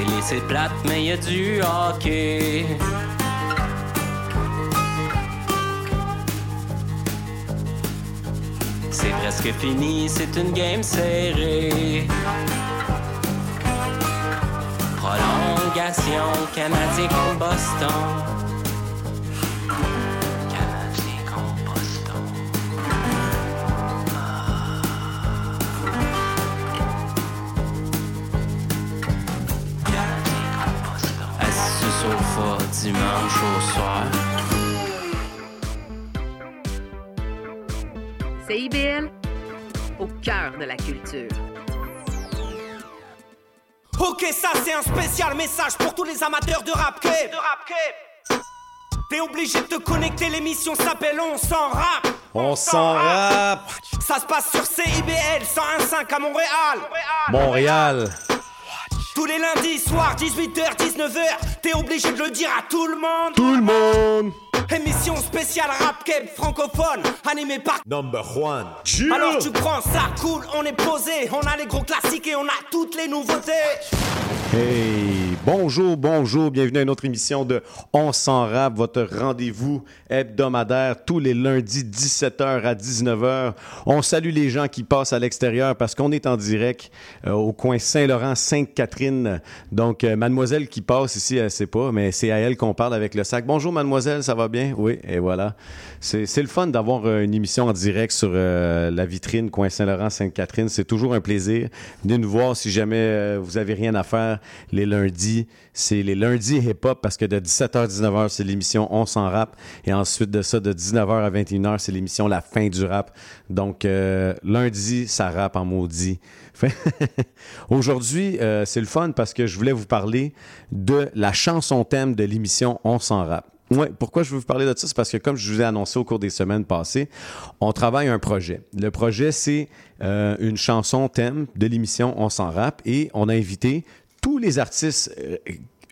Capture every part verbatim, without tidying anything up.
télé c'est plate, mais y a du hockey. C'est presque fini, c'est une game serrée. Prolongation, Canadien contre Boston. Dimanche au soir. C I B L, au cœur de la culture. Ok, ça c'est un spécial message pour tous les amateurs de rap cape. De rap cape. T'es obligé de te connecter, l'émission s'appelle On s'en rap. On s'en rap. Ça se passe sur C I B L cent un virgule cinq à Montréal. Montréal. Montréal. Tous les lundis soirs, dix-huit heures dix-neuf heures, t'es obligé de le dire à tout le monde. Tout le monde. Émission spéciale rap cape francophone, animée par Number One. Cheer. Alors tu prends ça, cool, on est posé, on a les gros classiques et on a toutes les nouveautés. Hey, bonjour, bonjour, bienvenue à une autre émission de On s'en rap, votre rendez-vous hebdomadaire tous les lundis dix-sept heures à dix-neuf heures. On salue les gens qui passent à l'extérieur parce qu'on est en direct euh, au coin Saint-Laurent, Sainte-Catherine. Donc, euh, mademoiselle qui passe ici, elle ne sait pas, mais c'est à elle qu'on parle avec le sac. Bonjour mademoiselle, ça va bien? Oui, et voilà. C'est, c'est le fun d'avoir une émission en direct sur euh, la vitrine coin Saint-Laurent, Sainte-Catherine. C'est toujours un plaisir. Venez nous voir si jamais euh, vous n'avez rien à faire. Les lundis, c'est les lundis hip-hop parce que de dix-sept heures à dix-neuf heures, c'est l'émission On s'en rap. Et ensuite de ça, de dix-neuf heures à vingt et une heures, c'est l'émission La fin du rap. Donc, euh, lundi, ça rappe en maudit. Aujourd'hui, euh, c'est le fun parce que je voulais vous parler de la chanson thème de l'émission On s'en rap. Oui, pourquoi je veux vous parler de ça? C'est parce que, comme je vous ai annoncé au cours des semaines passées, on travaille un projet. Le projet, c'est euh, une chanson thème de l'émission On s'en rap et on a invité tous les artistes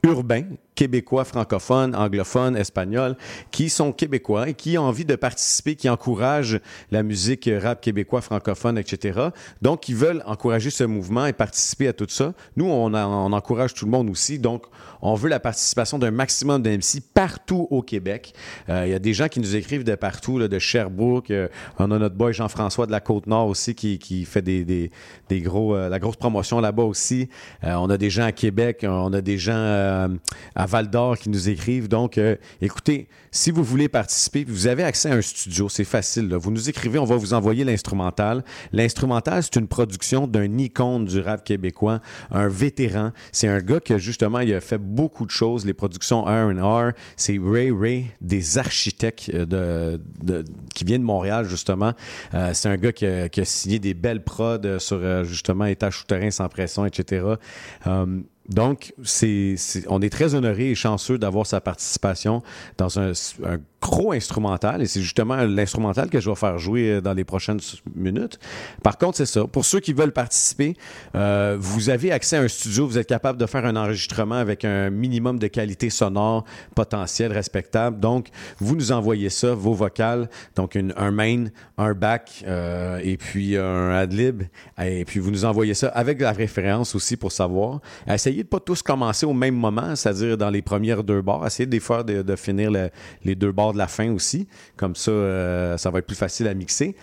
urbains, québécois, francophones, anglophones, espagnols, qui sont québécois et qui ont envie de participer, qui encouragent la musique rap québécois, francophone, et cetera. Donc, qui veulent encourager ce mouvement et participer à tout ça. Nous, on, a, on encourage tout le monde aussi. Donc, on veut la participation d'un maximum de M C partout au Québec. Il euh, y a des gens qui nous écrivent de partout, là, de Sherbrooke. Euh, on a notre boy Jean-François de la Côte-Nord aussi qui, qui fait des, des, des gros, euh, la grosse promotion là-bas aussi. Euh, on a des gens à Québec, on a des gens euh, à Val-d'Or qui nous écrivent. Donc, euh, écoutez, si vous voulez participer, vous avez accès à un studio, c'est facile. Là. Vous nous écrivez, on va vous envoyer l'instrumental. L'instrumental, c'est une production d'un icône du rap québécois, un vétéran. C'est un gars qui, justement, il a fait beaucoup de choses. Les productions R and R, c'est Ray Ray, des architectes de, de, qui vient de Montréal, justement. Euh, c'est un gars qui a, qui a signé des belles prods sur, justement, étage souterrain sans pression, et cetera. Euh, Donc, c'est, c'est, on est très honorés et chanceux d'avoir sa participation dans un, un gros instrumental. Et c'est justement l'instrumental que je vais faire jouer dans les prochaines minutes. Par contre, c'est ça. Pour ceux qui veulent participer, euh, vous avez accès à un studio. Vous êtes capable de faire un enregistrement avec un minimum de qualité sonore potentielle, respectable. Donc, vous nous envoyez ça, vos vocales. Donc, une, un main, un back euh, et puis un ad-lib. Et puis, vous nous envoyez ça avec la référence aussi pour savoir. Essayez de ne pas tous commencer au même moment, c'est-à-dire dans les premières deux bars. Essayez des fois de, de finir le, les deux bars de la fin aussi. Comme ça, euh, ça va être plus facile à mixer.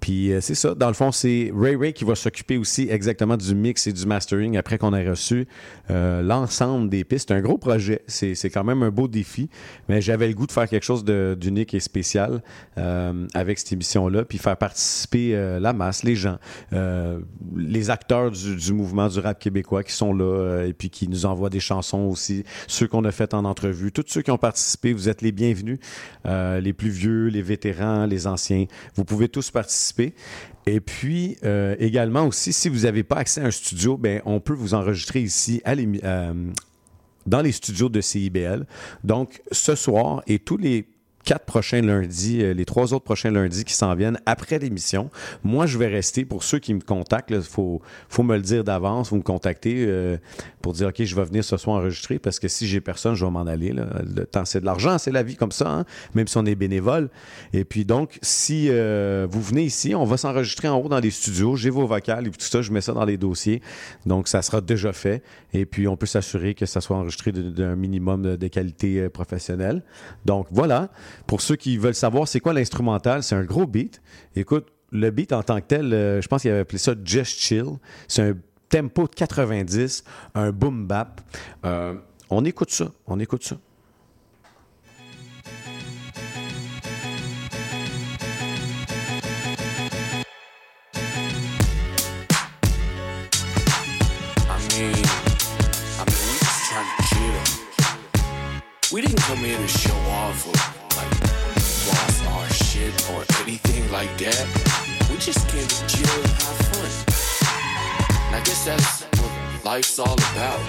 Puis euh, c'est ça. Dans le fond, c'est Ray Ray qui va s'occuper aussi exactement du mix et du mastering après qu'on ait reçu euh, l'ensemble des pistes. C'est un gros projet. C'est, c'est quand même un beau défi. Mais j'avais le goût de faire quelque chose de, d'unique et spécial euh, avec cette émission-là. Puis faire participer euh, la masse, les gens, euh, les acteurs du, du mouvement du rap québécois qui sont là euh, et puis qui nous envoient des chansons aussi, ceux qu'on a fait en entrevue, tous ceux qui ont participé, vous êtes les bienvenus, euh, les plus vieux, les vétérans, les anciens, vous pouvez tous participer. Et puis, euh, également aussi, si vous n'avez pas accès à un studio, bien, on peut vous enregistrer ici à l'émission, euh, dans les studios de C I B L. Donc, ce soir et tous les quatre prochains lundis, les trois autres prochains lundis qui s'en viennent après l'émission. Moi, je vais rester. Pour ceux qui me contactent, il faut, faut me le dire d'avance, vous me contactez euh, pour dire « OK, je vais venir ce soir enregistrer » parce que si j'ai personne, je vais m'en aller. Là. Le temps, c'est de l'argent, c'est la vie comme ça, hein? Même si on est bénévole. Et puis donc, si euh, vous venez ici, on va s'enregistrer en haut dans les studios. J'ai vos vocales et tout ça, je mets ça dans les dossiers. Donc, ça sera déjà fait. Et puis, on peut s'assurer que ça soit enregistré d'un minimum de, de qualité professionnelle. Donc, voilà. Pour ceux qui veulent savoir c'est quoi l'instrumental, c'est un gros beat. Écoute, le beat en tant que tel, euh, je pense qu'il avait appelé ça « Just Chill ». C'est un tempo de quatre-vingt-dix, un boom bap. Euh, on écoute ça, on écoute ça. We didn't come here to show off or like boss our shit or anything like that. We just came to chill and have fun. And I guess that's what life's all about.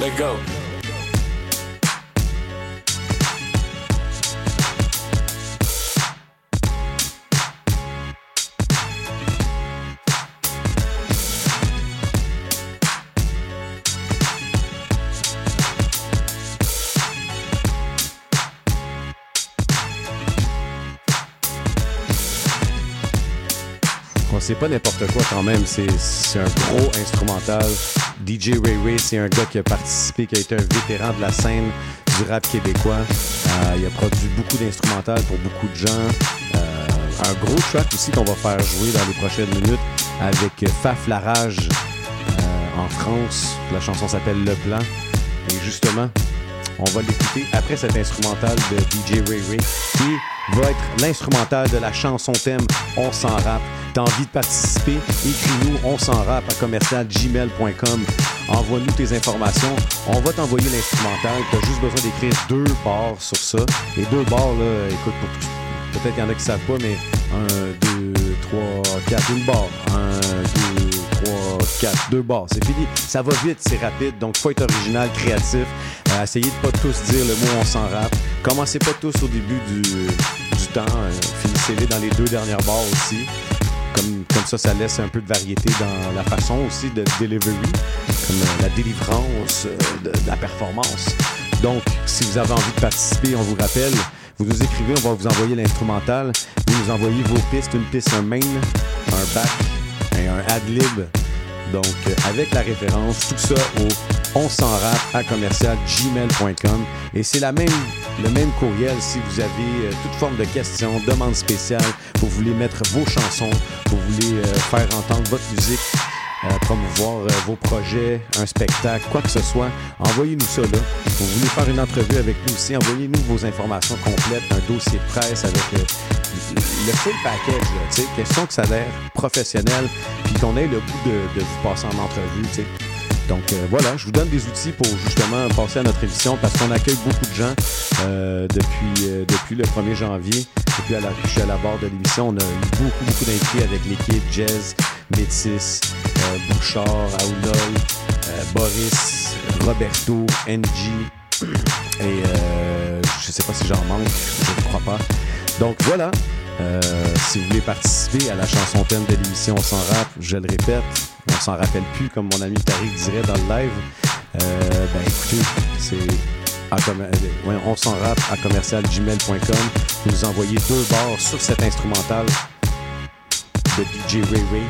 Let go. C'est pas n'importe quoi quand même, c'est, c'est un gros instrumental. D J Ray Ray, c'est un gars qui a participé, qui a été un vétéran de la scène du rap québécois. Euh, il a produit beaucoup d'instrumentales pour beaucoup de gens. Euh, un gros track aussi qu'on va faire jouer dans les prochaines minutes avec Faf Larage euh, en France. La chanson s'appelle Le Plan. Et justement, on va l'écouter après cet instrumental de D J Ray Ray qui va être l'instrumental de la chanson thème On s'en rap. T'as envie de participer? Écris-nous On s'en rap à commercial gmail point com. Envoie-nous tes informations. On va t'envoyer l'instrumental. T'as juste besoin d'écrire deux bars sur ça. Les deux bars, là, écoute, pour... peut-être qu'il y en a qui savent pas, mais un, deux, trois, quatre, une barre. Un, deux, trois, quatre, deux barres. C'est fini. Ça va vite, c'est rapide. Donc, faut être original, créatif. Euh, essayez de pas tous dire le mot On s'en rap. Commencez pas tous au début du, du temps. Euh, finissez-les dans les deux dernières barres aussi. Comme, comme ça, ça laisse un peu de variété dans la façon aussi de delivery, comme la délivrance, de, de la performance. Donc, si vous avez envie de participer, on vous rappelle, vous nous écrivez, on va vous envoyer l'instrumental. Vous nous envoyez vos pistes, une piste, un main, un back et un ad-lib. Donc, avec la référence, tout ça au on s'en rap à commercial gmail point com. Et c'est la même, le même courriel si vous avez euh, toute forme de questions, demande spéciale, vous voulez mettre vos chansons, vous voulez euh, faire entendre votre musique, euh, promouvoir euh, vos projets, un spectacle, quoi que ce soit, envoyez-nous ça là. Vous voulez faire une entrevue avec nous aussi, envoyez-nous vos informations complètes, un dossier de presse avec euh, le full package, là, tu sais, question que ça a l'air professionnel, puis qu'on ait le goût de, de vous passer en entrevue, tu sais. Donc euh, voilà, je vous donne des outils pour justement passer à notre émission parce qu'on accueille beaucoup de gens euh, depuis, euh, depuis le premier janvier. Depuis à la, je suis à la barre de l'émission, on a eu beaucoup, beaucoup d'invités avec l'équipe Jazz, Métis, euh, Bouchard, Aounol, euh, Boris, Roberto, Angie et euh, je sais pas si j'en manque, je ne crois pas. Donc voilà, euh, si vous voulez participer à la chanson thème de l'émission On s'en rap, je le répète, on s'en rappelle plus comme mon ami Tariq dirait dans le live, euh, ben écoutez, c'est à com... ouais, on s'en rap à commercial gmail point com. Vous nous envoyez deux bars sur cet instrumental de D J Ray Ray,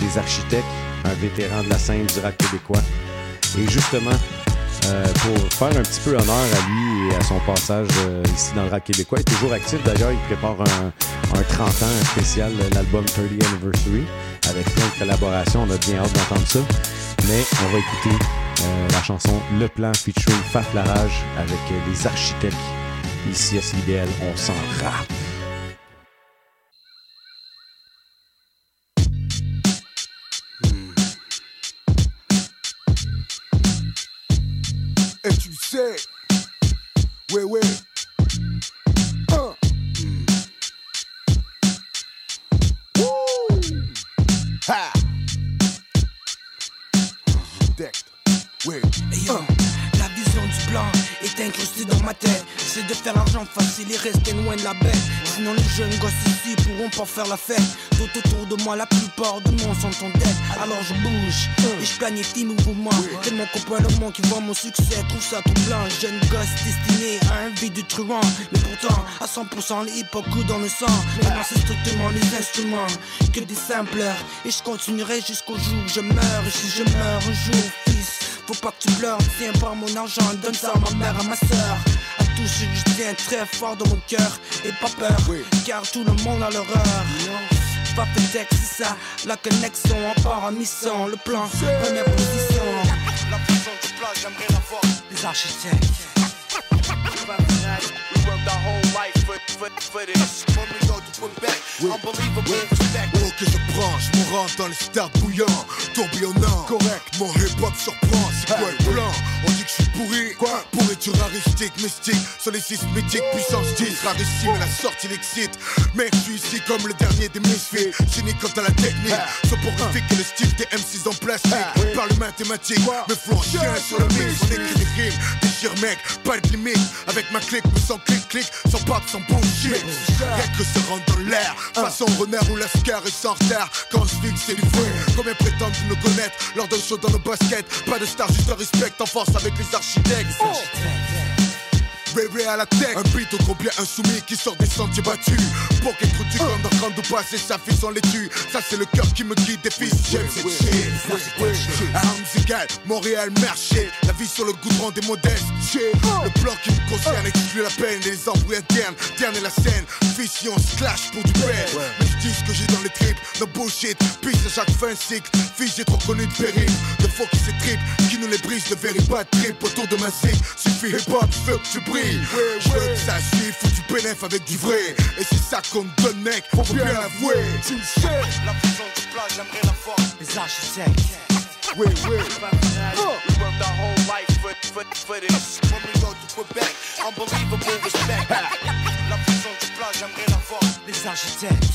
des architectes, un vétéran de la scène du rap québécois. Et justement, Euh, pour faire un petit peu honneur à lui et à son passage euh, ici dans le rap québécois. Il est toujours actif. D'ailleurs, il prépare un, un trente ans un spécial, l'album trentième anniversary, avec plein de collaborations. On a bien hâte d'entendre ça. Mais on va écouter euh, la chanson Le Plan featuring Faf Larage avec euh, les architectes. Ici à C I B L, on s'en rappe. Et tu sais, ouais ouais, hein. Wouh, ha. Architecte, ouais, hey, hein. La vision du blanc est incrusté dans ma tête. C'est de faire l'argent facile et rester loin de la bête. Sinon les jeunes gosses ici pourront pas faire la fête. Tout autour de moi, la plupart de monde sont en tête. Alors je bouge et je planifie mes mouvements. Tellement qu'on peut le monde qui voit mon succès trouve ça troublant. Jeune gosse destiné à un vide de truand, mais pourtant à cent pour cent le hip-hop coule dans le sang. Maintenant c'est strictement les instruments que des simpleurs. Et je continuerai jusqu'au jour où je meurs. Et si je meurs un jour, fils, faut pas que tu pleures. Tiens par mon argent, donne ça à ma mère, à ma soeur. À tout ce que je tiens très fort dans mon cœur. Et pas peur, oui. Car tout le monde a leur heure. Fap et texte, c'est ça, la connexion. On part en mission, le plan, première position. La prison du plan, j'aimerais la voir. Les architectes. We worked our whole life for, for, for this. When we go to Quebec, oui. Unbelievable oui. Respect. Oh que je prends, je me rentre dans les stars bouillants, tourbillonnants. Correct. Mon hip-hop surprend, c'est quoi le plan? On dit que je suis pourri, quoi? Pourriture aristique, mystique, sollicite, mythique, oh. Puissance dix, rarissime, oh. La sortie l'excite. Mec, je suis ici comme le dernier des misfits. Génique quant à la technique, ah. Soporifique ah. Et le style des M six en plastique. Ah. Oui. Parle mathématique, quoi? Me flou en chien yeah. Sur le mix, on écrit des rimes. Déchire mec, pas de limite, avec ma clique, me sens clic clic, sans pop, sans bullshit. Rien que se rendre dans l'air, façon renard ou lascar et sans retard. Quand je fixe, c'est livré. Combien prétendent nous connaître, lors d'un show dans nos baskets. Pas de star, juste un respect en force avec les architectes. Oh. Ray Ray à la tech, un beat au combien insoumis qui sort des sentiers battus. Pour qu'être tu comme dans train de passer, sa fille sans les tue. Ça c'est le cœur qui me guide des fils. J'aime cette shit. À armes égales, Montréal marché. La vie sur le goudron des modestes. Le plan qui me concerne exclut la peine et les embrouilles internes. Terne la scène, fils si on se clash pour du pain. Mais je dis ce que j'ai dans les tripes, no bullshit. Pisse à chaque fin de cycle. Fils j'ai trop connu de péril. De faux qui s'étripe, qui nous les brise. Ne verrit pas de trip autour de ma zig. Suffit hip hop, je veux que tu brilles. Oui, oui, je veux que ça suive, faut du bénéf avec du vrai. Et c'est ça qu'on me donne mec, faut bien l'avouer. Tu le sais. La prison du plan, j'aimerais la voir. Les architectes. Oui, oui. We worked our whole life for, for, for this. When we go to Quebec, unbelievable respect. La prison du plan, j'aimerais la voir. Les architectes.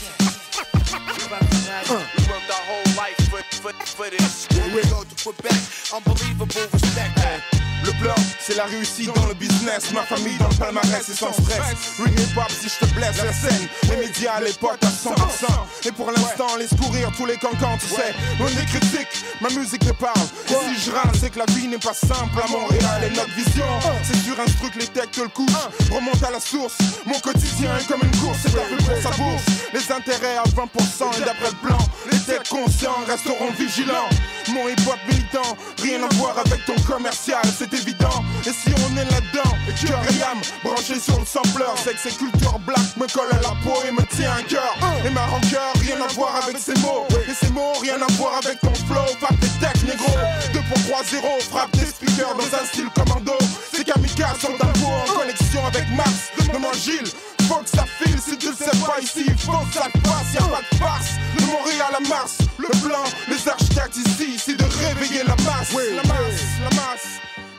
We worked our whole life for, for, for this. When we go to Quebec, unbelievable respect. Le plan, c'est la réussite dans le business. Ma famille dans le palmarès et sans stress. Ring et pop si je te blesse, la scène. Les médias à l'époque à cent pour cent. Et pour l'instant, laisse courir tous les cancans, tu sais. On est critique, ma musique ne parle. Et si je râle, c'est que la vie n'est pas simple à Montréal. Et notre vision, c'est sur un truc, les techs te le couchent. Remonte à la source, mon quotidien est comme une course. C'est un peu pour sa bourse. Les intérêts à vingt pour cent et d'après le plan, les techs conscients resteront vigilants. Mon hip-hop militant, rien à voir avec ton commercial. C'est évident, et si on est là-dedans, cœur et âme, branché sur le sampleur, c'est que ces cultures black me collent à la peau et me tient un cœur. Et ma rancœur, rien à voir avec ces mots, et ces mots, rien à voir avec ton flow. Frappe des techs, négro, deux pour trois zéro, frappe des speakers dans un style commando. Ces kamikazes sont d'un pot en connexion avec Mars, demande Gilles. Faut que ça file, si tu le sais pas ici, faut que ça passe, y'a pas de farce. De Montréal à Mars, le plan, les architectes ici, c'est de réveiller la masse. La masse, la masse.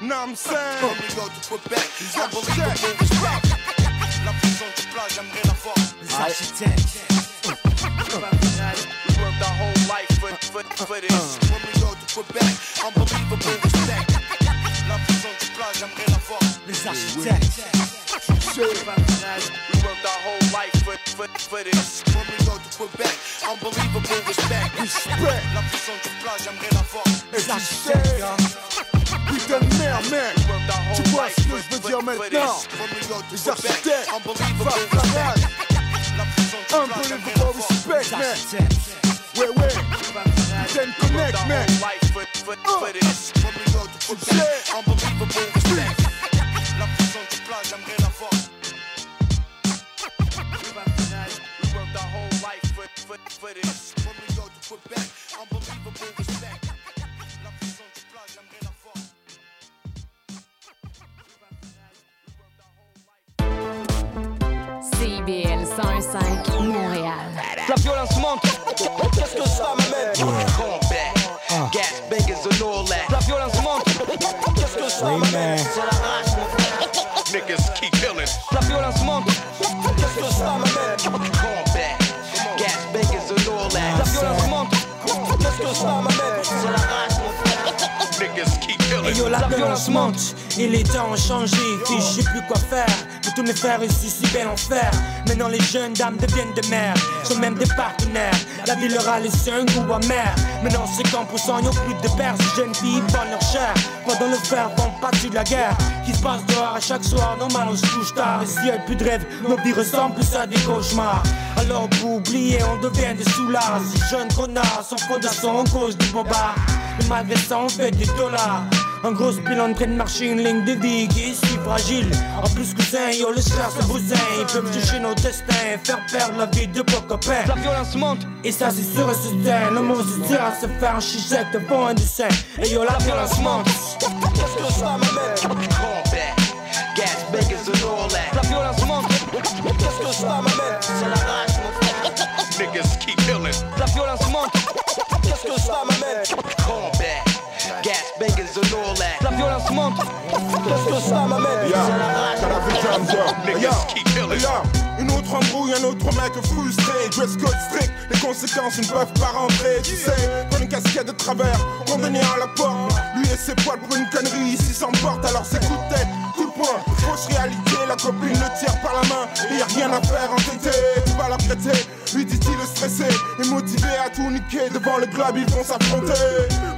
Nom cinq. When we go to Quebec, les architectes. La prison du plan, j'aimerais la voir. Les architectes. We worked our whole life for, for, for this. When we go to Quebec, unbelievable respect. La prison du plan, j'aimerais la voir. Les architectes. We worked our whole life for, for, for this. When we go to Quebec, unbelievable respect. Respect. La prison du plan, j'aimerais la voir. Les architectes. Putain de merde, mec, tu vois ce que je veux dire maintenant. Les architectes, Faf Larage, unbelievable respect, mec. Ouais, ouais, putain de connect, mec. Tu sais. C I B L cent cinq Montréal. La violence monte. Qu'est-ce que ça m'amène? Combat, gas, bangers and all that. La violence monte. Qu'est-ce que ça m'amène? C'est la rage, mon frère. Niggas keep killing. La violence monte. Qu'est-ce que ça m'amène? Combat, gas, bangers and all that. La violence monte. Qu'est-ce que ça m'amène? C'est la rage, mon frère. Niggas keep killing. hey yo, la violence monte et les temps ont changé. Puis je sais plus quoi faire. De tous mes frères ici, si bel enfer. Maintenant les jeunes dames deviennent des mères, sont même des partenaires. La vie leur a laissé un goût amer. Maintenant c'est cent pour cent, ils n'ont plus de pères. Ces jeunes filles vendent leur chair. Pendant le fer, vont partir de la guerre qui se passe dehors à chaque soir. Normal on se couche tard. Et s'il y a plus de rêve, nos vies ressemblent plus à des cauchemars. Alors pour oublier, on devient des soulards. Ces jeunes connards sont fondants, on cause du bobard. Et malgré ça, on fait des dollars. Un gros pile en train de marcher, une ligne de vie qui est si fragile. En plus cousin, yo le cher c'est cousin. Ils peuvent toucher nos destins, faire perdre la vie de beaux copains. La violence monte, et ça c'est sûr et certain. Le monde se tire à se faire un chichette, de bon et du sein. Et yo la violence monte. Qu'est-ce que ça m'amène? Gas, bakers and all that. La violence monte. Qu'est-ce que ça m'amène? C'est la rage mon frère. Niggas keep killing. La violence monte. Qu'est-ce que ça m'amène? La violence monte. Qu'est-ce que ça m'amène? Une autre embrouille, un autre mec frustré. Dress code strict, les conséquences ne peuvent pas rentrer. Tu sais, prendre une casquette de travers, condamné à la porte. Lui et ses poils pour une connerie, ici s'emporte. Alors c'est coup de tête, coup de poing, fausse réalité. La copine le tire par la main, et y'a rien à faire en tété. Tu vas la prêter, lui dit-il le stressé. Et motivé à tout niquer, devant le club ils vont s'affronter.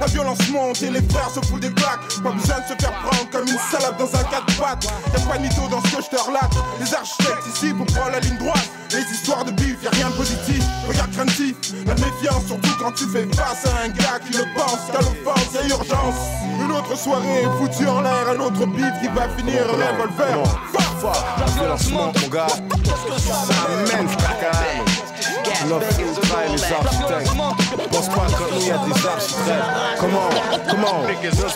La violence monte et les frères se foutent des plaques. Pas besoin de se faire prendre comme une salope dans un quatre pattes. Y'a pas ni dos dans ce que je te relate. Les architectes ici pour prendre la ligne droite. Les histoires de bif, y'a rien de positif. Regarde craintif, la méfiance, surtout quand tu fais face à un gars qui le pense. Qu'à l'offense, y'a urgence. Une autre soirée foutue en l'air, un autre bif qui va finir revolver. La violence monte, mon gars. Ça amène fracas. Love to try les architectes. Pense pas comme nous, y'a des architectes. Comment, comment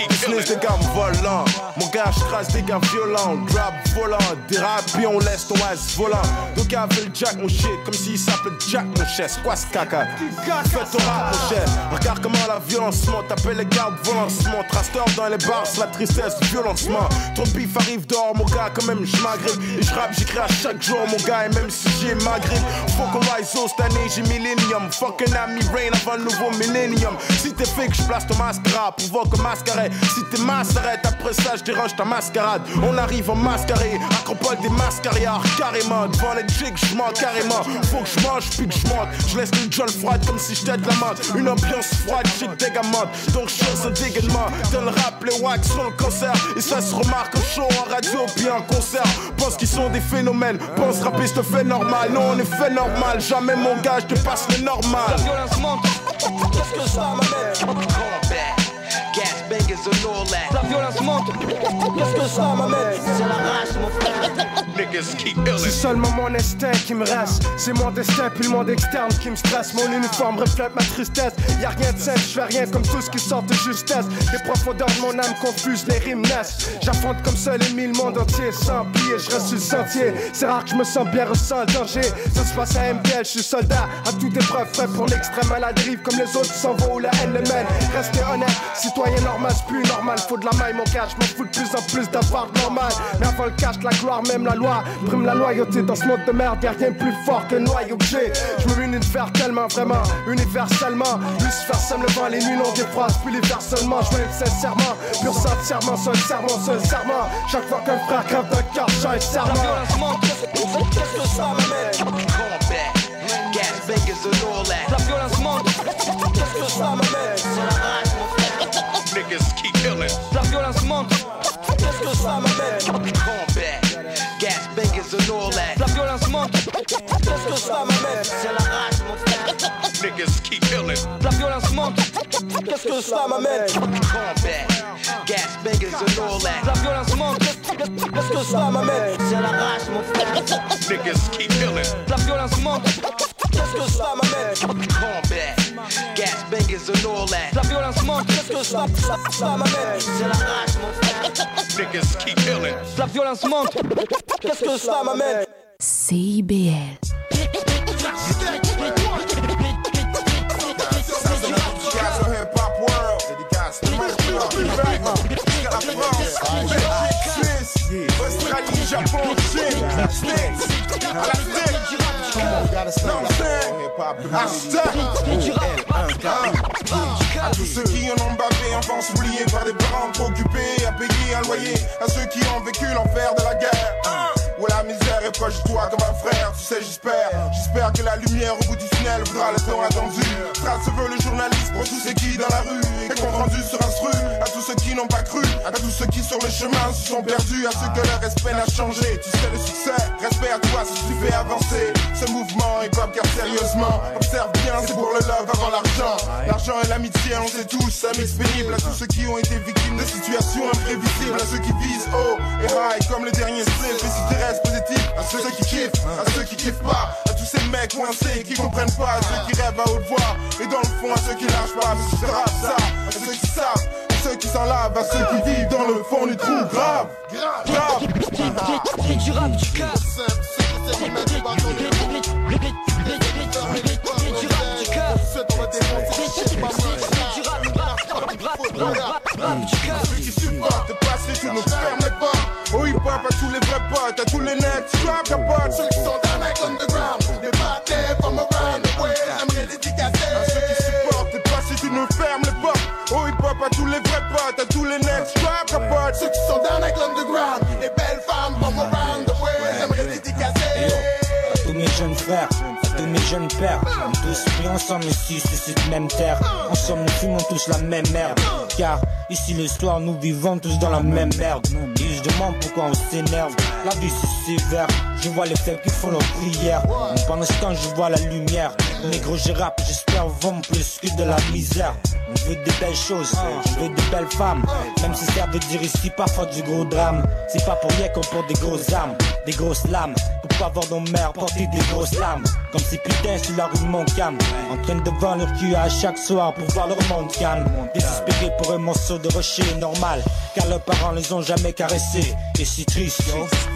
business des gars volants. Mon gars, je trace des gars violents. Grab volant, dérape, puis on laisse ton ass volant. Nos gars veulent jack mon shit, comme s'il s'appelle Jack mon chest. Quoi ce caca? Fais ton rap mon chef. Regarde comment la violence monte. T'appelles les gardes volancement. Traster dans les bars, la tristesse, violencement. Trop de bif arrive dehors, mon gars, quand même je m'agrippe. Et je rappe, j'écris à chaque jour, mon gars, et même si j'ai ma grippe. Faut qu'on Wiser zéro huit cette année, j'ai Millennium. Fucking ami Rain avant le nouveau Millennium. Si t'es fake, j'place ton mascara, provoque un mascaret. Si t'es masse, arrête, après ça, j'déroge ta mascarade. On arrive en mascaré, acropole des mascariards, carrément. Devant les jigs, j'mens carrément. Faut que j'mange, puis que j'monte. J'laisse le John froide comme si j'étais de la menthe. Une ambiance froide, j'ai dégamote. Donc chose au dégainement. Dans le rap, les wax sont le cancer. Et ça se remarque en show, en radio, puis en concert. Pense qu'ils sont des phénomènes, pense rapper je te fais normal. Non on est fait normal, jamais mon gars je te passe le normal. La violence monte, qu'est-ce que ça m'amène? Gas, bangers and all that. La violence monte, qu'est-ce que ça m'amène? C'est la rage mon frère. C'est seulement mon instinct qui me reste. C'est mon destin puis le monde externe qui me stresse. Mon uniforme reflète ma tristesse. Y'a rien de simple, je fais rien comme tous qui sortent de justesse. Les profondeurs de mon âme confuse, les rimes naissent. J'affronte comme seul et mille monde entier. Sans plier, je reste sur le sentier. C'est rare que je me sens bien ressent le danger. Ça se passe à M T L, je suis soldat. À toute épreuve, fait pour l'extrême à la dérive. Comme les autres, s'en vont où la haine le mène. Restez honnête, citoyen normal, c'est plus normal. Faut de la maille mon cash, je m'en fous de plus en plus d'avoir normal. Mais avant le cash, la gloire, même la loi. Prime la loyauté dans ce monde de merde, y'a rien de plus fort que noyau que j'ai. Je me univers tellement, vraiment, universellement. Lucifer sème le vent, les nuits n'ont des phrases. Puis les vers seulement, je m'aime sincèrement. Pur sincèrement, seul serment, seul serment. Chaque fois qu'un frère crève d'un cœur, change serment. Qu'est-ce que ça m'amène? Gas, bangers and all that. La violence monte. Qu'est-ce que ça m'amène? C'est la rage mon frère. Niggas keep killing. La violence monte. Qu'est-ce que ça m'amène? Gas, bangers and all that. La violence monte. Qu'est-ce que ça m'amène? C'est la rage mon frère. Niggas keep killing. La violence monte. Qu'est-ce que ça m'amène? Gas, bangers and all that. La violence monte. Qu'est-ce que ça m'amène? C'est la rage mon frère. Niggas keep killing. La violence monte. Qu'est-ce que ça m'amène? Combat, gas, bangers and all that. La violence monte. Qu'est-ce que ça, ça, ça m'amène? C'est la rage mon frère. Niggas keep killing. La violence monte. Qu'est-ce que ça m'amène? C I B L. Japon, shit, States, à la tête, non, c'est, hashtag, à tous ceux qui en ont bavé, enfants oubliés par des parents préoccupés, foyer, à ceux qui ont vécu l'enfer de la guerre. Où la misère est proche de toi comme un frère, tu sais j'espère. J'espère que la lumière au bout du tunnel fera le temps attendu. Trace veut le journaliste pour tous ceux qui dans la rue. Et compte rendu sera instru à tous ceux qui n'ont pas cru, à tous ceux qui sur le chemin se sont perdus, à ceux que leur respect n'a changé. Tu sais le succès, respect à toi si tu fais avancer ce mouvement hip-hop car sérieusement, observe bien, c'est pour le love avant l'argent. L'argent et l'amitié, on sait tous, ça mixe pénible à tous ceux qui ont été victimes de situations imprévisibles, à ceux qui visent haut et high comme le dernier slip. Et si t'es positif, à ceux qui kiffent, à ceux qui kiffent pas, à tous ces mecs coincés qui comprennent pas, à ceux qui rêvent à haute voix, et dans le fond à ceux qui lâchent pas, mais c'est grave ça, à ceux qui savent, à ceux qui s'en lavent, à ceux qui vivent dans le fond du trou, grave, grave, grave, du rap, du casse, ceux qui mettent du bâton du rap, oh hip hop à tous les vrais potes, à tous les nets, drop the pot. Ceux qui sont dans la underground, les bâtés from around the way, j'aimerais dédicacer à ceux qui supportent, t'es pas si tu ne fermes les portes. Oh hip hop à tous les vrais potes, à tous les nets, drop the pot. Ceux qui sont dans la underground, les belles femmes from around the way, j'aimerais dédicacer à tous mes jeunes frères, à tous mes jeunes pères. On est tous pris ensemble ici sur cette même terre, ensemble nous fumons tous la même merde. Car ici le soir nous vivons tous dans la même merde. Et je demande pourquoi on s'énerve. La vie c'est sévère, je vois les faibles qui font leurs prières. Pendant ce temps je vois la lumière. Négro je rappe, j'espère vont plus que de la misère. On veut des belles choses, on veut des belles femmes. Même si ça veut dire ici parfois du gros drame. C'est pas pour rien qu'on porte des grosses armes, des grosses lames. Pour pas voir nos mères porter des grosses lames. Comme ces putains sur la rue Montcalm, en train de vendre leur cul à chaque soir pour voir leur monde calme. Désespéré pour un morceau de rocher normal, car leurs parents les ont jamais caressés. Et si triste,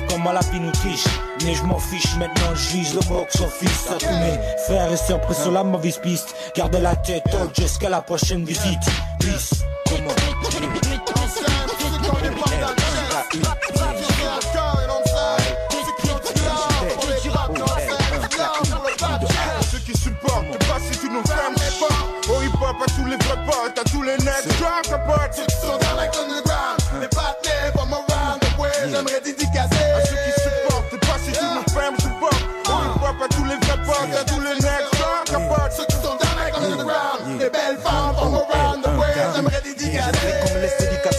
comment la vie nous triche. Mais je m'en fiche, maintenant je vise le box office. À tous mes frères et sœurs pris sur la mauvaise piste, gardez la tête haute jusqu'à la prochaine visite. Peace, comment à tous les vrais potes, à tous les nets, drop the pot. Ceux qui sont dans la underground, les bâtés from around the way, j'aimerais dédicacer à ceux qui supportent, pas si tu nous fermes ce pop. On pop à tous les vrais potes, à tous les nets, drop the pot. Ceux qui sont dans la underground, les belles femmes from around the way, j'aimerais dédicacer.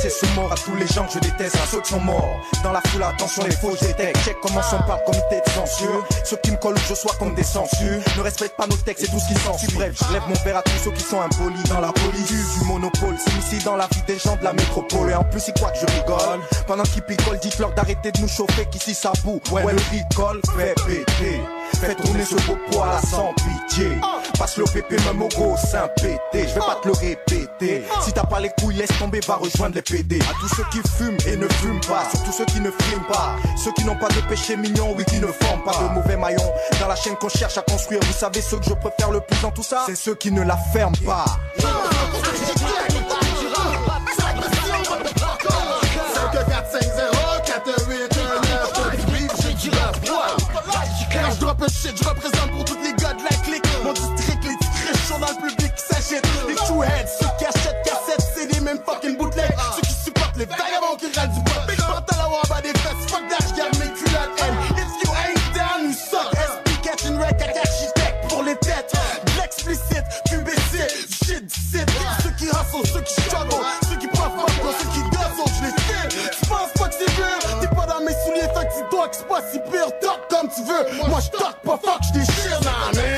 Je suis mort à tous les gens que je déteste, à ceux qui sont morts. Dans la foule, attention les faux, je détecte. Check comment s'en parle, comité de censure. Ceux qui me collent, je sois comme des censures. Ne respectent pas nos textes, c'est tout ce qu'ils censurent. Bref, je lève mon verre à tous ceux qui sont impolis. Dans la police, du monopole, c'est ici dans la vie des gens de la métropole. Et en plus, ils croient que je rigole. Pendant qu'ils picolent, dites-leur d'arrêter de nous chauffer, qu'ici ça boue. Ouais, le ricole fait péter. Fais tourner ce beau poil sans pitié. Passe le pépé, même au gros, c'est un pété. Je vais pas te le répéter. Si t'as pas les couilles, laisse tomber, va rejoindre les pédés. À tous ceux qui fument et ne fument pas, surtout ceux qui ne friment pas, ceux qui n'ont pas de péché mignon, oui, qui ne forment pas de mauvais maillons dans la chaîne qu'on cherche à construire. Vous savez ceux que je préfère le plus dans tout ça, c'est ceux qui ne la ferment pas. Quand je drop un shit, je représente pour toutes les gars de la clique. Mon district, les titres sont dans le public qui s'achètent. Les two heads, ceux qui achètent cassettes, c'est les mêmes fucking bootlegs. Ceux qui supportent les vagabonds qui râlent du bois. Big pantalon en bas des fesses, fuck that, j'garde mes culottes. And if you ain't down, you suck. S P catch and wreck, architecte pour les têtes. De l'explicite, publicité, shit, shit. Ceux qui hustle, ceux qui struggle, ceux qui puff up, ceux qui guzzle, je les file. Tu penses pas que c'est vieux? T'es pas dans mes souliers, fait que tu dois que c'est pas si pire. Comme tu veux, moi je toque pas fuck, je déchire ma main.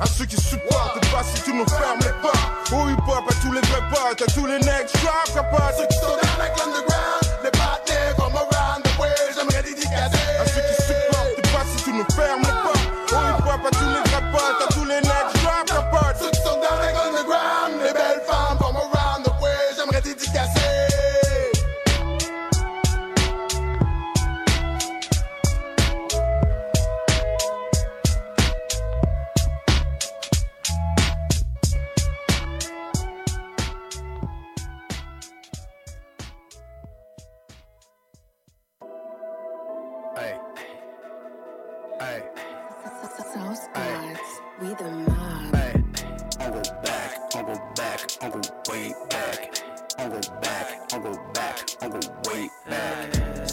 À ceux qui supportent pas si tu nous fermes les pas. Oh hip hop à tous les vrais potes, à tous les necks, drop the pot. Ceux qui sont down like underground, les bâtés from around the way, j'aimerais dédicacer. À ceux qui supportent pas si tu nous fermes les pas. Oh hip hop à tous les vrais potes, à tous les necks, drop the pot. Ceux qui sont down like underground, les belles femmes from around the way, j'aimerais dédicacer.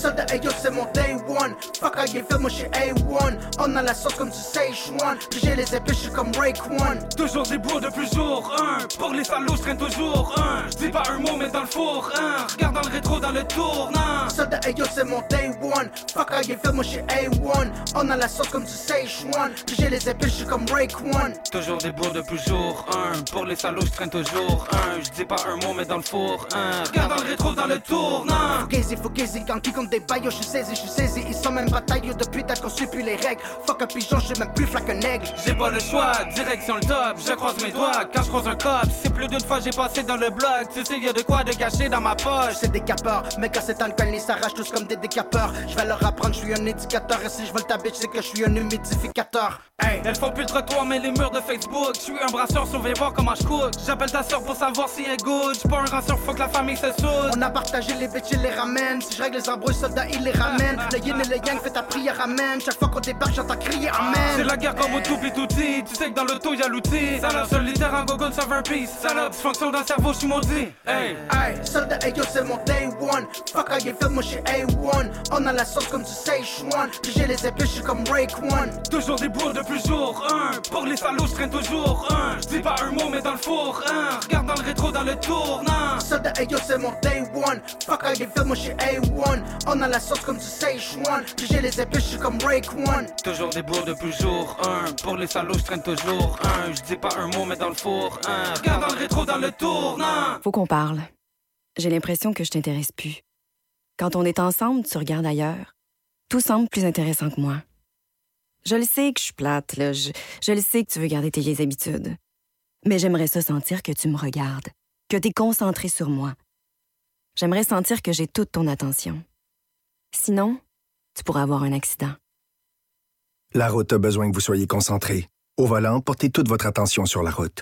soldat, ayo c'est mon day one. Fuck I give it, moi j'suis A un. On a la sauce comme du Szechuan. Puis j'ai les épées, j'suis comme Raekwon. Toujours des bros depuis jour un. Pour les salauds, j'traîne toujours un. J'dis pas un mot mais dans le four un. Regarde dans le rétro, dans le tournant. Soldat, ayo c'est mon day one. Fuck I give it, moi j'suis A un. On a la sauce comme du Szechuan. Puis j'ai les épées, j'suis comme Raekwon. Toujours des bros depuis jour un. Pour les salauds, j'traîne toujours un. J'dis pas un mot mais dans le four un. Regarde dans le rétro, dans le tournant. Faut gazy, faut gazy, quand qui compte des bails, j'suis saisi, j'suis saisi. Ils sont même batailleux depuis t'as conçu puis les règles. Fuck un pigeon, j'suis même plus flaque qu'un aigle. J'ai pas le choix, direction le top, je croise mes doigts. Quand j'croise un cop, c'est plus d'une fois j'ai passé dans le bloc. Tu sais, y'a de quoi de cacher dans ma poche. C'est des capeurs, mais quand c'est dans le col, ils s'arrachent tous comme des décapeurs. J'vais leur apprendre, j'suis un éducateur. Et si j'veux le taber, j'sais que j'suis un humidificateur. Hey, elles font plus le trottoir, mais les murs de Facebook. J'suis un brasseur, sauvez voir comment j'cook. J'appelle ta soeur pour savoir si elle good. J'suis pas un ranceur, faut que la famille se soude. On a partagé les bitches, ils les ramènent. Si j'règle les embrouilles, soldats, ils les ramènent. Le yin et le yang, fais ta prière, amen. Chaque fois qu'on débarque, j'entends crier amen. C'est la guerre comme au tout pis tout dit. Tu sais que dans l'auto, y'a l'outil. Salope, solitaire en gogon, sauve un piece. Salope, dysfonction dans le cerveau, j'suis maudit. Hey, hey, soldat, hey yo, c'est mon day one. Fuck, I give it, moi j'suis A un. On a la sauce comme du Szechuan. Puis j'ai les épées, j'suis comme Raekwon. Toujours des bros depuis jour un. Pour les salauds, j'traîne toujours un. J'dis pas un mot, mais dans le four un. Regarde dans le rétro, dans le tournant. Soldat, hey yo, c'est mon day one. Fuck, I give it, moi j'suis A un. On a la sauce comme du Szechuan. Puis j'ai les épées, j'suis comme Raekwon. Toujours des bros depuis jour un. Pour les salauds, j'traîne toujours un. J'dis pas un mot, mais dans le four un. Regarde dans le rétro, dans le tournant. Faut qu'on parle. J'ai l'impression que je t'intéresse plus. Quand on est ensemble, tu regardes ailleurs. Tout semble plus intéressant que moi. Je le sais que je suis plate, là. Je, je le sais que tu veux garder tes vieilles habitudes. Mais j'aimerais ça sentir que tu me regardes, que t'es concentré sur moi. J'aimerais sentir que j'ai toute ton attention. Sinon, tu pourras avoir un accident. La route a besoin que vous soyez concentrés. Au volant, portez toute votre attention sur la route.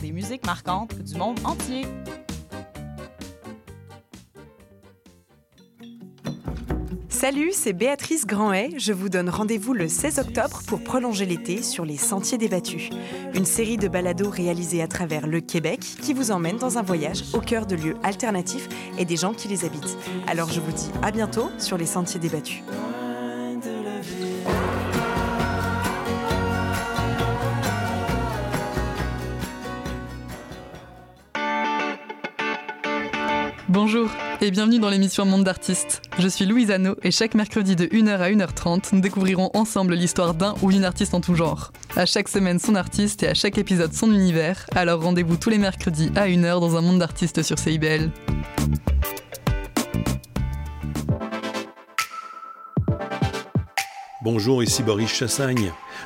des musiques marquantes du monde entier. Salut, c'est Béatrice Grandhaye. Je vous donne rendez-vous le seize octobre pour prolonger l'été sur les Sentiers débattus. Une série de balados réalisés à travers le Québec qui vous emmène dans un voyage au cœur de lieux alternatifs et des gens qui les habitent. Alors je vous dis à bientôt sur les Sentiers débattus. Bonjour et bienvenue dans l'émission Monde d'artistes. Je suis Louise Anneau et chaque mercredi de une heure à une heure trente, nous découvrirons ensemble l'histoire d'un ou d'une artiste en tout genre. À chaque semaine, son artiste et à chaque épisode, son univers. Alors rendez-vous tous les mercredis à une heure dans un Monde d'artistes sur C I B L. Bonjour, ici Boris Chassagne.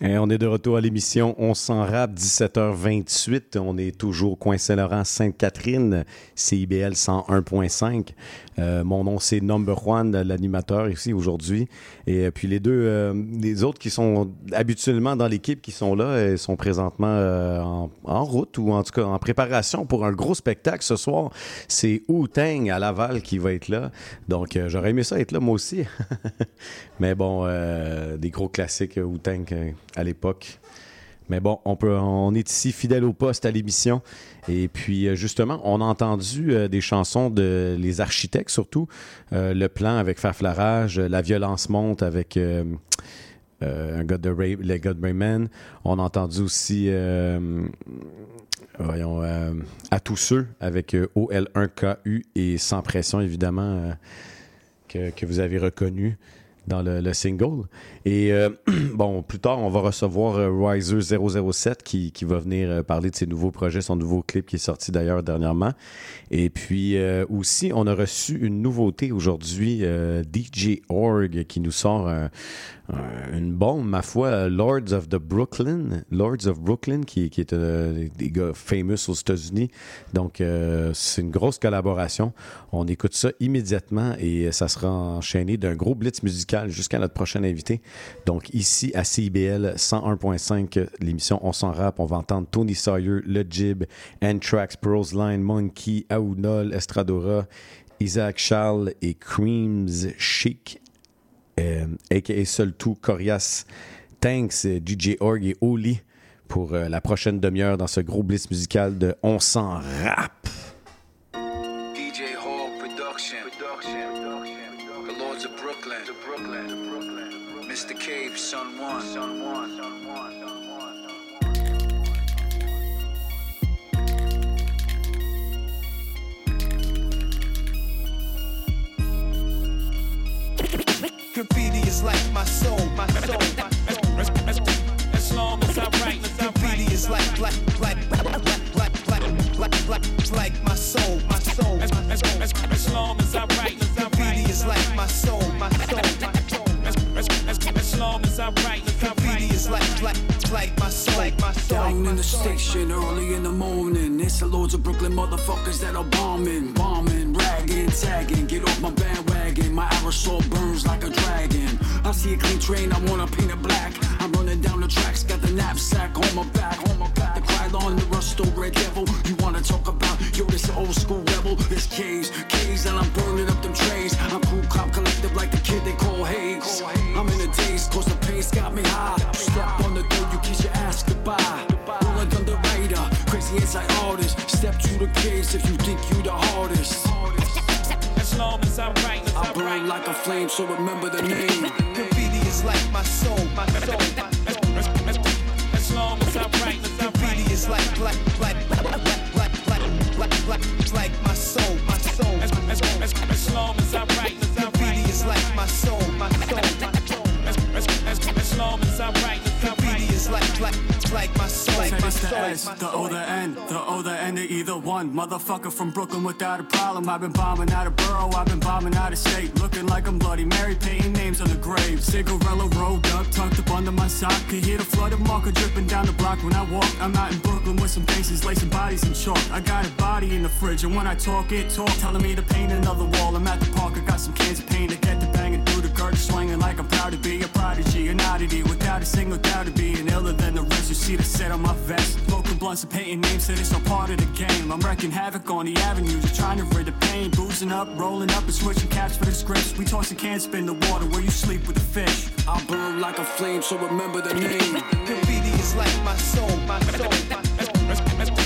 Et on est de retour à l'émission On s'en rap, dix-sept heures vingt-huit. On est toujours coin Saint-Laurent, Sainte-Catherine, C I B L cent un virgule cinq. Euh, mon nom, c'est Number One, l'animateur ici aujourd'hui. Et puis les deux, euh, les autres qui sont habituellement dans l'équipe qui sont là, ils sont présentement euh, en, en route ou en tout cas en préparation pour un gros spectacle ce soir. C'est Wu-Tang à Laval qui va être là. Donc euh, j'aurais aimé ça être là moi aussi. Mais bon, euh, des gros classiques Wu-Tang à l'époque. Mais bon, on, peut, on est ici fidèle au poste à l'émission. Et puis, justement, on a entendu euh, des chansons de les architectes, surtout. Euh, Le Plan avec Faf Larage, La violence monte avec euh, euh, un gars de Ray, les gars de Rayman. On a entendu aussi euh, voyons, euh, À tous ceux avec euh, O L un K U et Sans pression, évidemment, euh, que, que vous avez reconnu. dans le, le single. Et euh, bon, plus tard, on va recevoir euh, Wiser zéro zéro sept qui, qui va venir euh, parler de ses nouveaux projets, son nouveau clip qui est sorti d'ailleurs dernièrement. Et puis euh, aussi, on a reçu une nouveauté aujourd'hui, euh, D J Org qui nous sort un, un, une bombe, ma foi, Lords of the Brooklyn, Lords of Brooklyn qui, qui est euh, des gars famous aux États-Unis. Donc, euh, c'est une grosse collaboration. On écoute ça immédiatement et ça sera enchaîné d'un gros blitz musical jusqu'à notre prochain invité. Donc ici à C I B L cent un virgule cinq, l'émission On s'en rap, on va entendre Tony Sawyer, Le Jib, Anthrax, Pearl's Line, Monkey, Aounol, Estradora, Isaac Charles et Creams Chic, euh, a k a. Seul Tout, Corias, Tanks, D J Org et Oli pour euh, la prochaine demi-heure dans ce gros blitz musical de On s'en rap. Son one, son one, son one, son one, son one. Graffiti is like my soul, my soul, my soul. As long as I write, graffiti is like, like, like, like, like, like, like, like, like my soul, my soul. As long as I write, graffiti is like my soul, my soul, my soul. As long as I write, the graffiti is like, like, like my soul, like my soul. Down in the station early in the morning, it's the loads of Brooklyn motherfuckers that are bombing, bombing, ragging, tagging. Get off my bandwagon, my aerosol burns like a dragon. I see a clean train, I wanna paint it black. I'm running down the tracks, got the knapsack on my back, on my back. The Krylon, the Rusto, Red Devil. You wanna talk about? Yo, this an old school rebel. It's K's, K's, and I'm burning up them trains. I'm cool, cop, collective, like the kid they call Hayes. I'm in a daze. Cause the pace got me high. Step on the door, you kiss your ass goodbye. Rolling underwriter, crazy anti-artist. Step to the case if you think you the hardest. As long as I write, I burn like a flame, so remember the name. Graffiti is like my soul, my soul, my soul. As long as I write, graffiti is like, like, like, like, like, like, like, like, like my soul, my soul. As long as I write, graffiti is like my soul, my soul. As long as I write, graffiti is like, like, like my soul, like my soul, like my soul. The O, the N, the O, the N, they either one. Motherfucker from Brooklyn without a problem. I've been bombing out of borough, I've been bombing out of state. Looking like I'm Bloody Mary, painting names on the grave. Cigarella rolled up, tucked up under my sock. Could hear the flood of marker dripping down the block when I walk. I'm out in Brooklyn with some faces, lacing bodies in chalk. I got a body in the fridge, and when I talk, it talk. Telling me to paint another wall. I'm at the park, I got some cans of paint to get the banging through the curtain. Swinging like I'm proud to be a prodigy, an oddity. Without a single doubt of being iller than the rest. You see the set on my vest. Smoking blunts and painting names, said it's all part of the game. I'm wrecking havoc on the avenue, just trying to rid the pain. Boozing up, rolling up, and switching caps for the scripts. We tossing cans, spin the water where you sleep with the fish. I burn like a flame, so remember the name. Graffiti is like my soul, my soul, my soul.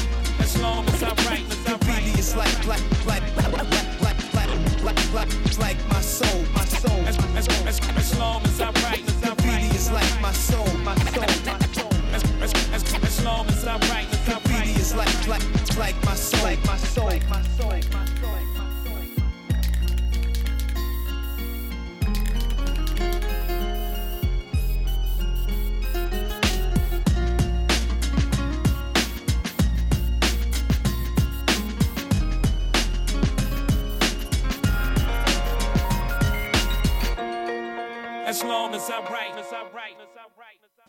As long as I write, graffiti is like, like, like, like, like, like, like, like, like my soul, my soul. As long as I write, graffiti is like my soul, my soul, my soul. As long as I write, graffiti is like, like, like my soul, like my soul, like my soul, like my soul. As long as I write, as I write, as I write, as I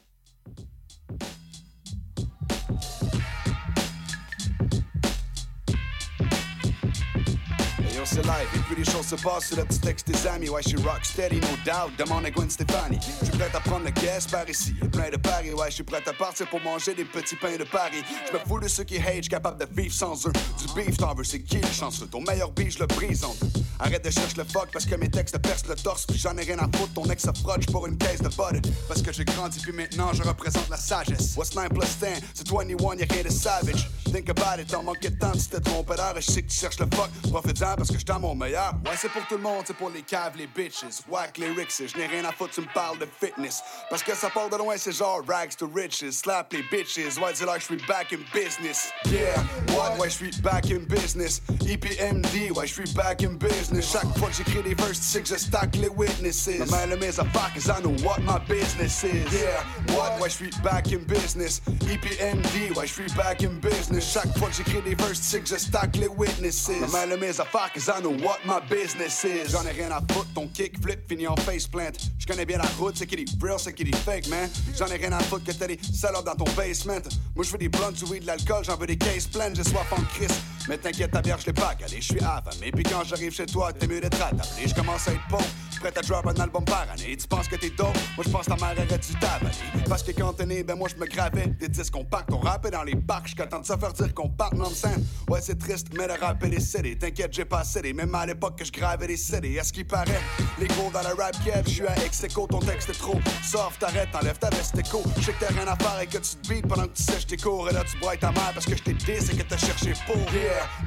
Yo, c'est live, et puis les choses se passent sur le petit texte des amis. Ouais, je suis rocksteady, no doubt, demande à Gwen Stefani. Je suis prêt à prendre le caisse par ici, plein de paris. Ouais, je suis prêt à partir pour manger des petits pains de Paris. Je me fous de ceux qui hate, capable de vivre sans eux. Du beef, t'en veux, c'est qui le chanceux? Ton meilleur beef, je le brise en deux. Arrête de chercher le fuck parce que mes textes percent le torse. Puis j'en ai rien à foutre, ton ex se frotte pour une caisse de bud. Parce que j'ai grandi, puis maintenant je représente la sagesse. What's nine plus ten? C'est vingt et un, y'a rien de savage. Think about it, t'en manquais tant si t'es trompeur. Je sais que tu cherches le fuck, profite-en parce que j'étais mon meilleur. Ouais, c'est pour tout le monde, c'est pour les caves, les bitches. Whack lyrics, je n'ai rien à foutre, tu me parles de fitness. Parce que ça part de loin, c'est genre rags to riches. Slap les bitches, ouais, dis-leur que j'suis back in business. Yeah, what? Ouais, j'suis back in business. E P M D, ouais, j'suis back in business. business. Chaque fois que j'écris des verses, tu sais que je stack les witnesses. Ma main le mise à part, cause I know what my business is. Yeah, what? Ouais, j'suis back in business. E P M D, ouais, j'suis back in business. Chaque fois que j'écris des verses, tu sais que je stack les witnesses. Ma main le mise à part, cause I know what my business is. J'en ai rien à foutre, ton kick flip fini en faceplant. J'connais bien la route, c'est qui des real, c'est qui des fake, man. J'en ai rien à foutre que t'as des salopes dans ton basement. Moi j'fais des blunts, du weed, de l'alcool, j'en veux des case pleines, j'ai soif en crise. Mais t'inquiète, ta bière, je l'ai pas calé, je suis affamé. Puis quand j'arrive chez toi, t'es mieux d'être attablé. Je commence à être bon, prêt à drop un album par année. Tu penses que t'es dope, moi je pense ta mère aurait du tabac. Parce que quand t'es né, ben moi je me gravais des disques compacts. On rappait dans les parcs, j'suis content de se faire dire qu'on part non scène. Ouais, c'est triste, mais le rap est des C D. T'inquiète, j'ai pas cédé, même à l'époque que je gravais des C D. Est-ce qu'il paraît les gros dans la rap cave, je suis à ex-écho, ton texte est trop soft, t'arrête, t'enlèves ta veste écho. Je sais que t'as rien à faire et que tu te beats pendant que tu sèches tes cours. Et là tu broies ta mère parce que je t'ai dit, c'est que t'as cherché pour.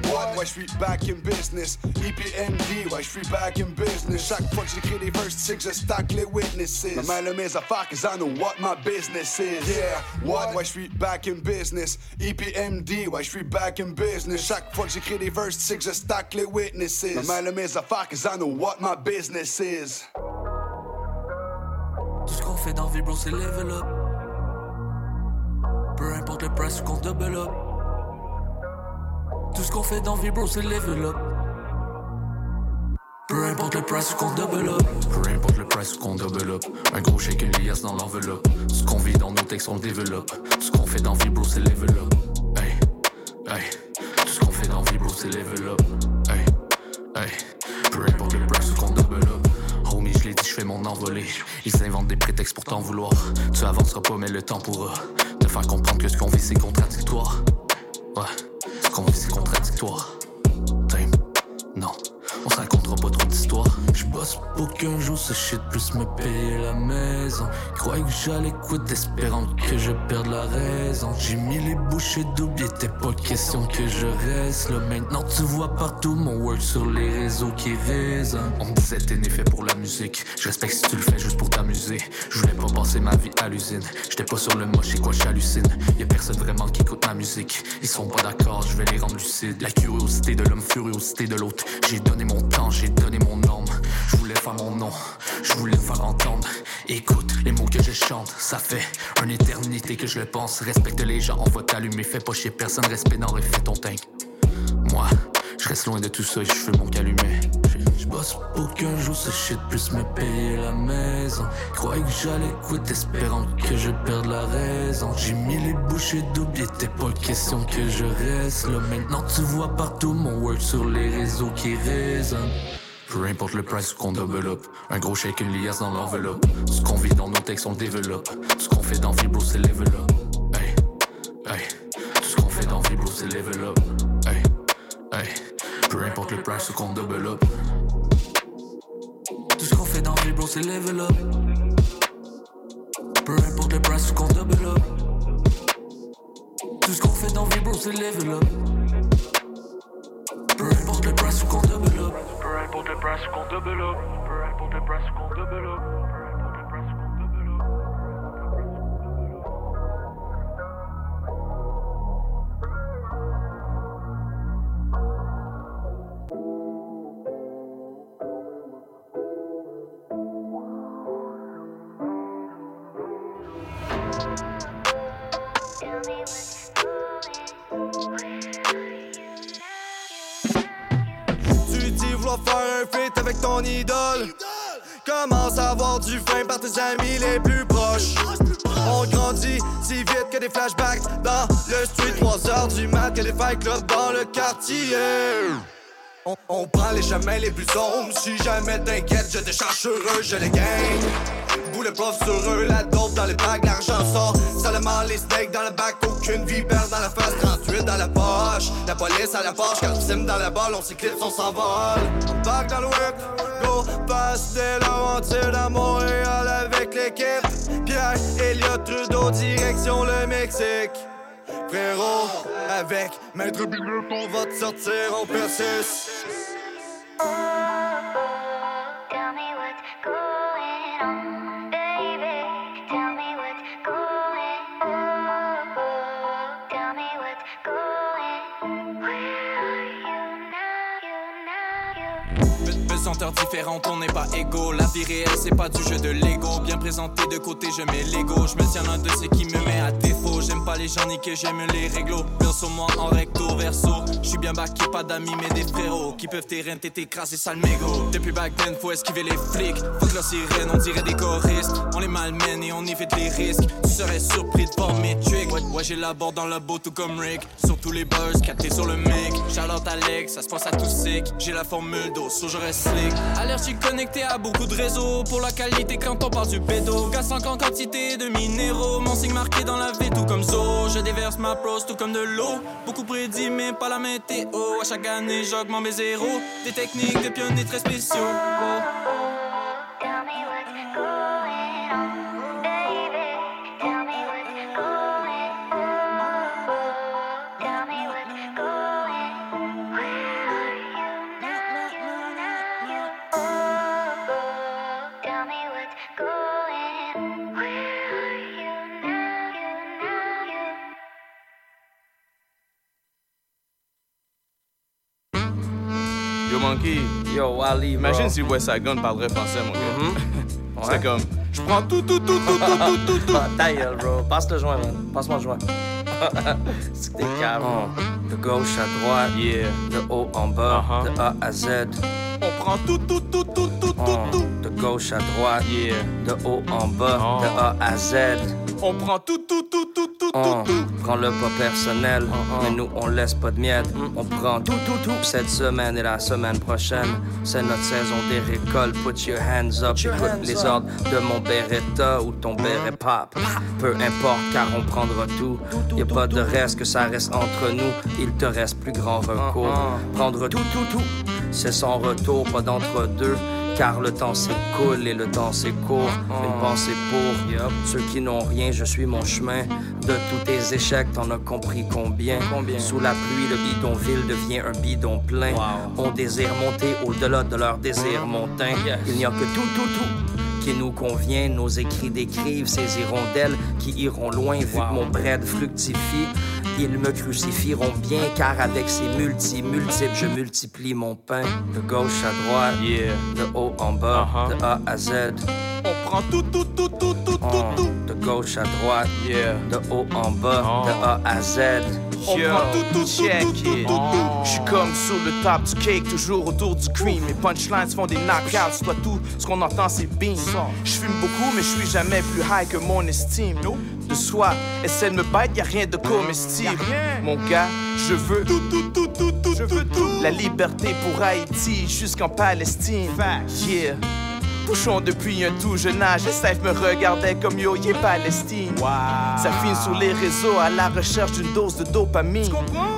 What? Ouais, j'suis back in business. E P M D, ouais, j'suis back in business. Chaque fois que j'écris des verses, tu sais que je stack les witnesses. Ma main le mise à faire, cause I know what my business is. Yeah, what? Ouais, j'suis back in business. E P M D, ouais, j'suis back in business. Chaque fois que j'écris des verses, tu sais que je stack les witnesses. Ma main le mise à faire, cause I know what my business is. Tout ce qu'on fait dans vie, bro, c'est level up. Peu importe le price qu'on double up. Tout ce qu'on fait dans vie, bro, c'est level up. Peu importe le price qu'on double up. Peu importe le price qu'on double up. Un gros chèque, une liasse dans l'enveloppe. Ce qu'on vit dans nos textes, on le développe. Tout ce qu'on fait dans vie, bro, c'est level up. Hey, hey. Tout ce qu'on fait dans vie, bro, c'est level up. Hey, hey. Peu importe le price qu'on double up. Homie, je l'ai dit, je fais mon envolée. Ils inventent des prétextes pour t'en vouloir. Tu avanceras pas, mais le temps pourra te faire comprendre que ce qu'on vit, c'est contradictoire. Ouais. Qu'on vit c'est contradictoire. Time. Non, on se racontera pas trop d'histoires. J'bosse pour qu'un jour ce shit puisse me payer la maison. Croyais que j'allais quitter, espérant que je perde la raison. J'ai mis les bouchées doubles, y'était pas question que je reste là. Maintenant tu vois partout mon work sur les réseaux qui résonnent. On me disait t'es né fait pour la musique. Je respecte si tu le fais juste pour t'amuser. Je voulais pas passer ma vie à l'usine. J'étais pas sur le moche et quoi j'hallucine. Y'a personne vraiment qui écoute ma musique. Ils sont pas d'accord, je vais les rendre lucides. La curiosité de l'homme, furiosité de l'autre. J'ai donné mon temps, j'ai donné mon âme. Je voulais faire mon nom, je voulais le faire entendre. Écoute les mots que je chante, ça fait une éternité que je le pense. Respecte les gens, on va t'allumer, fais pas chier personne, respect non, refais ton tank. Moi, je reste loin de tout ça et je fais mon calumet. Je bosse pour qu'un jour ce shit puisse me payer la maison. Croyais que j'allais quitter, espérant que je perde la raison. J'ai mis les bouchées doubles, y'était pas question que je reste là. Maintenant tu vois partout mon work sur les réseaux qui résonnent. Peu importe le price qu'on développe. Un gros chèque, une liasse dans l'enveloppe. Ce qu'on vit dans nos textes, on développe. Ce qu'on fait dans Vibro, c'est level up. Hey, hey. Tout ce qu'on fait dans Vibro, c'est level up. Hey, hey. Peu importe le price qu'on développe. Tout ce qu'on fait dans Vibro, c'est level up. Peu importe le price qu'on développe. Tout ce qu'on fait dans Vibro, c'est level up. Peu importe le price qu'on développe. Pour le press qu'on développe, pour le press qu'on développe, pour le press qu'on développe. Faire un feat avec ton idole. Commence à avoir du fun par tes amis les plus proches. On grandit si vite que des flashbacks dans le street. Trois heures du mat, que des fight clubs dans le quartier. On, on prend les chemins les plus sombres. Si jamais t'inquiète, je décharge sur eux, je les gagne. Boule prof sur eux, la dope dans les bagues, l'argent sort. Seulement les steaks dans le bac, aucune vie perd dans la face. trente-huit dans la poche, la police à la poche. Quand j'sime dans la balle, on s'éclipse, on s'envole. On back dans le whip, go, passe des Laurentides à Montréal avec l'équipe. Pierre, Elliott, Trudeau, direction le Mexique. Frérot, avec Maître Bibleux, on va te sortir, on persiste. Oh, tell me what's going on, baby. Tell me what's going on. Oh, tell me what's going on. Where are you now, you now, you now? senteurs différentes, on n'est pas égaux. La vie réelle, c'est pas du jeu de Lego. Bien présenté de côté, je mets l'ego. Je me tiens l'un de ceux qui me met à défaut. J'aime pas les gens niqués, j'aime les réglos. Perso, moi en recto, verso. J'suis bien backé, pas d'amis, mais des frérots qui peuvent t'éreinter, t'écraser, sale mégot. Depuis back then, faut esquiver les flics. Faut que leurs sirènes, on dirait des choristes. On les malmène et on évite les risques. Tu serais surpris de voir mes tricks. Ouais, ouais, j'ai la board dans le beau, tout comme Rick. Sur tous les buzz, capté sur le mic. Charlotte Alex, ça se passe à tout sick. J'ai la formule d'eau, so je reste slick. Allergique connecté à beaucoup de réseaux. Pour la qualité quand on parle du bédo. Gaz cinq en quantité de minéraux. Mon signe marqué dans la vie tout comme zo. Je déverse ma prose tout comme de l'eau. Beaucoup prédit mais pas la météo. À chaque année j'augmente mes zéros. Des techniques de pionniers très spéciaux. Yo, Wally, imagine bro. Si West Saigon parlerait français, mon gars. Mm-hmm. C'était ouais. Comme, je prends tout, tout, tout, tout, tout, tout, tout. Oh, ta gueule, bro. Passe le joint, man. Passe-moi le joint. C'est que t'es calme. Oh. De gauche à droite, yeah. De haut en bas, uh-huh. De A à Z. On prend tout, tout, tout, tout, tout, oh. Tout, tout. De gauche à droite, yeah. De haut en bas, oh. De A à Z. On prend tout, tout, tout, tout, tout, oh. Tout, tout. Prends-le pas personnel, oh, oh. Mais nous on laisse pas de miettes. Mm. On prend tout, tout, tout. Cette semaine et la semaine prochaine, c'est notre saison des récoltes. Put your hands up, écoute les ordres de mon Beretta ou ton béret pop. Peu importe, car on prendra tout. Y'a pas de reste que ça reste entre nous. Il te reste plus grand recours. Prendre tout, tout, tout, c'est sans retour, pas d'entre-deux. Car le temps s'écoule et le temps s'écourt. Une pensée pour yep. Ceux qui n'ont rien, je suis mon chemin. De tous tes échecs, t'en as compris combien, combien? Sous la pluie, le bidonville devient un bidon plein. Wow. On désire monter au-delà de leur désir montain. Yes. Il n'y a que tout, tout, tout qui nous convient. Nos écrits décrivent ces hirondelles qui iront loin. Vu wow. Que mon bread fructifie, ils me crucifieront bien, car avec ces multi multiples, je multiplie mon pain. De gauche à droite, yeah. De haut en bas, uh-huh. De A à Z. On prend tout, tout, tout, tout, tout, tout, tout. De gauche à droite, yeah. De haut en bas, oh. De A à Z. On yo, prend tout, tout, check tout, tout, tout, tout, tout. J'suis comme sur le top du cake, toujours autour du cream. Mes punchlines font des knockouts, toi tout, ce qu'on entend c'est beam. J'fume beaucoup, mais j'suis jamais plus high que mon estime. De soi, essaie de me bite, y'a rien de comestible. Mon gars, je veux tout, tout, tout, tout, tout, tout, tout, tout. La liberté pour Haïti, jusqu'en Palestine. Fact. Yeah. Bouchon depuis un tout jeune âge, les safe me regardaient comme yo, yé Palestine. Wow. Ça file sur les réseaux à la recherche d'une dose de dopamine.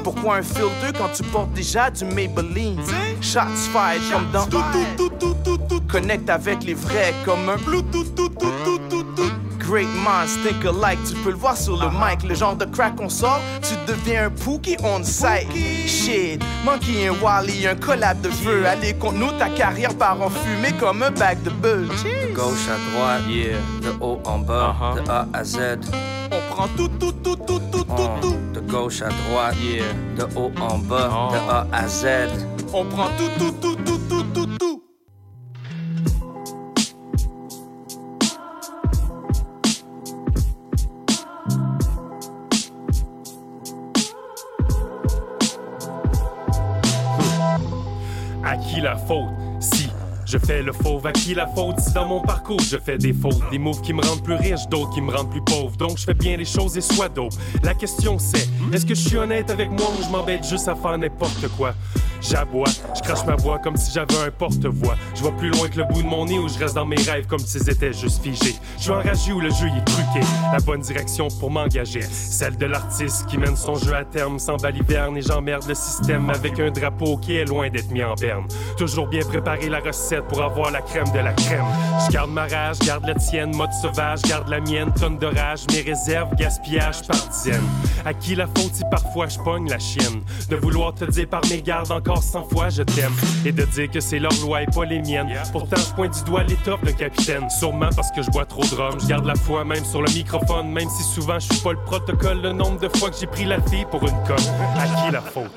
Pourquoi un filtre quand tu portes déjà du Maybelline? Shots fired comme dans tout, tout, tout, tout, tout, tout. Connecte avec les vrais comme un Bluetooth, tout, tout, tout, tout, tout. Great minds think alike, tu peux le voir sur le mic. Le genre de crack qu'on sort, tu deviens un pookie on sight. Shit, Monkey and Wally, un collab de feu. Allez contre nous, ta carrière part en fumée comme un bac de bulles. De gauche à droite, yeah. De haut en bas, uh-huh. De A à Z. On prend tout, tout, tout, tout, tout, tout, tout. De gauche à droite, yeah. De haut en bas, oh. De A à Z. On prend tout, tout, tout, tout, tout, tout, tout. À qui la faute si je fais le fauve? À qui la faute si dans mon parcours je fais des fautes? Des moves qui me rendent plus riche, d'autres qui me rendent plus pauvre. Donc je fais bien les choses et sois dope. La question c'est, est-ce que je suis honnête avec moi ou je m'embête juste à faire n'importe quoi? J'aboie, je crache ma voix comme si j'avais un porte-voix. Je vois plus loin que le bout de mon nez ou je reste dans mes rêves comme s'ils étaient juste figés. Je suis enragé où le jeu y est truqué. La bonne direction pour m'engager, celle de l'artiste qui mène son jeu à terme sans baliverne. Et j'emmerde le système avec un drapeau qui est loin d'être mis en berne. Toujours bien préparer la recette pour avoir la crème de la crème. Je garde ma rage, garde la tienne. Mode sauvage, garde la mienne. Tonne de rage, mes réserves, gaspillage par dizaine. À qui la faute si parfois je pogne la chienne? De vouloir te dire par mes gardes encore cent fois je t'aime et de dire que c'est leur loi et pas les miennes. Yeah. Pourtant je pointe du doigt l'étoffe de capitaine. Sûrement parce que je bois trop de rhum. Je garde la foi même sur le microphone, même si souvent je suis pas le protocole. Le nombre de fois que j'ai pris la fille pour une conne. À qui la faute?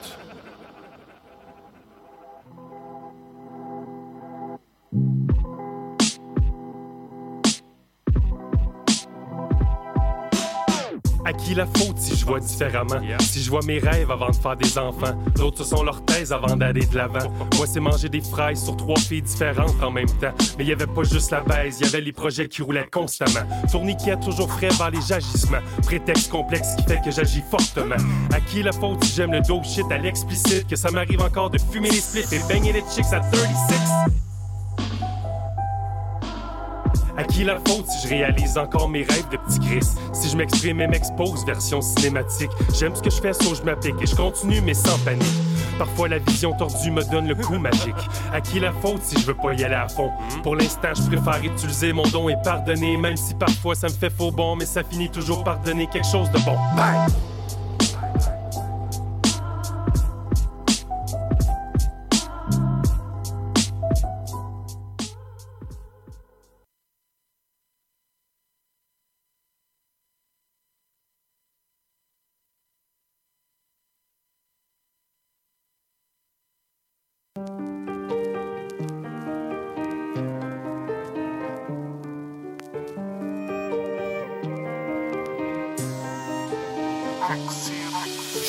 À qui la faute si je vois différemment? Si je vois mes rêves avant de faire des enfants, d'autres se sont leurs thèses avant d'aller de l'avant. Moi c'est manger des fraises sur trois filles différentes en même temps. Mais il y avait pas juste la baise, il y avait les projets qui roulaient constamment. Tourniquet toujours frais vers les agissements, prétexte complexe qui fait que j'agis fortement. À qui la faute si j'aime le dope shit à l'explicite, que ça m'arrive encore de fumer les splits et baigner les chicks à trente-six? À qui la faute si je réalise encore mes rêves de petit Chris? Si je m'exprime et m'expose, version cinématique. J'aime ce que je fais, sauf je m'applique et je continue, mais sans panique. Parfois, la vision tordue me donne le coup magique. À qui la faute si je veux pas y aller à fond? Pour l'instant, je préfère utiliser mon don et pardonner, même si parfois ça me fait faux bon, mais ça finit toujours par donner quelque chose de bon. Bang!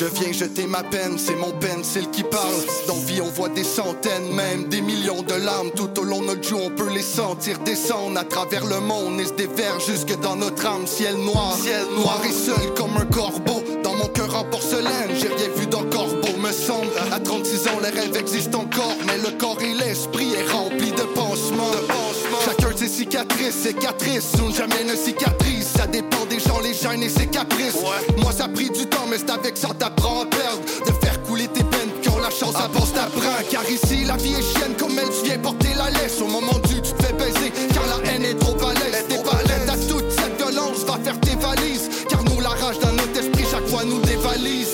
Je viens jeter ma peine, c'est mon pencil qui parle. Dans vie, on voit des centaines, même des millions de larmes. Tout au long de notre jour, on peut les sentir descendre à travers le monde et se déverse jusque dans notre âme. Ciel noir, ciel noir et seul comme un corbeau. Dans mon cœur en porcelaine, j'ai rien vu d'un corbeau, me semble. À trente-six ans, les rêves existent encore, mais le corps et l'esprit est rempli de pansements. De pansements. Chacun de ses cicatrices, ses catrices, ou jamais ne cicatrise. Ça dépend des gens, les gènes et ses caprices. Ouais. Moi, ça a pris du temps, mais c'est avec ça t'apprends à perdre. De faire couler tes peines, puis qu'on la chance avance ta brin. Car ici, la vie est chienne, comme elle, tu viens porter la laisse. Au moment du, tu te fais baiser, car la haine est trop balèze. T'es balèze à toute cette violence, va faire tes valises. Car nous, la rage dans notre esprit, chaque fois nous dévalise.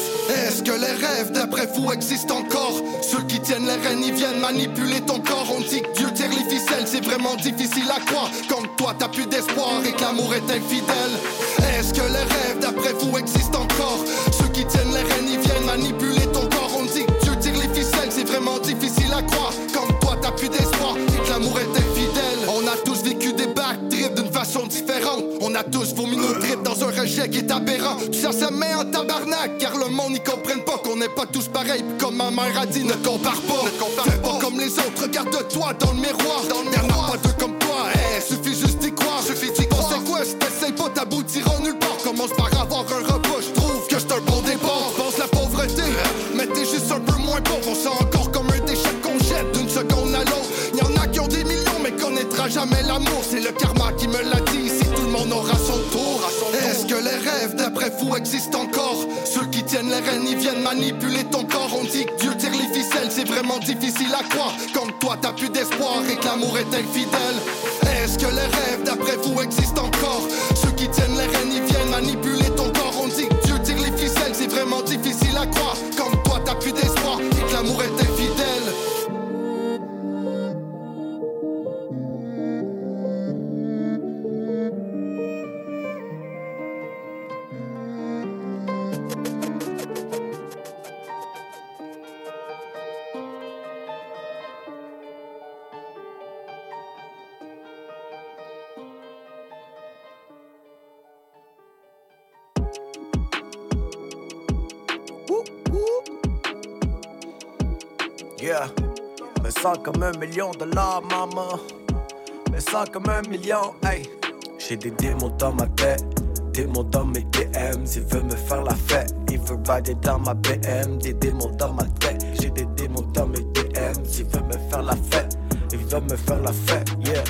Est-ce que les rêves d'après vous existent encore? Ceux qui tiennent les rênes, ils viennent manipuler ton corps. On dit que Dieu tire les ficelles, c'est vraiment difficile à croire. Comme toi, t'as plus d'espoir et que l'amour est infidèle. Est-ce que les rêves d'après vous existent encore? Ceux qui tiennent les rênes, ils viennent manipuler ton corps. On dit que Dieu tire les ficelles, c'est vraiment difficile à croire. Comme toi, t'as plus d'espoir et que l'amour est infidèle. On a tous vécu des backtrips d'une façon différente. On a tous vomi nos tripes dans un rejet qui est aberrant. Puis ça se met en tabarnak, car le monde n'y comprenne pas qu'on n'est pas tous pareils. Puis comme ma mère a dit, ne compare pas, ne compare Fais pas. pas comme les autres, regarde-toi dans le miroir. Dans le miroir, pas deux comme toi, hey, suffit juste d'y croire. Suffit d'y croire. C'est quoi, t'essayes pas, t'aboutiront nulle part. Commence par avoir un repas, je trouve que c'est un bon départ. Je pense la pauvreté, mais t'es juste un peu moins pauvre. On sent encore comme un déchet qu'on jette d'une seconde à l'autre. Y'en a qui ont des millions, mais connaîtra jamais l'amour. C'est le karma qui me l'a dit, si tout le monde aura son tour. Est-ce que les rêves d'après vous existent encore? Ceux qui tiennent les rênes, ils viennent manipuler ton corps. On dit que Dieu tire les ficelles, c'est vraiment difficile à croire. Comme toi, t'as plus d'espoir et que l'amour est infidèle. Est-ce que les rêves d'après vous existent encore? Ceux qui tiennent les rênes, ils viennent manipuler ton corps. On dit que Dieu tire les ficelles, c'est vraiment difficile à croire. Comme toi, t'as plus d'espoir et que l'amour est infidèle. Me sens comme un million de dollars, maman. Me sens comme un million, hey. J'ai des démons dans ma tête, démons dans mes D M. Ils veulent me faire la fête, ils veulent rider dans ma B M. Des démons dans ma tête, j'ai des démons dans mes D M. Ils veulent me faire la fête, ils veulent me faire la fête, yeah.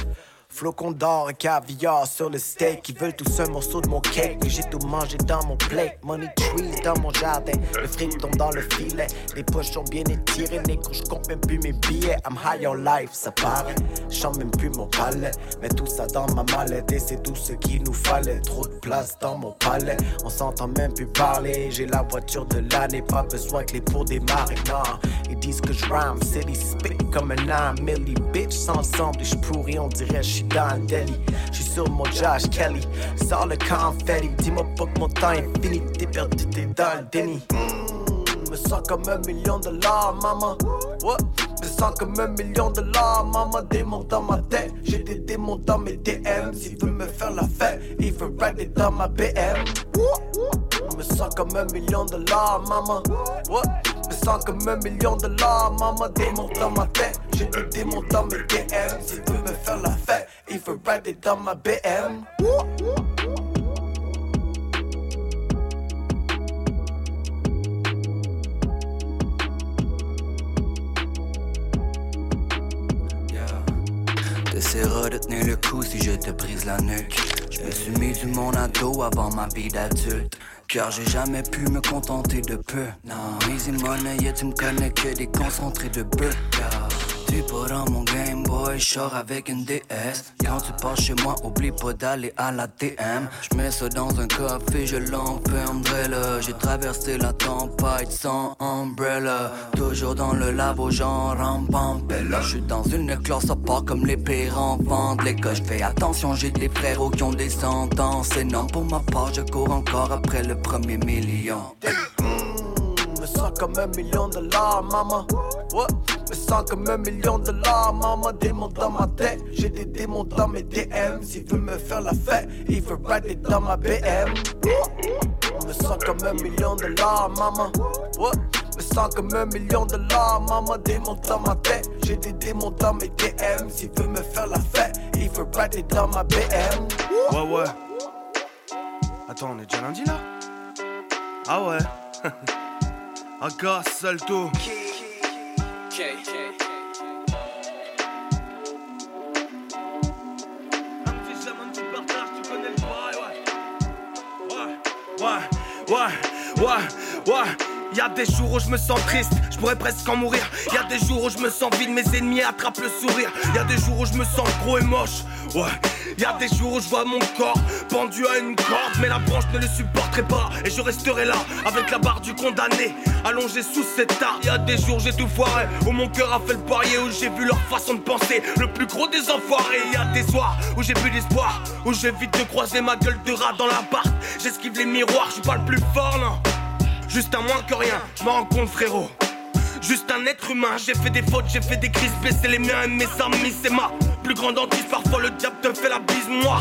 Flocons d'or et caviar sur le steak. Ils veulent tous un morceau de mon cake, mais j'ai tout mangé dans mon plate. Money trees dans mon jardin, le fric tombe dans le filet. Les poches sont bien étirées, négro, je compte même plus mes billets. I'm high on life, ça paraît, je chante même plus mon palais. Mets tout ça dans ma mallette et c'est tout ce qu'il nous fallait. Trop de place dans mon palais, on s'entend même plus parler. J'ai la voiture de l'année, pas besoin que les pots démarrent. Non, ils disent que je rhyme, silly spit comme un âme. Millie bitch, s'ensemble et je pourris, on dirait je suis dans le délit. J'suis sur mon Josh Kelly, sors le confetti. Dis-moi pas que mon temps est fini, t'es perdu, t'es dans le déni. mmh, Me sens comme un million de dollars, maman. What? Me sens comme un million de dollars, maman. Démons dans ma tête, j'ai des démons dans mes D M. S'ils veulent me faire la fête, ils veulent rider dans ma B M. What? me sens comme un million de dollars, maman. What? Me sens comme un million de dollars, maman. Des montres dans ma tête, j'ai des démons dans mes D M. Si tu veux me faire la fête, il faut rider dans ma B M. T'essaieras de tenir le coup si je te brise la nuque. Je me suis mis du monde à dos avant ma vie d'adulte, car j'ai jamais pu me contenter de peu. Non, easy money, yeah, tu me connais que des concentrés de bœuf. T'es pas dans mon Game Boy, short avec une D S. Quand tu pars chez moi, oublie pas d'aller à la T M. J'mets ça dans un café, je l'enfermerai là. J'ai traversé la tempête sans umbrella. Toujours dans le labo, genre en pampella. J'suis dans une classe à part comme les pires enfants de l'école. J'fais attention, j'ai des frérots qui ont des sentences. Et non, pour ma part, je cours encore après le premier million. Me sens comme un million de dollars, maman. What? Me sens comme un million de dollars, maman. Démons dans ma tête, j'ai des démons dans mes D M. S'il veut me faire la fête, il veut rider dans ma B M. Me sens comme un million de dollars, maman. What? Me sens comme un million de dollars, maman. Démons dans ma tête, j'ai des démons dans mes D M. S'il veut me faire la fête, il veut rider dans ma B M. Ouais, ouais. Attends, on est déjà lundi là? Ah ouais. Aga, salto. Okay. Un petit jam, un petit partage, tu connais le bail, ouais. Ouais, ouais, ouais, ouais. Y'a des jours où je me sens triste, je pourrais presque en mourir. Y'a des jours où je me sens vide, mes ennemis attrapent le sourire. Y'a des jours où je me sens gros et moche, ouais. Y'a des jours où je vois mon corps pendu à une corde, mais la branche ne le supporterait pas. Et je resterai là, avec la barre du condamné, allongé sous cette arme. Y'a des jours où j'ai tout foiré, où mon cœur a fait le poirier, où j'ai vu leur façon de penser, le plus gros des enfoirés. Y'a des soirs où j'ai plus d'espoir, où j'évite de croiser ma gueule de rat dans l'appart. J'esquive les miroirs, j'suis pas le plus fort, non. Juste un moins que rien, je m'en rends compte frérot. Juste un être humain, j'ai fait des fautes, j'ai fait des crises. Blesser les miens et mes amis, c'est ma plus grande hantise. Parfois le diable te fait la bise, moi.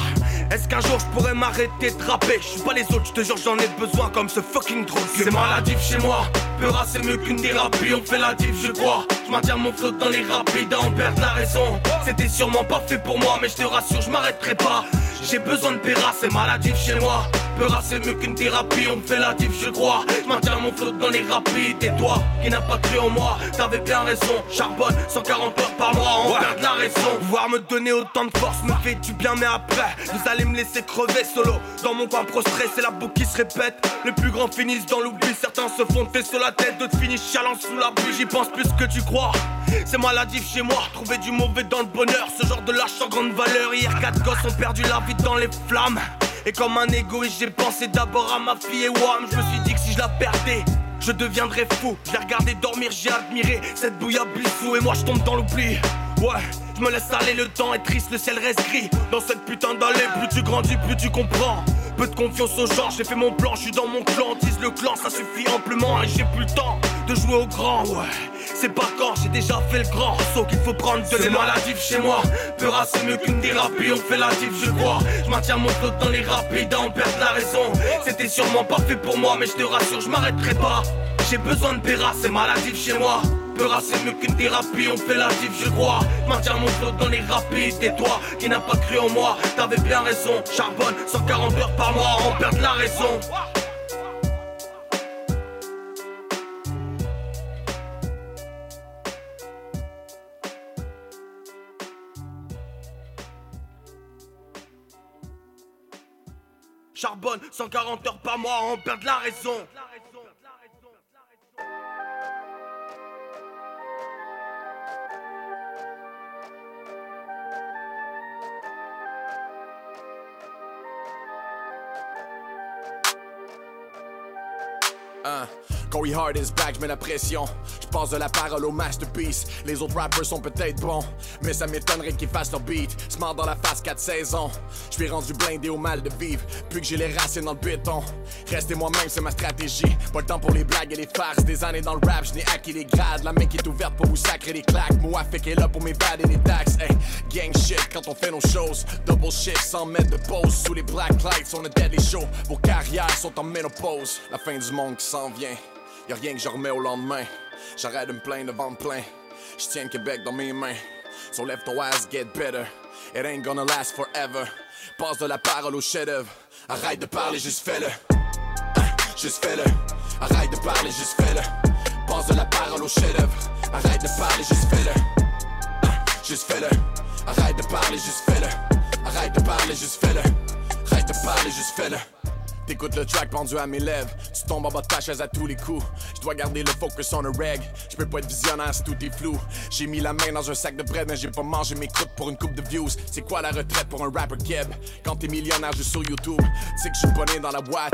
Est-ce qu'un jour je pourrais m'arrêter de rapper? Je suis pas les autres, je te jure j'en ai besoin comme ce fucking drôle. C'est maladif chez moi, peura c'est mieux qu'une thérapie. On fait la diff, je crois, je maintiens mon flotte dans les rapides à en perdre la raison. C'était sûrement pas fait pour moi, mais je te rassure, je m'arrêterai pas. J'ai besoin de péra, c'est maladif chez moi. Peura c'est mieux qu'une thérapie, on me fait la diff, je crois. Je maintiens mon flotte dans les rapides. Et toi, qui n'as pas cru en moi, t'avais bien raison. Charbonne, cent quarante heures par mois, on ouais. perd la raison. Pouvoir me donner autant de force me fait du bien, mais après, vous allez me laisser crever solo. Dans mon coin prostré, c'est la boucle qui se répète. Les plus grands finissent dans l'oubli, certains se font tester sur la tête. D'autres finissent chalant sous la pluie, j'y pense plus que tu crois. C'est maladif chez moi, trouver du mauvais dans le bonheur. Ce genre de lâche sans grande valeur. Hier, quatre gosses ont perdu la vie dans les flammes. Et comme un égoïste, j'ai pensé d'abord à ma fille et wam. Je me suis dit que si je la perdais, je deviendrais fou. Je l'ai regardé dormir, j'ai admiré cette bouillarde blissou. Et moi, je tombe dans l'oubli. Ouais, je me laisse aller, le temps est triste, le ciel reste gris. Dans cette putain d'allée, plus tu grandis, plus tu comprends. Peu de confiance au genre, j'ai fait mon plan, je suis dans mon clan. Disent le clan, ça suffit amplement. Et j'ai plus le temps de jouer au grand, ouais. C'est pas quand, j'ai déjà fait le grand. Sauf qu'il faut prendre de l'élan. C'est maladif chez moi, peura c'est mieux qu'une thérapie. On fait la diff, je crois, je maintiens mon flotte dans les rapides à en perdre la raison. C'était sûrement pas fait pour moi, mais je te rassure, je m'arrêterai pas. J'ai besoin de péra, c'est maladif chez moi. Peura c'est mieux qu'une thérapie, on fait la diff, je crois. Je maintiens mon flotte dans les rapides. Et toi, qui n'as pas cru en moi, t'avais bien raison. Charbonne, cent quarante heures par mois, on perd la raison. Charbonne, cent quarante heures par mois, on perd la raison. Uh, Corey Hart is back, j'mets la pression. J'passe de la parole au masterpiece. Les autres rappers sont peut-être bons, mais ça m'étonnerait qu'ils fassent leur beat. Smart dans la face passe quatre saisons. Je suis rendu blindé au mal de vivre, puis que j'ai les racines dans le béton. Rester moi-même, c'est ma stratégie. Pas le temps pour les blagues et les farces. Des années dans le rap, je n'ai acquis les grades. La main qui est ouverte pour vous sacrer les claques. Moi, fait qu'elle est là pour m'évader les taxes. Hey, gang shit quand on fait nos choses. Double shift sans mettre de pause. Sous les black lights, on a deadly show. Vos carrières sont en ménopause. La fin du monde qui s'en vient. Y'a rien que je remets au lendemain. J'arrête de me plaindre devant me plaindre. J'tiens le Québec dans mes mains. So left to ass, get better. It ain't gonna last forever. Passe de la parole au chef-d'œuvre. Arrête de parler, juste fais-le. Hein? Juste fais-le. Arrête de parler, juste fais-le. Passe de la parole au chef-d'œuvre. Arrête de parler, juste fais-le. Hein? Juste fais-le. Arrête de parler, juste fais-le. Arrête de parler, juste fais-le. Arrête de parler, juste fais-le. T'écoutes le track pendu à mes lèvres. Tu tombes en bas de ta chaise à tous les coups. Je dois garder le focus on a reg. Je peux pas être visionnaire si tout est flou. J'ai mis la main dans un sac de bread, mais j'ai pas mangé mes croûtes pour une coupe de views. C'est quoi la retraite pour un rapper keb? Quand t'es millionnaire juste sur YouTube, t'sais que je suis pas né dans la boîte.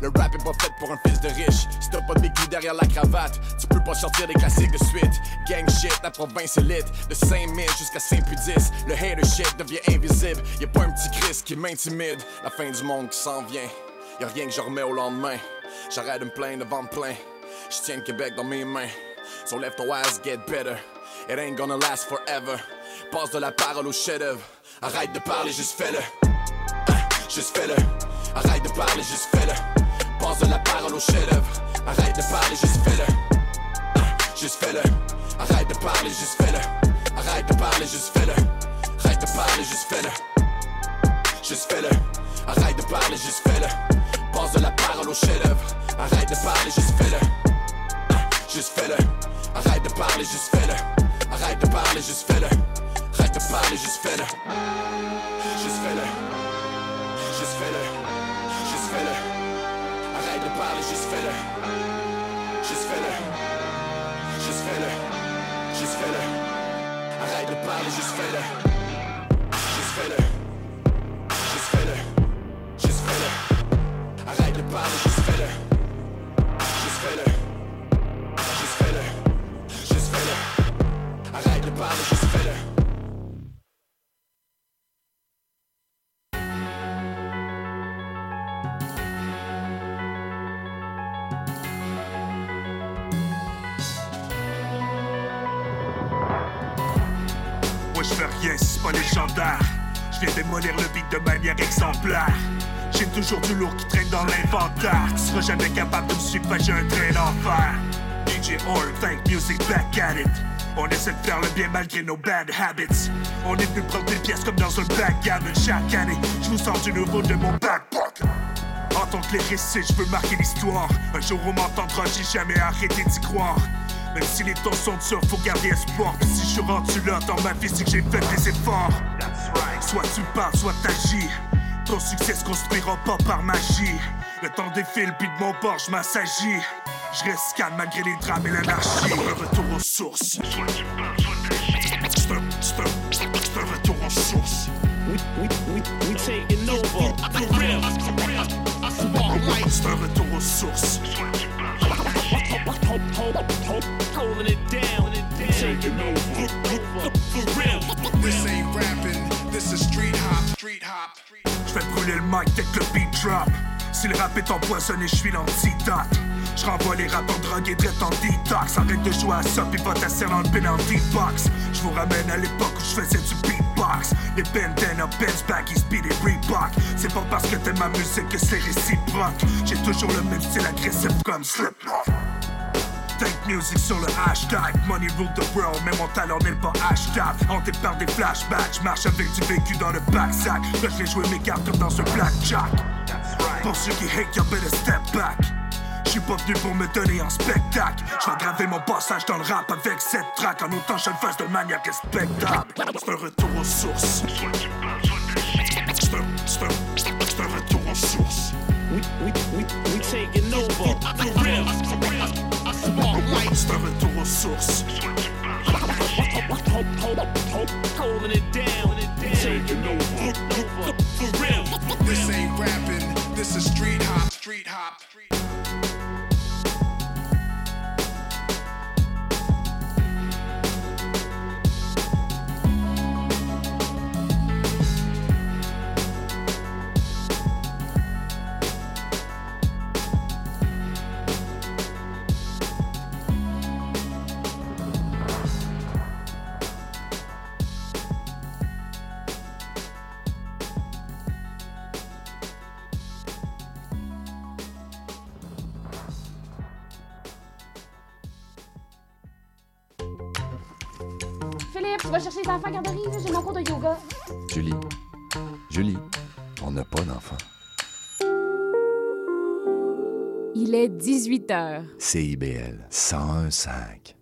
Le rap est pas fait pour un fils de riche. Si t'as pas de béquille derrière la cravate, tu peux pas sortir des classiques de suite. Gang shit, la province est lit. De cinq mille jusqu'à cinq plus dix. Le hater shit devient invisible. Y'a pas un petit Chris qui m'intimide. La fin du monde qui s'en vient. Y'a rien que je remets au lendemain. J'arrête de me plaindre devant me plaindre. J'tiens le Québec dans mes mains. So left to ass, get better. It ain't gonna last forever. Passe de la parole au chef-d'œuvre. Arrête de parler, juste fais-le. Hein? Juste fais-le. Arrête de parler, juste fais-le. Passe de la parole au chef-d'œuvre. Arrête de parler, juste fais-le. Hein? Juste fais-le. Arrête de parler, juste fais-le. Arrête de parler, juste fais-le. Arrête de parler, juste fais-le. Juste fais-le. Arrête de parler, juste fais-le. Passe de la parole au chef-d'œuvre. Arrête de parler, juste fais-le. Hein? Juste fais-le. Arrête de parler, juste fais-le. Arrête de parler, juste fais-le. Arrête de parler, juste fais-le. Juste fais-le. Juste fais-le. Juste fais-le. Arrête de parler, juste fais-le. Juste fais-le. Juste fais-le. Juste fais-le. Arrête de parler, juste fais-le. Juste fais-le. Juste fais-le. Juste fais-le. Arrête de parler, juste fais-le. Juste fais-le. Juste fais-le. Juste fais-le. Arrête de parler, juste fais-le. Moi je fais rien si c'est pas légendaire. Je viens démolir le beat de manière exemplaire. J'ai toujours du lourd qui traîne dans l'inventaire. Tu seras jamais capable de me suivre, pas j'ai un train d'enfer. D J Org, thank music, back at it. On essaie de faire le bien malgré nos bad habits. On est venu prendre des pièces comme dans un backgammon. Chaque année, je vous sors du nouveau de mon back pocket. En tant que les récits, je veux marquer l'histoire. Un jour on m'entendra, j'ai jamais arrêté d'y croire. Même si les temps sont durs, faut garder espoir. Puis si je suis rendu là dans ma vie, c'est que j'ai fait des efforts. Soit tu parles, soit t'agis. Ton succès se construira pas par magie. Le temps défile, puis de mon bord, je m'assagis. Je reste calme malgré les drames et l'anarchie. Un retour aux sources. Soit tu parles, soit t'agis. C'est un retour aux sources. We, we, we, we taking over. For real. C'est un retour aux sources. Soit tu parles, soit t'agis. Holding it down. Taking over. For real. This ain't rapping. This is street hop. Street hop. Je fais brûler le mic dès que le beat drop. Si le rap est empoisonné, je suis l'antidote. Je renvoie les rappeurs drogués drette en détox. Arrête de jouer à ça, pis va t'asseoir dans le penalty box. Je vous ramène à l'époque où je faisais du beatbox. Les bandana, bench baggy, speed et Reebok. C'est pas parce que t'aimes ma musique que c'est réciproque. J'ai toujours le même style agressif comme Slipknot. Take music sur le hashtag. Money rule the world, mais mon talent n'est pas hashtag. Hanté par des flashbacks, j'marche avec du vécu dans le backsack. Là je vais jouer mes cartes comme dans un blackjack. Right. Pour ceux qui hate, y'en better step back. J'suis pas venu pour me donner en spectacle. J'vais graver mon passage dans le rap avec cette track. En autant je le fasse de manière respectable. C'est un retour aux sources. Soit tu parles, soit t'agis. C'est un, c'est un, c'est un retour aux sources. We, we, we, we taking over. For real. C'est un retour aux sources. Holding it down. Taking over. For real. This ain't rapping. This is street hop. Street hop. Philippe, tu vas chercher les enfants à la garderie, j'ai mon cours de yoga. Julie, Julie, on n'a pas d'enfants. Il est dix-huit heures. C I B L cent un virgule cinq.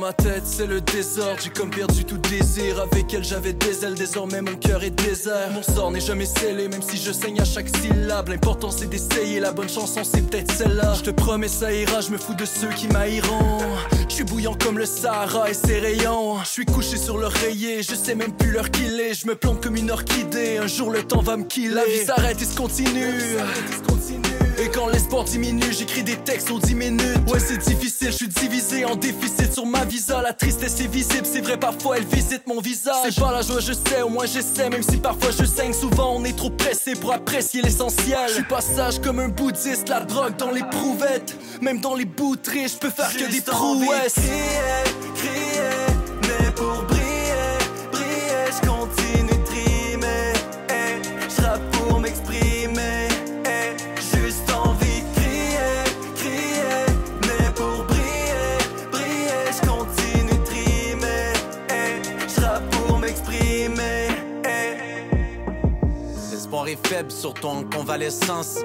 Ma tête c'est le désordre, j'ai comme perdu tout désir. Avec elle j'avais des ailes, désormais mon cœur est désert. Mon sort n'est jamais scellé, même si je saigne à chaque syllabe. L'important c'est d'essayer, la bonne chanson c'est peut-être celle-là. Je te promets ça ira, je me fous de ceux qui m'haïront. Je suis bouillant comme le Sahara et ses rayons. Je suis couché sur l'oreiller, je sais même plus l'heure qu'il est. Je me plante comme une orchidée, un jour le temps va me killer. La vie s'arrête et se continue. Et quand l'espoir diminue, j'écris des textes aux dix minutes. Ouais c'est difficile, je suis divisé en déficit sur ma visa. La tristesse est visible, c'est vrai parfois elle visite mon visage. C'est pas la joie, je sais, au moins j'essaie. Même si parfois je saigne, souvent on est trop pressé pour apprécier l'essentiel. Je suis pas sage comme un bouddhiste, la drogue dans les prouvettes. Même dans les bouteries, je peux faire que des prouesses. Crier, crier, mais pour briller. Est faible, surtout en convalescence.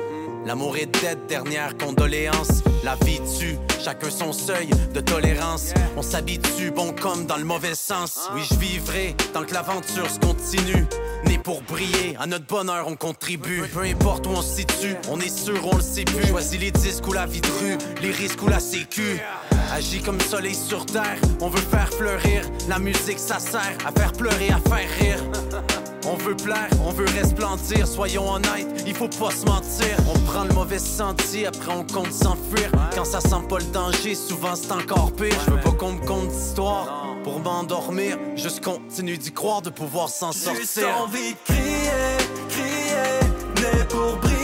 L'amour est dead, dernière condoléance. La vie tue, chacun son seuil de tolérance. On s'habitue, bon comme dans le mauvais sens. Oui, je vivrai tant que l'aventure se continue. Né pour briller, à notre bonheur on contribue. Peu importe où on se situe, on est sûr, on le sait plus. Choisis les disques ou la vie de rue, les risques ou la sécu. Agis comme soleil sur terre, on veut faire fleurir. La musique ça sert à faire pleurer, à faire rire. On veut plaire, on veut resplendir, soyons honnêtes, il faut pas se mentir. On prend le mauvais sentier, après on compte s'enfuir. Quand ça sent pas le danger, souvent c'est encore pire. Je veux pas qu'on me conte d'histoire pour m'endormir. Juste continue d'y croire, de pouvoir s'en sortir. J'ai envie de crier, crier, mais pour briller.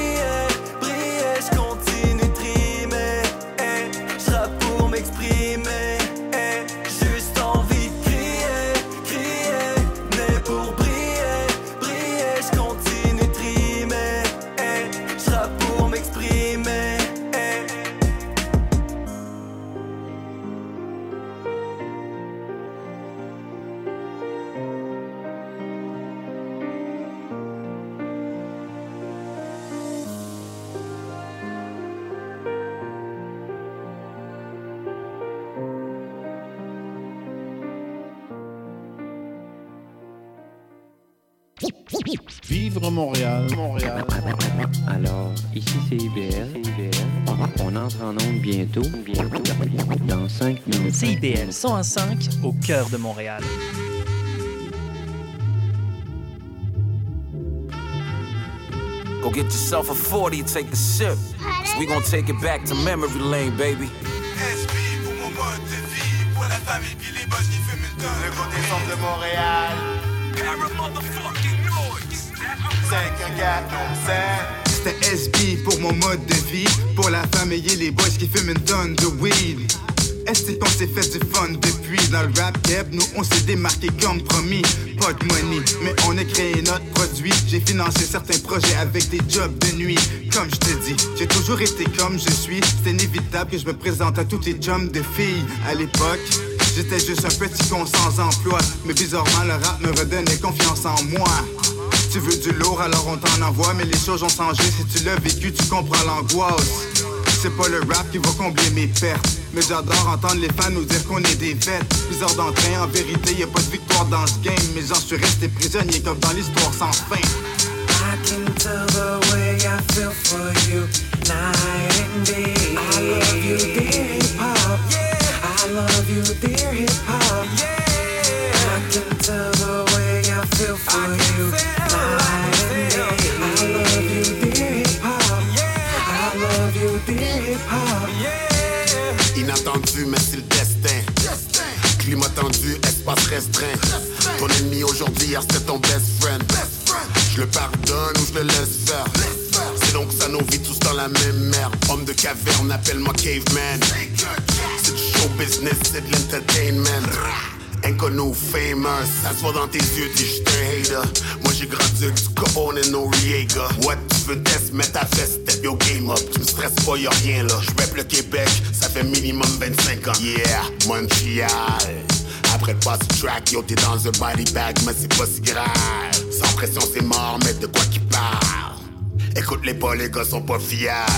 Vivre Montréal, Montréal, Montréal. Alors, ici c'est I B L. On entre en onde bientôt, bientôt, dans cinq minutes. C'est I B L cent un virgule cinq au cœur de Montréal. Go get yourself a forty, take a sip. We gonna take it back to memory lane, baby. Esprit pour mon mode de vie, pour la famille puis les boss qui fument le temps. Le grand décembre de Montréal. C'était S B pour mon mode de vie, pour la famille et les boys qui fument une tonne de weed. Est-ce qu'on s'est fait du fun depuis? Dans le rap cap, nous on s'est démarqué comme promis. Pas de money, mais on a créé notre produit. J'ai financé certains projets avec des jobs de nuit. Comme je te dis, j'ai toujours été comme je suis. C'est inévitable que je me présente à tous les jumps de filles. À l'époque, j'étais juste un petit con sans emploi, mais bizarrement le rap me redonnait confiance en moi. Tu veux du lourd, alors on t'en envoie, mais les choses ont changé. Si tu l'as vécu, tu comprends l'angoisse. C'est pas le rap qui va combler mes pertes, mais j'adore entendre les fans nous dire qu'on est des vêtes. Bizarre d'entrain, en vérité y'a pas de victoire dans ce game, mais j'en suis resté prisonnier comme dans l'histoire sans fin. I can tell the way I feel for you, night and day. I love you, dear hip-hop, yeah. I love you, dear hip-hop, yeah. I can tell the way I feel for I you, night and day. I love you, dear hip-hop, yeah. I love you, dear hip-hop, yeah. Inattendu, mais c'est le destin. Destin. Climat tendu, espace restreint. Restreint. Ton ennemi aujourd'hui, hier c'était ton best friend. Best friend. Je le pardonne ou je le laisse faire. Laisse. C'est donc ça nos vies tous dans la même merde. Homme de caverne, appelle-moi caveman. C'est du show business, c'est de l'entertainment. Inconnu, famous, ça se voit dans tes yeux, t'es juste un hater. Moi j'ai grandi avec du Capone et Noriega. What, tu veux test, mets ta veste, step yo game up. Tu me stresses pas, y'a rien là. J'rappe le Québec, ça fait minimum vingt-cinq ans. Yeah, Montréal. Après le boss track, yo t'es dans un body bag, mais c'est pas si grave. Sans pression c'est mort, mais de quoi qu'il parle. Écoute-les pas, les gars sont pas fiables.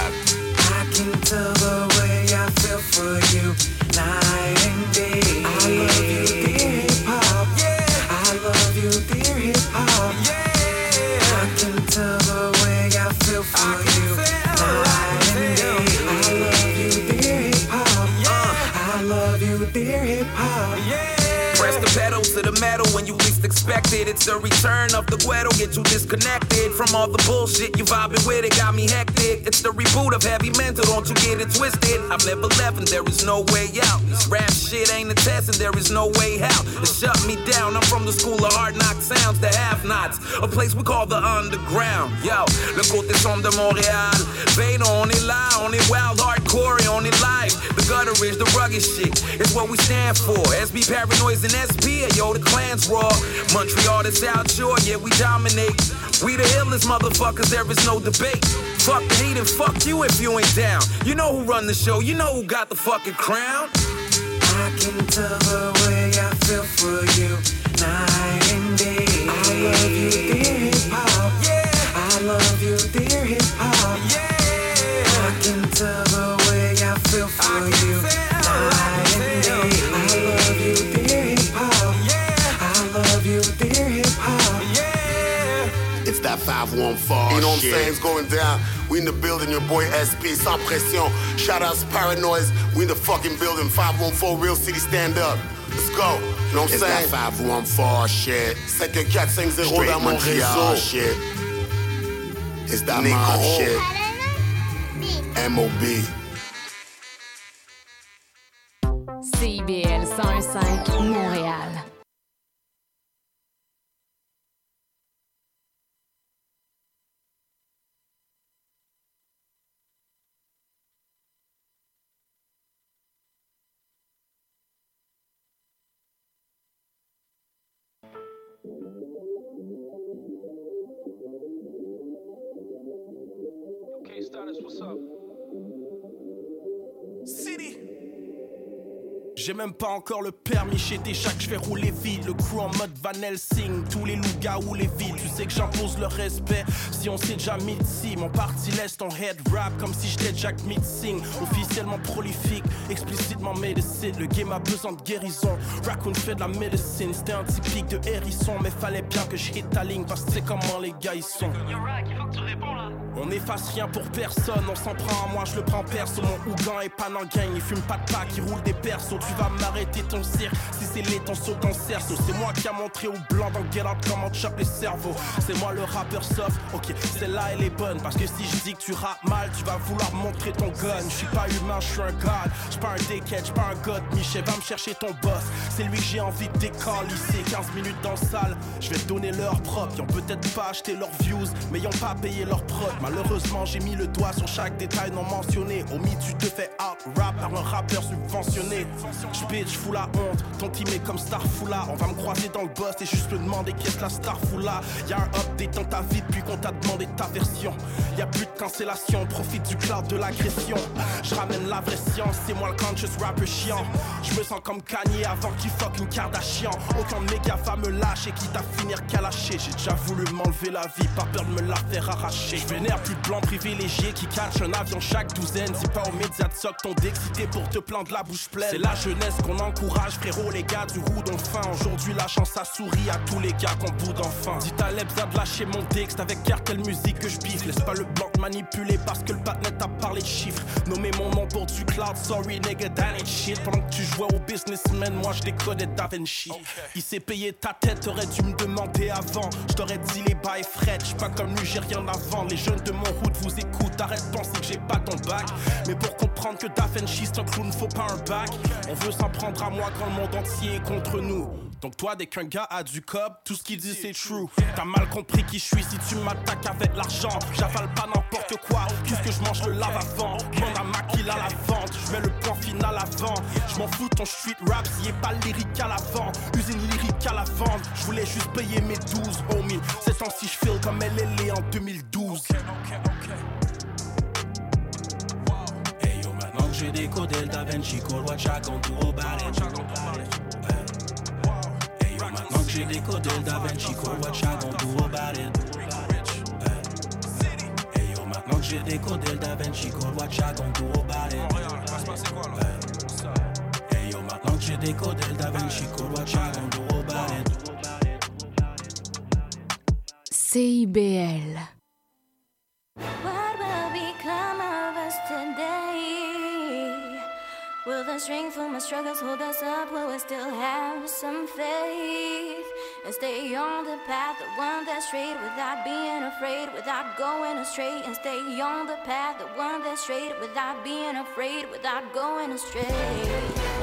I can tell the way I feel for you, night and day. I love you, dear hip-hop, yeah. I love you, dear hip-hop, yeah. I can tell the way I feel for you, night and day. I love you, dear hip-hop, yeah. I love you, dear hip-hop, yeah. Press the pedal to the metal when you least expect it. It's the return of the ghetto, get you disconnected from all the bullshit you vibing with. It got me hectic. It's the reboot of heavy metal, don't you get it twisted. I've never left and there is no way out. This rap shit ain't a test and there is no way out. It shut me down. I'm from the school of hard knock sounds, the have-nots, a place we call the underground. Yo, le côté sombre de Montréal. Vain, on est là, on est wild, hardcore, on est live. The gutter is the rugged shit. It's what we stand for. S B Paranoids and S P, yo, the clan's raw. Montreal, the South Shore, yeah, we dominate. We the illest motherfuckers, there is no debate. Fuck the heat and fuck you if you ain't down. You know who run the show, you know who got the fucking crown. I can tell the way I feel for you, night and day. I love you, dear hip-hop, yeah. I love you, dear hip-hop, yeah. I can tell the way I feel for I you, night and day. I love you, dear hip-hop. It's that five one four. You know what I'm saying? It's going down. We in the building, your boy S P, sans pression. Shout outs Paranoids. We in the fucking building. five one four, real city, stand up. Let's go. You know what I'm it's saying? It's that five one four shit. cinq quatre cinq zéro dans mon réseau shit. It's that mob shit. M O B. C I B L cent un virgule cinq Montréal. Okay, Status, what's up? City. J'ai même pas encore le permis chez tes chacs, je fais rouler vite. Le crew en mode Van Helsing, tous les loups-gars ou les vides. Tu sais que j'impose le respect, si on s'est déjà mis ici. Mon parti laisse ton head rap comme si j'étais Jack Mitzing. Officiellement prolifique, explicitement médecine. Le game a besoin de guérison, Raekwon fait de la médecine. C'était un typique de hérisson, mais fallait bien que je hit ta ligne. Parce que c'est comment les gars ils sont. Yo Rack, il faut que tu réponds là. On efface rien pour personne, on s'en prend à moi, je le prends perso. Mon hougan est pas dans le gang, il fume pas de pack, il roule des persos. Tu vas m'arrêter ton cirque, si c'est les ton saut dans le cerceau. C'est moi qui a montré au blanc dans Get Out comment tu chopes les cerveaux. C'est moi le rappeur soft, ok, celle-là elle est bonne. Parce que si je dis que tu rappes mal, tu vas vouloir montrer ton gun. Je suis pas humain, je suis un god, je suis pas un dickhead, je suis pas un god. Michel va me chercher ton boss, c'est lui que j'ai envie de décoller. Lycée, quinze minutes dans la salle, je vais te donner leur propre. Ils ont peut-être pas acheté leurs views, mais ils ont pas payé leur prod. Malheureusement j'ai mis le doigt sur chaque détail non mentionné. Homie tu te fais out-rap par un rappeur subventionné. J'pitch, j'fous la honte, ton team est comme Starfoula. On va me croiser dans le boss et juste me demander qu'est-ce la Starfoula. Y'a un update dans ta vie depuis qu'on t'a demandé ta version. Y'a plus de cancellation, profite du cloud de l'agression. J'ramène la vraie science, c'est moi le conscious rapper chiant. J'me sens comme Kanye avant qu'il fuck une Kardashian. Aucun de mes gars va me lâcher, quitte à finir qu'à lâcher. J'ai déjà voulu m'enlever la vie, par peur de me la faire arracher. J'vénère plus de blancs privilégiés qui catchent un avion chaque douzaine. C'est pas aux médias de soc ton d'excité pour te plaindre la bouche pleine. C'est la jeunesse qu'on encourage, frérot, les gars du Rawdon fin. Aujourd'hui la chance a souri à tous les gars qu'on boude enfin. Dis à l'Ebza de lâcher mon texte avec cartel musique que je bise. Laisse pas le blanc manipuler parce que le patnet a parlé de chiffres. Nommez mon nom pour du cloud, sorry nigga that ain't shit. Pendant que tu jouais au businessman, moi je décodais Da Vinci. Il s'est payé ta tête, t'aurais dû me demander avant. Je t'aurais dit les bails fret, j'suis pas comme lui, j'ai rien avant. Les jeunes de mon route vous écoutent, arrête de penser que j'ai pas ton bac. Mais pour comprendre que Da Vinci c'est un clown, faut pas un bac. On veut s'en prendre à moi quand le monde entier est contre nous. Donc toi, dès qu'un gars a du cop, tout ce qu'il dit c'est true. T'as mal compris qui je suis si tu m'attaques avec l'argent. J'avale pas n'importe quoi, qu'est-ce que je mange le lave avant. Demande à Mac qu'il a la vente, je mets le plan final avant. Je m'en fous ton street rap, s'il est pas lyrique à la vente. Usine lyrique à la vente, je voulais juste payer mes douze, homie. C'est sans si je feel comme L L A en deux mille douze. Maintenant que j'ai décodé le Da Vinci, call what Jack on tour au balai. Maintenant que j'ai décodé le Da Vinci, call what Jack on tour au balai. Maintenant que j'ai décodé le Da Vinci, call what Jack on tour au balai. Maintenant que j'ai décodé le Da Vinci, call what Jack on tour au balai. C I B L. What will become of us today? Will the strength from our struggles hold us up? Will we still have some faith? And stay on the path, the one that's straight, without being afraid, without going astray. And stay on the path, the one that's straight, without being afraid, without going astray.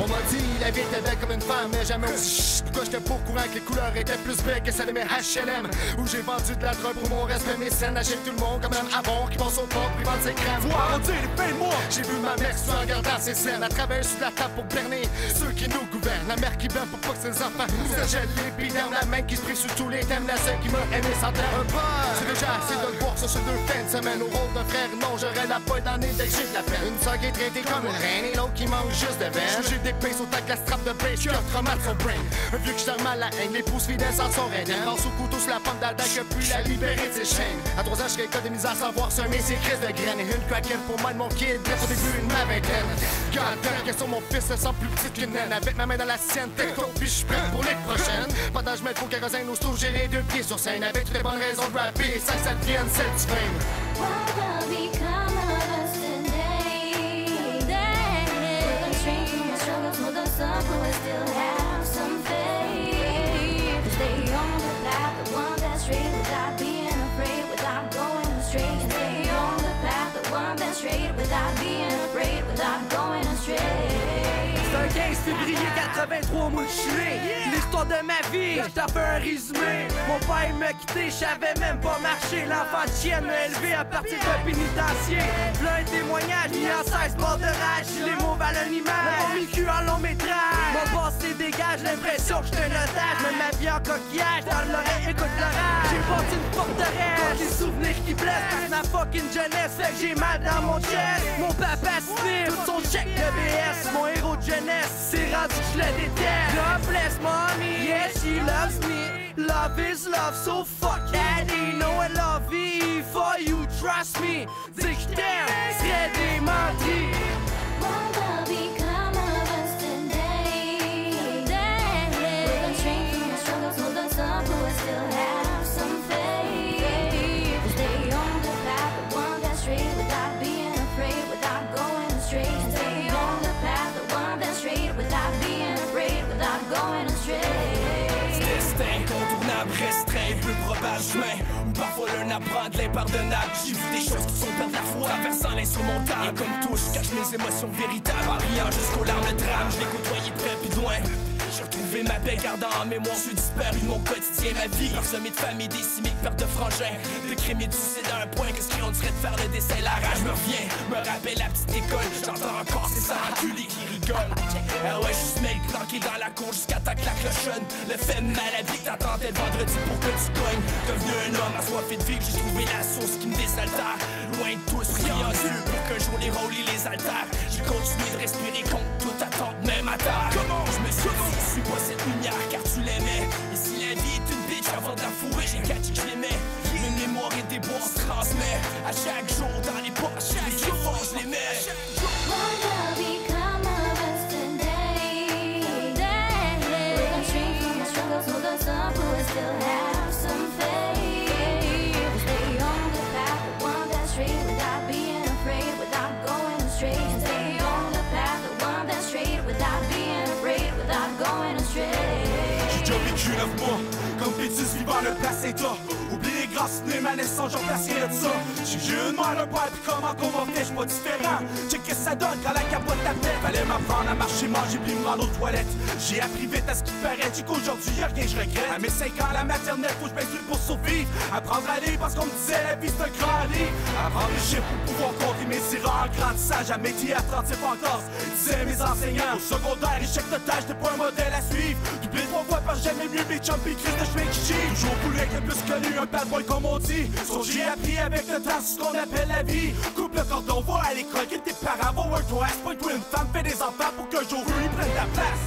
On m'a dit, la vie était belle comme une femme, mais jamais aussi chut. Pourquoi j'étais pour courant que les couleurs étaient plus belles que celles de mes H L M? Où j'ai vendu de la drogue pour mon reste, mais mes scènes achètent tout le monde, comme même avant qui pense au port, privant de ses crèmes. Wow, paye-moi! J'ai vu ma mère se regardant ses scènes, à travers sous la table pour berner ceux qui nous gouvernent. La mère qui berne pour pas que ses enfants nous agèlent l'épidème, la main qui se prive sur tous les thèmes, la seule qui m'a aimé sans terre un pas. C'est déjà assez de le voir sur ces deux fins de semaine, au rôle d'un frère, non, j'aurais la poigne dans les dès que j'ai de la peine. Une sœur qui est traitée comme une reine et l'autre qui manque juste de veine. Des pinces au tac, la strap de bain, je trauma de son brain. Un vieux qui charme à la haine, l'épouse fidèle sans son règne. Lance au couteau sur la pomme d'Alda que puis la libérer de ses chaînes. À trois ans, je rééconomise à savoir semer ses crises de graines. Et une craquelle pour moi de mon kid, au début de ma vingtaine. Gaiden, question mon fils se sent plus petite qu'une naine. Avec ma main dans la sienne, tête au puis je suis prêt pour les prochaines. Pendant que je mets trop kérosène au stove, j'ai les deux pieds sur scène. Avec toutes les bonnes raisons de rapper, ça que ça devienne cette fame. Up, will we still have some faith? Stay on the path, the one that's straight, without being afraid, without going astray. Stay on the path, the one that's straight, without being afraid, without going astray. quinze février quatre-vingt-trois, moi j'suis l'histoire de ma vie, je t'en fais un résumé. Mon père m'a quitté, j'avais même pas marché. L'enfant de chienne m'a élevé à partir d'un pénitencier. Plein de témoignages, mis en seize morts de rage. Les mots valent une image, mon vécu en long métrage. Mon passé dégage, l'impression que j'étais un otage. Même ma vie en coquillage, dans l'oreille écoute l'orage. J'ai bâti une forteresse, contre les souvenirs qui blessent. Ma fucking jeunesse fait que j'ai mal dans mon chest. Mon papa sniffe tout son chèque de B S. Mon héros de jeunesse, c'est rendu que je le déteste. God bless mommy, yeah she loves me. Love is love, so fuck daddy. No I love you, for you trust me. Dis que je t'aime, serais démenti. What will become of us today? Today, with the strength from the struggles hold us up, but we still have some faith. Stay on the path, the one that's straight, without being afraid, without going astray. Stay on the path, the one that's straight, without being afraid, without going astray. Incontournable, restreint, peu probable chemin. Parfois l'un apprend de l'impardonnable. J'ai vu des choses qui sont perdre la foi, traversant l'insurmontable. Et comme tout, je cache mes émotions véritables, en riant jusqu'aux larmes de drame. Je l'ai côtoyé près puis de loin. J'ai retrouvé ma paix, gardant en mémoire, je suis disparu de mon quotidien, ma vie. Parsemé de famille, décimée de perte de frangins, de crimes et de suicides à un point, qu'est-ce qu'on dirait de faire le dessin, la rage me revient, me rappelle la petite école, j'entends encore ces sans enculés qui rigolent. Ah ouais, juste mec, planqué dans la cour jusqu'à ta claque le jeune, le fait de maladie que t'attendais le vendredi pour que tu cognes. Devenu un homme assoiffé de vie, que j'ai trouvé la source qui me désaltère, loin de tous, rien sûr pour qu'un jour les rôles et les altères. J'ai continué de respirer contre toute attente, même à terre. Comment je me suis suis pas cette lumière car tu l'aimais. Et si la vie est une bitch avant de la fourrer, j'ai catché que je l'aimais. Une mémoire et des bois se transmet à chaque jour dans les poches, à chaque jour je l'aimais. What will become of us today? Today, with our strength from our struggles hold us up, but we still have some faith. Stay on the path, the one that's straight, without being afraid, without going astray. Stay on the path, the one that's straight, without being without going astray. J'ai déjà vécu neuf mois, comme bêtise vivant le placenta. Oublie les grands né ma naissance, j'en remercierai de ça. J'suis une mère, un père, pis comment qu'on m'en fait, j'suis pas différent. Check que ça donne quand la capote t'appelle. Fallait m'apprendre à marcher, manger, pis me rendre aux toilettes. J'ai appris vite à ce qu'il paraît, j'ai qu'aujourd'hui y'a rien que j'regrette. À mes cinq ans, la maternelle, faut que j'm'inscris pour survivre. Apprendre à lire parce qu'on me disait la vie c'est un grand livre. Apprendre les chiffres pour pouvoir compter mes erreurs. Grandissage à métier à trente-sept ans encore, disaient mes enseignants. Au secondaire, échec total, j'étais pas un modèle à suivre. Doublé trois fois parce que j'aimais mieux mes chums pis Chris de chemin qui chie. Toujours voulu être le plus connu, un bad boy comme on dit. Son j'ai appris avec le temps ce qu'on appelle la vie. Coupe le cordon, va à l'école, que tes parents vont un toit. C'est pas une femme, fais des enfants pour qu'un jour eux ils prennent ta place.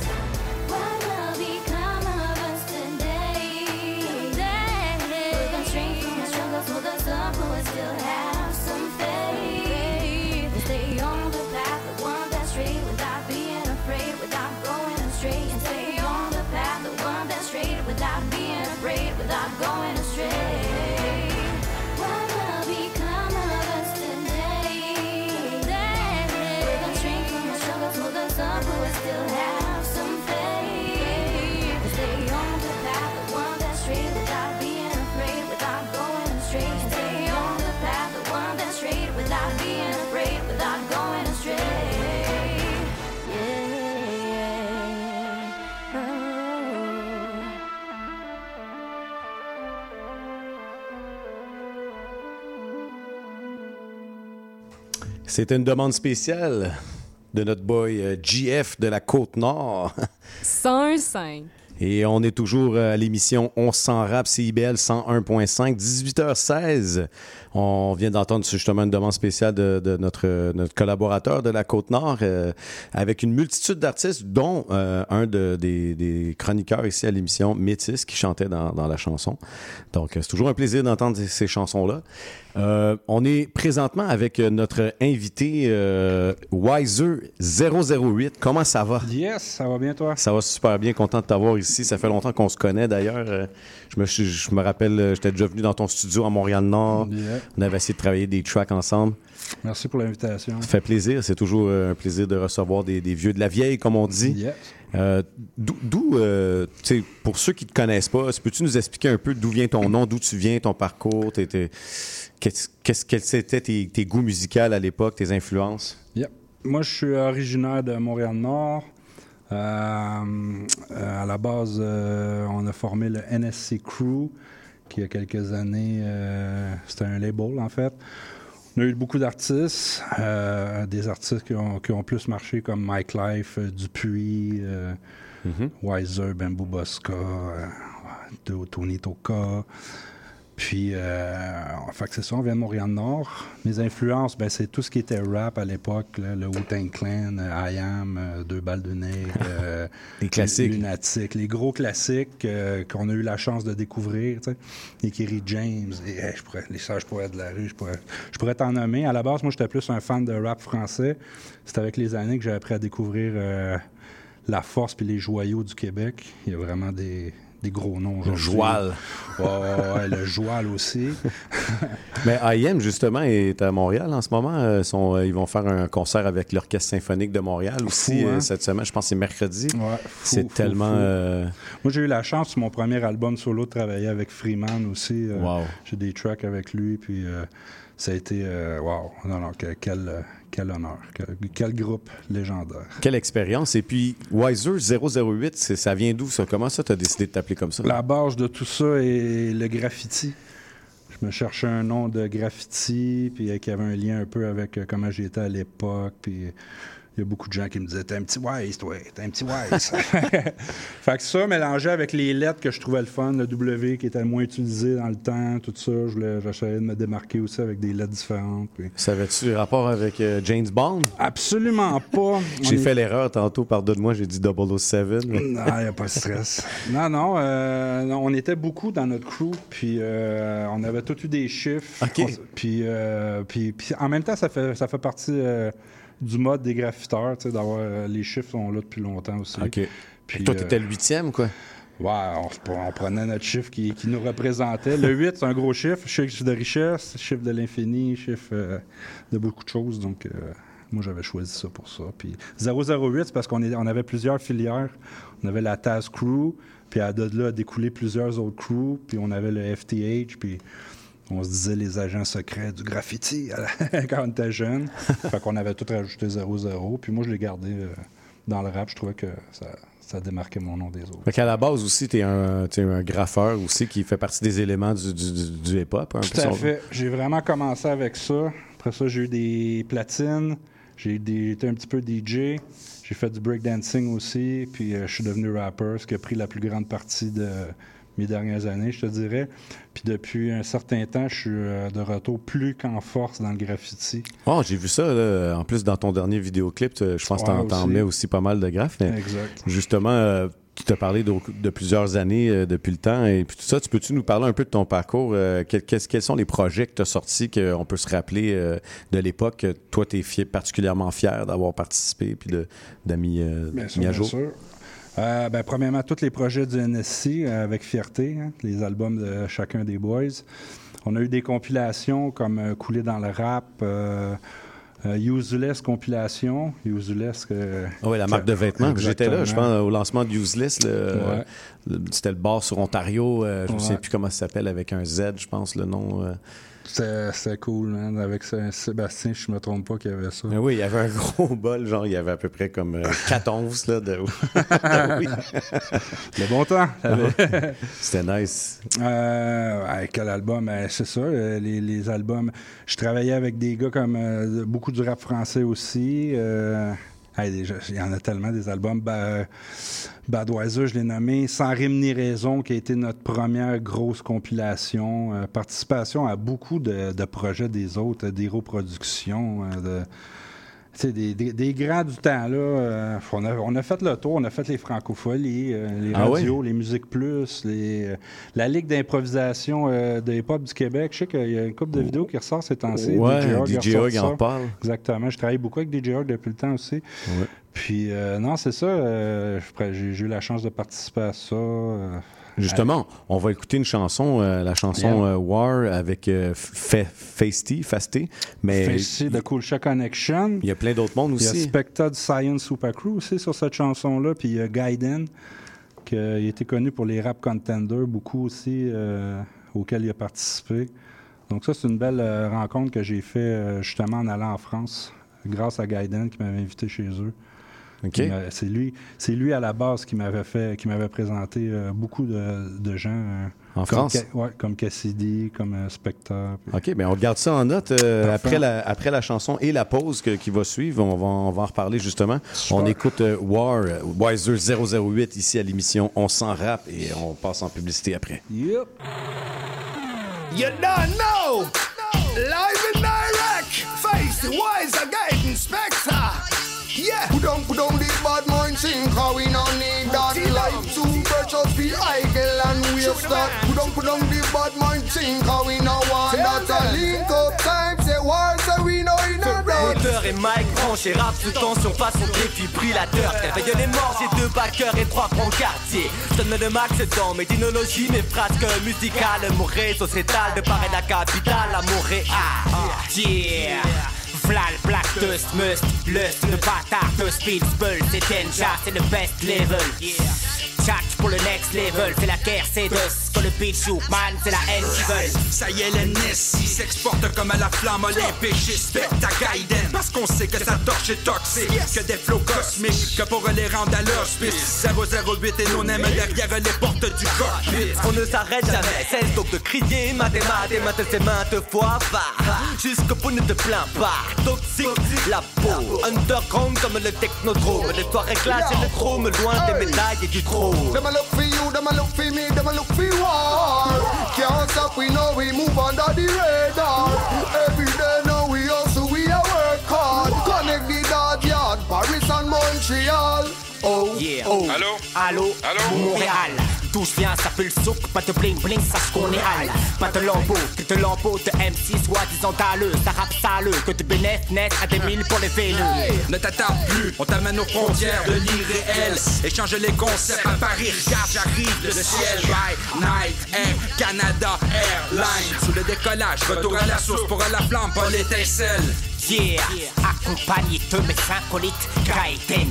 C'était une demande spéciale de notre boy G F de la Côte-Nord. cent un virgule cinq. Et on est toujours à l'émission On s'en rap, C I B L cent un virgule cinq, dix-huit heures seize. On vient d'entendre justement une demande spéciale de, de notre, notre collaborateur de la Côte-Nord euh, avec une multitude d'artistes, dont euh, un de, des, des chroniqueurs ici à l'émission, Métis, qui chantait dans, dans la chanson. Donc, c'est toujours un plaisir d'entendre ces chansons-là. Euh, on est présentement avec notre invité euh, Wiser zéro zéro huit. Comment ça va? Yes, ça va bien, toi? Ça va super bien. Content de t'avoir ici. Ça fait longtemps qu'on se connaît, d'ailleurs. Euh, je, me, je, je me rappelle, j'étais déjà venu dans ton studio à Montréal-Nord. Yeah. On avait essayé de travailler des tracks ensemble. Merci pour l'invitation. Ça fait plaisir. C'est toujours un plaisir de recevoir des, des vieux de la vieille, comme on dit. Yes. Euh, d'o- d'où, euh, tu sais, pour ceux qui ne te connaissent pas, peux-tu nous expliquer un peu d'où vient ton nom, d'où tu viens, ton parcours, t'es, t'es, qu'est-ce, qu'est-ce, quels étaient tes, tes goûts musicaux à l'époque, tes influences? Yep. Moi, je suis originaire de Montréal-Nord. Euh, euh, à la base, euh, on a formé le N S C Crew, qui il y a quelques années, euh, c'était un label, en fait. On a eu beaucoup d'artistes, euh, des artistes qui ont, qui ont plus marché comme Mike Life, Dupuis, euh, mm-hmm. Wiser, Bamboo Bosca, euh, Tony Toka. Puis, euh, en fait, c'est ça, on vient de Montréal-Nord. Mes influences, ben, c'est tout ce qui était rap à l'époque, là, le Wu-Tang Clan, euh, I Am, euh, Deux balles de nez, euh, les classiques. Lunatiques, les gros classiques euh, qu'on a eu la chance de découvrir, tu sais. Les Kerry James, et, hey, je pourrais, les sages poètes de la rue, je pourrais, je pourrais t'en nommer. À la base, moi, j'étais plus un fan de rap français. C'est avec les années que j'ai appris à découvrir euh, la force puis les joyaux du Québec. Il y a vraiment des. Des gros noms. Le Joual. Oh, ouais, le Joual aussi. Mais I M, justement, est à Montréal en ce moment. Ils, sont, ils vont faire un concert avec l'Orchestre symphonique de Montréal aussi fou, hein? Cette semaine. Je pense que c'est mercredi. Ouais, fou, c'est fou, tellement... Fou. Euh... Moi, j'ai eu la chance, sur mon premier album solo, de travailler avec Freeman aussi. Wow. Euh, j'ai des tracks avec lui, puis euh, ça a été... Euh, wow. Non, non, quel... Euh... Quel honneur, quel, quel groupe légendaire. Quelle expérience. Et puis, Wiser zéro zéro huit, c'est, ça vient d'où, ça? Comment ça, tu as décidé de t'appeler comme ça? La base de tout ça est le graffiti. Je me cherchais un nom de graffiti, puis euh, qui avait un lien un peu avec euh, comment j'étais à l'époque, puis... Il y a beaucoup de gens qui me disaient « T'es un petit wise, toi, t'es un petit wise. » Fait que ça, mélangé avec les lettres que je trouvais le fun, le W qui était moins utilisé dans le temps, tout ça, je voulais, j'essayais de me démarquer aussi avec des lettres différentes. Puis... Savais-tu le rapport avec euh, James Bond? Absolument pas. J'ai est... fait l'erreur tantôt, pardonne-moi, j'ai dit double O sept. Mais... non, il n'y a pas de stress. non, non, euh, non, on était beaucoup dans notre crew, puis euh, on avait tous eu des chiffres. OK. On... Puis, euh, puis, puis en même temps, ça fait, ça fait partie... Euh, du mode des graffiteurs, tu sais, d'avoir... Euh, les chiffres sont là depuis longtemps aussi. OK. Puis, toi, euh, t'étais le huitième, quoi? Ouais, on, on prenait notre chiffre qui, qui nous représentait. Le huit, c'est un gros chiffre. Chiffre de richesse, chiffre de l'infini, chiffre euh, de beaucoup de choses. Donc, euh, moi, j'avais choisi ça pour ça. Puis zéro zéro huit, c'est parce qu'on est, on avait plusieurs filières. On avait la Taz Crew, puis à de là, a découlé plusieurs autres crews, puis on avait le F T H, puis... On se disait les agents secrets du graffiti quand on était jeune. Fait qu'on avait tout rajouté zéro zéro. Puis moi, je l'ai gardé euh, dans le rap. Je trouvais que ça, ça démarquait mon nom des autres. Fait qu'à la base aussi, t'es un, t'es un graffeur aussi qui fait partie des éléments du, du, du, du hip-hop. Hein, tout à fait. J'ai vraiment commencé avec ça. Après ça, j'ai eu des platines. J'ai des, été un petit peu D J. J'ai fait du breakdancing aussi. Puis euh, je suis devenu rappeur, ce qui a pris la plus grande partie de... mes dernières années, je te dirais. Puis depuis un certain temps, je suis de retour plus qu'en force dans le graffiti. Oh, j'ai vu ça, là. En plus, dans ton dernier vidéoclip, je pense que ouais, t'en mets aussi pas mal de graffs. Mais exact. Justement, euh, tu t'as parlé de, de plusieurs années euh, depuis le temps. Et puis tout ça, tu peux-tu nous parler un peu de ton parcours? Euh, quel, qu'est, quels sont les projets que t'as sortis qu'on peut se rappeler euh, de l'époque? Toi, t'es fier, particulièrement fier d'avoir participé puis de, de mis, euh, bien sûr, mis à jour. Bien sûr. Euh, ben, premièrement, tous les projets du N S C euh, avec fierté, hein, les albums de chacun des boys. On a eu des compilations comme euh, Couler dans le rap, euh, euh, Useless compilation. Useless. Euh, oh, oui, la marque de vêtements. J'étais là, je pense, au lancement de Useless. Le, ouais. euh, le, c'était le bar sur Ontario. Euh, je ne ouais. sais plus comment ça s'appelle, avec un Z, je pense, le nom. Euh... C'était, c'était cool, hein, avec Sébastien, je me trompe pas qu'il y avait ça. Mais oui, il y avait un gros bol, genre, il y avait à peu près comme euh, quatorze, là, de... oui. Le bon temps. Avait... C'était nice. Euh, avec quel album? C'est ça, les, les albums. Je travaillais avec des gars comme euh, beaucoup du rap français aussi. Euh... Il y en a tellement, des albums. Badweiser, je l'ai nommé. Sans rime ni raison, qui a été notre première grosse compilation. Euh, participation à beaucoup de, de projets des autres, d'Hero Productions, de, des, des, des grands du temps. Là, euh, on, a, on a fait le tour, on a fait les Francopholies, euh, les radios, ah oui? les Musiques Plus, les, euh, la Ligue d'improvisation euh, de hip-hop du Québec. Je sais qu'il y a une couple de vidéos qui ressort ces temps-ci. Ouais, D J Org en parle. Exactement. Je travaille beaucoup avec D J Org depuis le temps aussi. Ouais. Puis euh, non, c'est ça. Euh, j'ai, j'ai eu la chance de participer à ça. Euh, Justement, avec... on va écouter une chanson, euh, la chanson yeah. euh, War avec euh, Fasty, Fasty. Fasty de Cool Shot Connection. Il y a plein d'autres mondes aussi. Il y a Spectre du Science Super Crew aussi sur cette chanson-là. Puis il y a Gaiden, qui était connu pour les rap contenders, beaucoup aussi, euh, auxquels il a participé. Donc ça, c'est une belle euh, rencontre que j'ai fait euh, justement en allant en France, grâce à Gaiden qui m'avait invité chez eux. Okay. C'est lui, c'est lui à la base qui m'avait fait, qui m'avait présenté euh, beaucoup de, de gens. Euh, en France? Ca- ouais, comme Cassidy, comme euh, Spectre. Puis... OK, bien on garde ça en note. Euh, après, la, après la chanson et la pause que, qui va suivre, on va, on va en reparler justement. Super. On écoute euh, War, euh, Wiser zéro zéro huit ici à l'émission On s'en rap et on passe en publicité après. Yep. You don't know! Live in direct! Face the Wiser Gaiden Spectre! Yeah, we don't put down the bad mind thing, cause we don't need that life too precious for idle and waste that. We don't put down the bad mind thing, cause we don't want that. A link up time, c'est war, so we know in a road. Moteur et mic branché, rap sous tension, face au défi brûlateur. Réveille les morts, j'ai deux backers et trois brancardiers. Je donne le max dans mes technologies, mes phrases musicales. Mon réseau s'étale de Paris, la capitale, à Montréal. Yeah. Vlal, black, dust, must, lust, le bâtard, de speed, bull, c'est danger, c'est le best level. Jack pour le next level, c'est la guerre, c'est dust, quand le beat joue, man, c'est la haine qui veulent. Ça y est, l'N S I s'exporte comme à la flamme olympique, j'especte à Gaiden, parce qu'on sait que sa torche est toxique, que des flots cosmiques, que pour les rendre à leur spice, zéro zéro huit et non aime derrière les portes du cockpit. On ne s'arrête jamais, cesse donc de crier, mathémat, et mathé, c'est maintes fois, va, jusqu'au bout ne te plains pas. Toxique, la peau, underground comme le technodrome. Le soir éclate et le trôme, loin des médailles et du trône. Them a look for you, them a look for me, them a look for war. Can't stop, we know we move under the radar. Every day now we also we are work hard. Connect the dog yard, Paris and Montreal. Oh, yeah. Oh. Allô? Allô? Allô? Montréal. D'où je viens, ça fait le souk, pas de bling bling, sache qu'on est hal. Pas de lambeau, que de lambeau, de M six, soit disant taleux, ça rappe saleux, que de bénéf net à des mille pour les véleux. Hey, ne t'attarde plus, on t'amène aux frontières de l'irréel. Échange les concepts à Paris, regarde, j'arrive, le ciel, by night, air, Canada, airline. Sous le décollage, retour à la source, pour la flamme, pas l'étincelle. Yeah, accompagné de mes symbolites, Gaiden,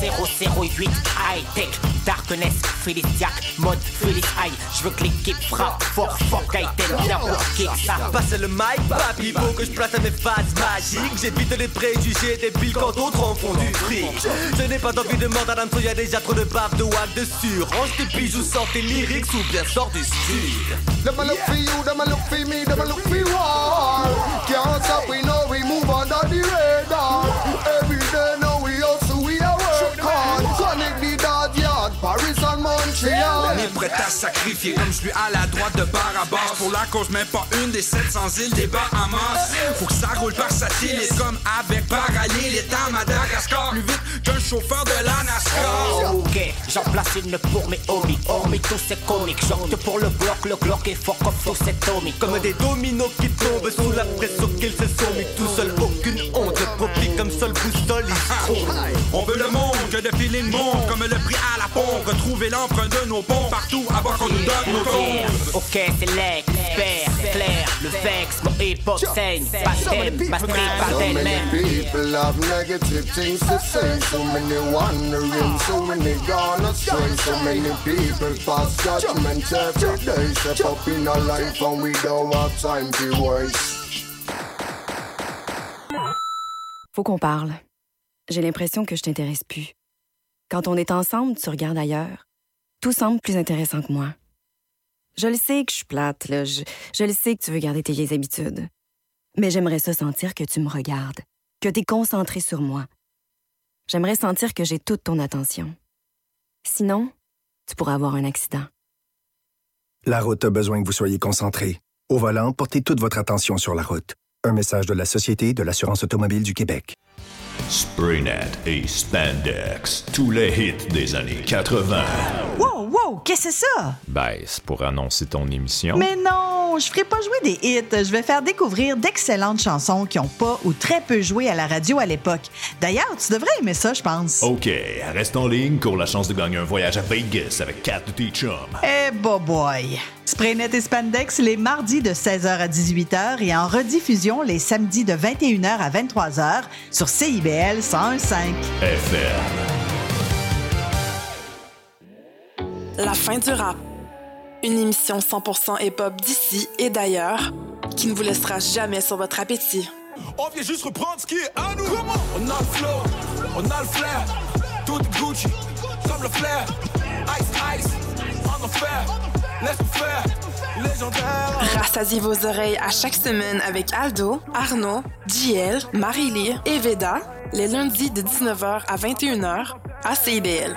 zéro zéro huit, high-tech, darkness, Féliciac. mode Félix High. J'veux que l'équipe frappe fort, fort, Gaiden, bien pour kick ça. Passe le mic, papi, faut que je place à mes phases magiques. J'évite les préjugés des piles quand d'autres en font du fric. Je n'ai pas envie de mordre à l'âme, y'a déjà trop de bave de wack dessus. Range tes bijoux, sors tes lyrics ou bien sors du style. Dama look for you, dama look for me, dama look for all. Can't stop, we know we move under the radar. Every day now we also we are work hard. Connect the dot yard, Paris and Montréal. On est prêt à sacrifier comme je suis à la droite de bar à bar. Pour la cause, même pas une des sept cents îles des Bahamas. Faut que ça roule par satellite yes. Comme avec Parallèle les temps Madagascar. Plus vite qu'un chauffeur de la NASCAR. Oh, ok, j'en place une pour mes homies. Hormis tous ces comiques, j'opte pour le bloc. Le bloc est fort comme tous ces tomiques. Comme des dominos qui tombent sous la pression qu'ils se sont mis tout seul. Aucune honte, propique comme seul boussole. On veut le monde, que de filer le monde. Comme le prix à la pompe, retrouver l'empreinte de nos bombes. Partout, avant qu'on nous donne nos comptes. Ok, c'est l'expert, clair, le vex, mon époque saigne. Pastel, ma street, par elle-même. So many people have negative things to say. So many wandering, so many gone astray. So many people pass judgment every day. Step up in our life and we don't have time to waste. Faut qu'on parle. J'ai l'impression que je t'intéresse plus. Quand on est ensemble, tu regardes ailleurs. Tout semble plus intéressant que moi. Je le sais que je suis plate, là. Je, je le sais que tu veux garder tes vieilles habitudes. Mais j'aimerais ça sentir que tu me regardes, que t'es concentré sur moi. J'aimerais sentir que j'ai toute ton attention. Sinon, tu pourras avoir un accident. La route a besoin que vous soyez concentrés. Au volant, portez toute votre attention sur la route. Un message de la Société de l'assurance automobile du Québec. Spraynet et Spandex, tous les hits des années quatre-vingts. Wow, wow, qu'est-ce que c'est ça? Ben, c'est pour annoncer ton émission. Mais non, je ferai pas jouer des hits. Je vais faire découvrir d'excellentes chansons qui ont pas ou très peu joué à la radio à l'époque. D'ailleurs, tu devrais aimer ça, je pense. OK, reste en ligne, cours la chance de gagner un voyage à Vegas avec quatre de tes chums. Eh, bo boy! Spraynet et Spandex, les mardis de seize heures à dix-huit heures et en rediffusion les samedis de vingt et une heures à vingt-trois heures sur C I B L cent un virgule cinq. F R. La fin du rap. Une émission cent pour cent hip-hop d'ici et d'ailleurs qui ne vous laissera jamais sur votre appétit. On vient juste reprendre ce qui est à nous. Comment? On a le flow, on a le flair. Tout Gucci, comme le flair. Ice, ice, on the fair. Rassasiez vos oreilles à chaque semaine avec Aldo, Arnaud, J L, Marie-Lie et Veda, les lundis de dix-neuf heures à vingt et une heures à C I B L.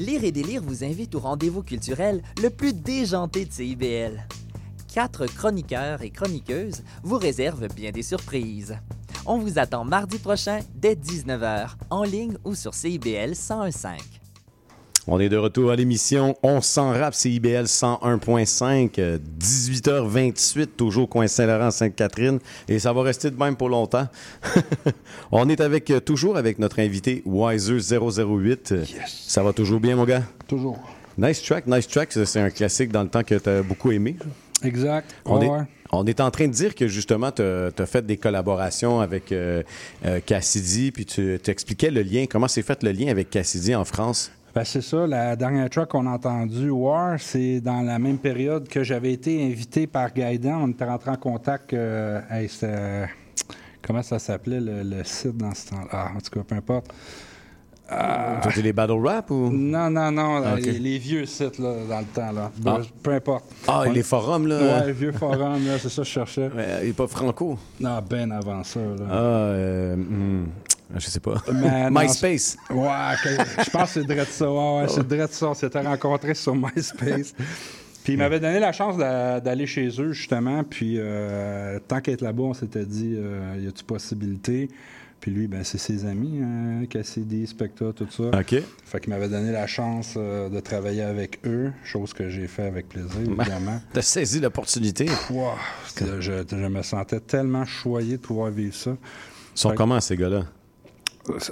Lire et Délire vous invite au rendez-vous culturel le plus déjanté de C I B L. Quatre chroniqueurs et chroniqueuses vous réservent bien des surprises. On vous attend mardi prochain dès dix-neuf heures, en ligne ou sur C I B L cent un virgule cinq. On est de retour à l'émission On s'en rap, C I B L cent un virgule cinq, dix-huit heures vingt-huit, toujours coin Saint-Laurent, Sainte-Catherine, et ça va rester de même pour longtemps. On est avec toujours avec notre invité Wiser zéro zéro huit. Yes. Ça va toujours bien, mon gars? Toujours. Nice track, nice track, c'est un classique dans le temps que tu as beaucoup aimé. Exact. On est... On est en train de dire que, justement, tu as fait des collaborations avec euh, euh, Cassidy, puis tu t'expliquais le lien. Comment s'est fait le lien avec Cassidy en France? Ben c'est ça. La dernière track qu'on a entendue, War, c'est dans la même période que j'avais été invité par Gaiden. On était rentré en contact... Euh, hey, euh, comment ça s'appelait, le, le site dans ce temps-là? Ah, en tout cas, peu importe. Euh... Tu as dit les battle rap ou... Non, non, non. Ah, okay. les, les vieux sites là, dans le temps. Là. Ah. Peu importe. Ah, on... les forums, là. Ouais, les vieux forums, là, c'est ça que je cherchais. Il n'est pas franco. Non, ben avant ça. Là. Ah, euh, hmm. Je sais pas. MySpace. Ouais, okay. Je pense que c'est Dread ça. Ouais, ouais, oh. C'est Dread ça. On s'était rencontrés sur MySpace. Puis ils m'avaient donné la chance d'aller chez eux, justement. Puis euh, tant qu'être là-bas, on s'était dit, euh, y a-tu possibilité? Puis lui, ben c'est ses amis, hein, Cassidy, Spectre, tout ça. OK. Fait qu'il m'avait donné la chance euh, de travailler avec eux, chose que j'ai fait avec plaisir, évidemment. T'as saisi l'opportunité. Wow, je, je me sentais tellement choyé de pouvoir vivre ça. Ils sont fait comment, que... ces gars-là?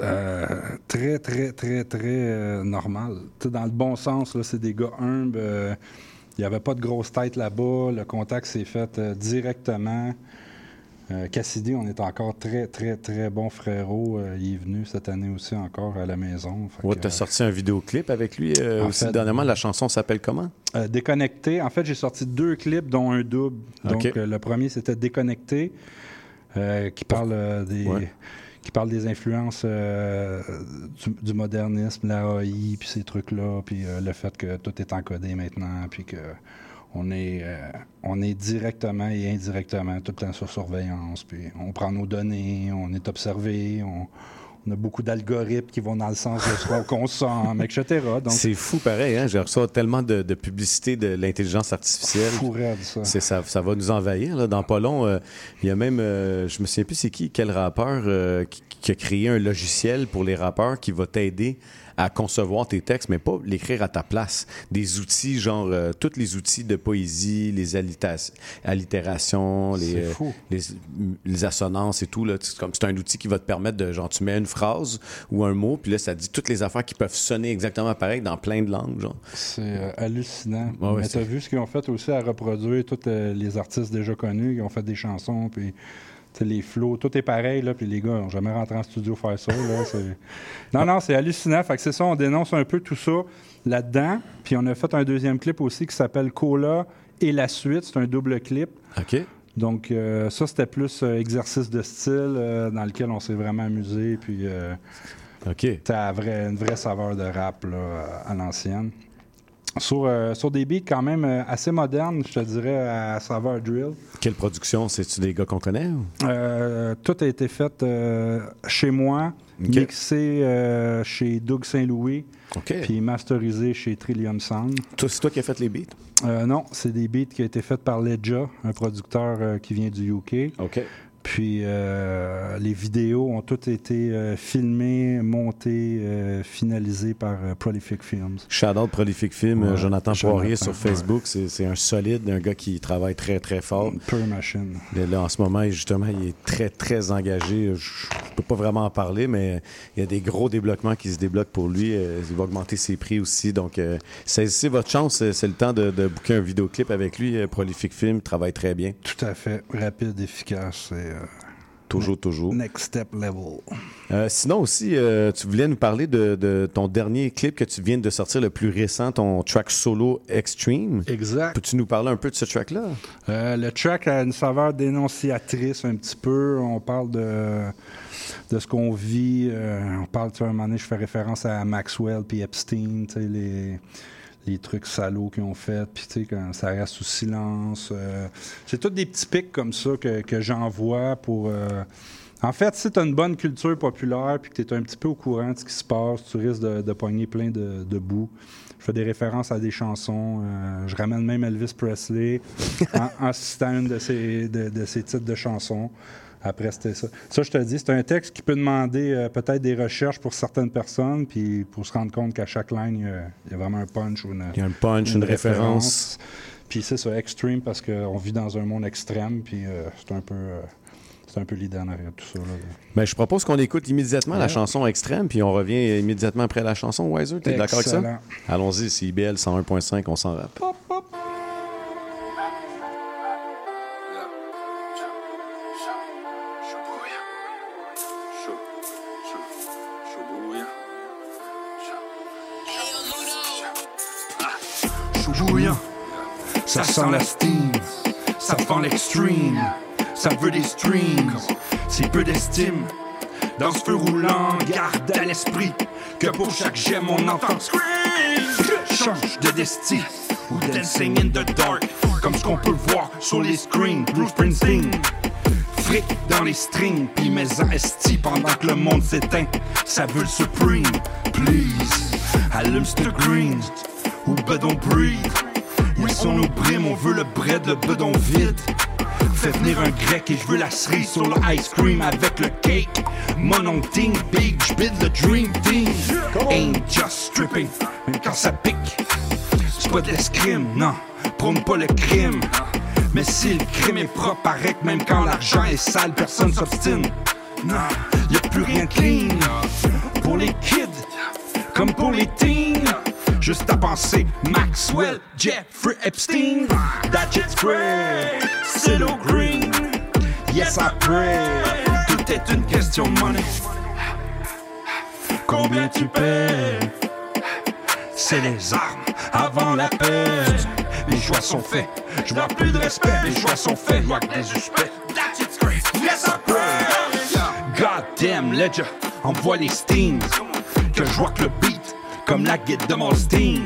Euh, très, très, très, très euh, normal. T'sais, dans le bon sens, là, c'est des gars humbles. Euh, il n'y avait pas de grosse tête là-bas. Le contact s'est fait euh, directement. Euh, Cassidy, on est encore très, très, très bon frérot. Euh, il est venu cette année aussi encore à la maison. Ouais, tu as euh... sorti un vidéoclip avec lui euh, aussi fait, dernièrement. La chanson s'appelle comment? Euh, Déconnecté. En fait, j'ai sorti deux clips, dont un double. Okay. Donc, euh, le premier, c'était Déconnecté, euh, qui parle euh, des... Ouais. qui parle des influences euh, du, du modernisme, la A I, puis ces trucs-là, puis euh, le fait que tout est encodé maintenant, puis qu'on est, euh, on est directement et indirectement tout le temps sur surveillance, puis on prend nos données, on est observé, on, on a beaucoup d'algorithmes qui vont dans le sens de ce qu'on consomme, et cetera. Donc, c'est fou pareil, hein? Je reçois tellement de, de publicité de l'intelligence artificielle. Fou raide, ça. C'est, ça. Ça va nous envahir, là. Dans pas long, euh, il y a même, euh, je me souviens plus c'est qui, quel rappeur euh, qui, qui a créé un logiciel pour les rappeurs qui va t'aider à concevoir tes textes, mais pas l'écrire à ta place. Des outils, genre, euh, tous les outils de poésie, les allita- allitérations, les, euh, les, les assonances et tout. Là, c'est, comme, c'est un outil qui va te permettre de, genre, tu mets une phrase ou un mot, puis là, ça dit toutes les affaires qui peuvent sonner exactement pareil dans plein de langues, genre. C'est euh, hallucinant. Ah ouais, mais c'est... t'as vu ce qu'ils ont fait aussi à reproduire tous euh, les artistes déjà connus, ils ont fait des chansons, puis... T'sais, les flows, tout est pareil, là, puis les gars n'ont jamais rentré en studio faire ça, là, c'est... Non, non, c'est hallucinant, fait que c'est ça, on dénonce un peu tout ça là-dedans, puis on a fait un deuxième clip aussi qui s'appelle « Cola et la suite », c'est un double clip. OK. Donc euh, ça, c'était plus euh, exercice de style euh, dans lequel on s'est vraiment amusé, puis euh, okay. T'as vrai, une vraie saveur de rap, là, à l'ancienne. Sur, euh, sur des beats quand même euh, assez modernes, je te dirais, à saveur drill. Quelle production? C'est-tu des gars qu'on connaît? Ou? Euh, tout a été fait euh, chez moi, okay. Mixé euh, chez Doug Saint-Louis, okay. Puis masterisé chez Trillium Sound. Toi, c'est toi qui as fait les beats? Euh, non, c'est des beats qui ont été faits par Ledja, un producteur euh, qui vient du U K. Okay. Puis euh, les vidéos ont toutes été euh, filmées, montées, euh, finalisées par euh, Prolific Films. Shout-out Prolific Films, ouais, Jonathan Poirier sur Facebook. Ouais. C'est, c'est un solide, un gars qui travaille très, très fort. Peu machine. Là, là, en ce moment, justement, il est très, très engagé. Je peux pas vraiment en parler, mais il y a des gros débloquements qui se débloquent pour lui. Il va augmenter ses prix aussi. Donc, euh, saisissez votre chance. C'est le temps de, de booker un vidéoclip avec lui. Prolific Films travaille très bien. Tout à fait. Rapide, efficace. Et... Euh, toujours, ne- toujours. Next step level. Euh, sinon aussi, euh, tu voulais nous parler de, de ton dernier clip que tu viens de sortir, le plus récent, ton track solo Extreme. Exact. Peux-tu nous parler un peu de ce track-là? Euh, le track a une saveur dénonciatrice un petit peu. On parle de, de ce qu'on vit. Euh, on parle, tu vois, à un moment donné, je fais référence à Maxwell puis Epstein, tu sais, les... les trucs salauds qu'ils ont fait, puis tu sais, quand ça reste sous silence. Euh, c'est tous des petits pics comme ça que, que j'envoie pour... Euh... En fait, si tu as une bonne culture populaire, puis que tu es un petit peu au courant de ce qui se passe, tu risques de, de pogner plein de, de bouts. Je fais des références à des chansons. Euh, je ramène même Elvis Presley en, en citant une de ses, de, de ses titres de chansons. Après, c'était ça. Ça, je te dis, c'est un texte qui peut demander euh, peut-être des recherches pour certaines personnes, puis pour se rendre compte qu'à chaque line, il y a, il y a vraiment un punch ou une, il y a un punch, une, une référence. référence. Puis c'est ça, extreme, parce qu'on vit dans un monde extrême, puis euh, c'est un peu... Euh, C'est un peu l'idée en arrière de tout ça. Là. Ben, je propose qu'on écoute immédiatement ouais. la chanson Extrême, puis on revient immédiatement après la chanson. Wiser, t'es d'accord avec ça? Allons-y, c'est I B L cent un virgule cinq, on s'en rappe. Pop, pop. Chaud bouillant, ça sent la steam, ça fend l'extreme. Ça veut des streams, c'est peu d'estime. Dans ce feu roulant, garde à l'esprit que pour chaque gemme, on entend scream. Change de destin ou dancing in the dark, comme ce qu'on peut voir sur les screens. Bruce Springsteen, fric dans les strings, pis mes esti pendant que le monde s'éteint. Ça veut le supreme, please. Allume ce green ou bedon breathe. Oui, sur nos primes, on veut le bread, le bedon vide. Fais venir un grec et je veux la cerise sur le ice cream avec le cake. Mon on ting big, je bid le dream team. Ain't just stripping, même quand ça pique. C'est pas de l'escrime, non, prône pas le crime. Mais si le crime est propre, paraît que même quand l'argent est sale, personne s'obstine. Non, y'a plus rien clean. Pour les kids, comme pour les teens. Juste à penser, Maxwell, Jeffrey Epstein. That shit's great, c'est l'eau green. Yes, I pray. Tout est une question de money. Combien tu payes? C'est les armes avant la paix. Les choix sont faits, je vois plus de respect. Les choix sont faits, je vois que des suspects. That shit's great, yes, I pray. God damn, ledger, envoie les steams. Que je vois que le beat comme la guide de Malstein.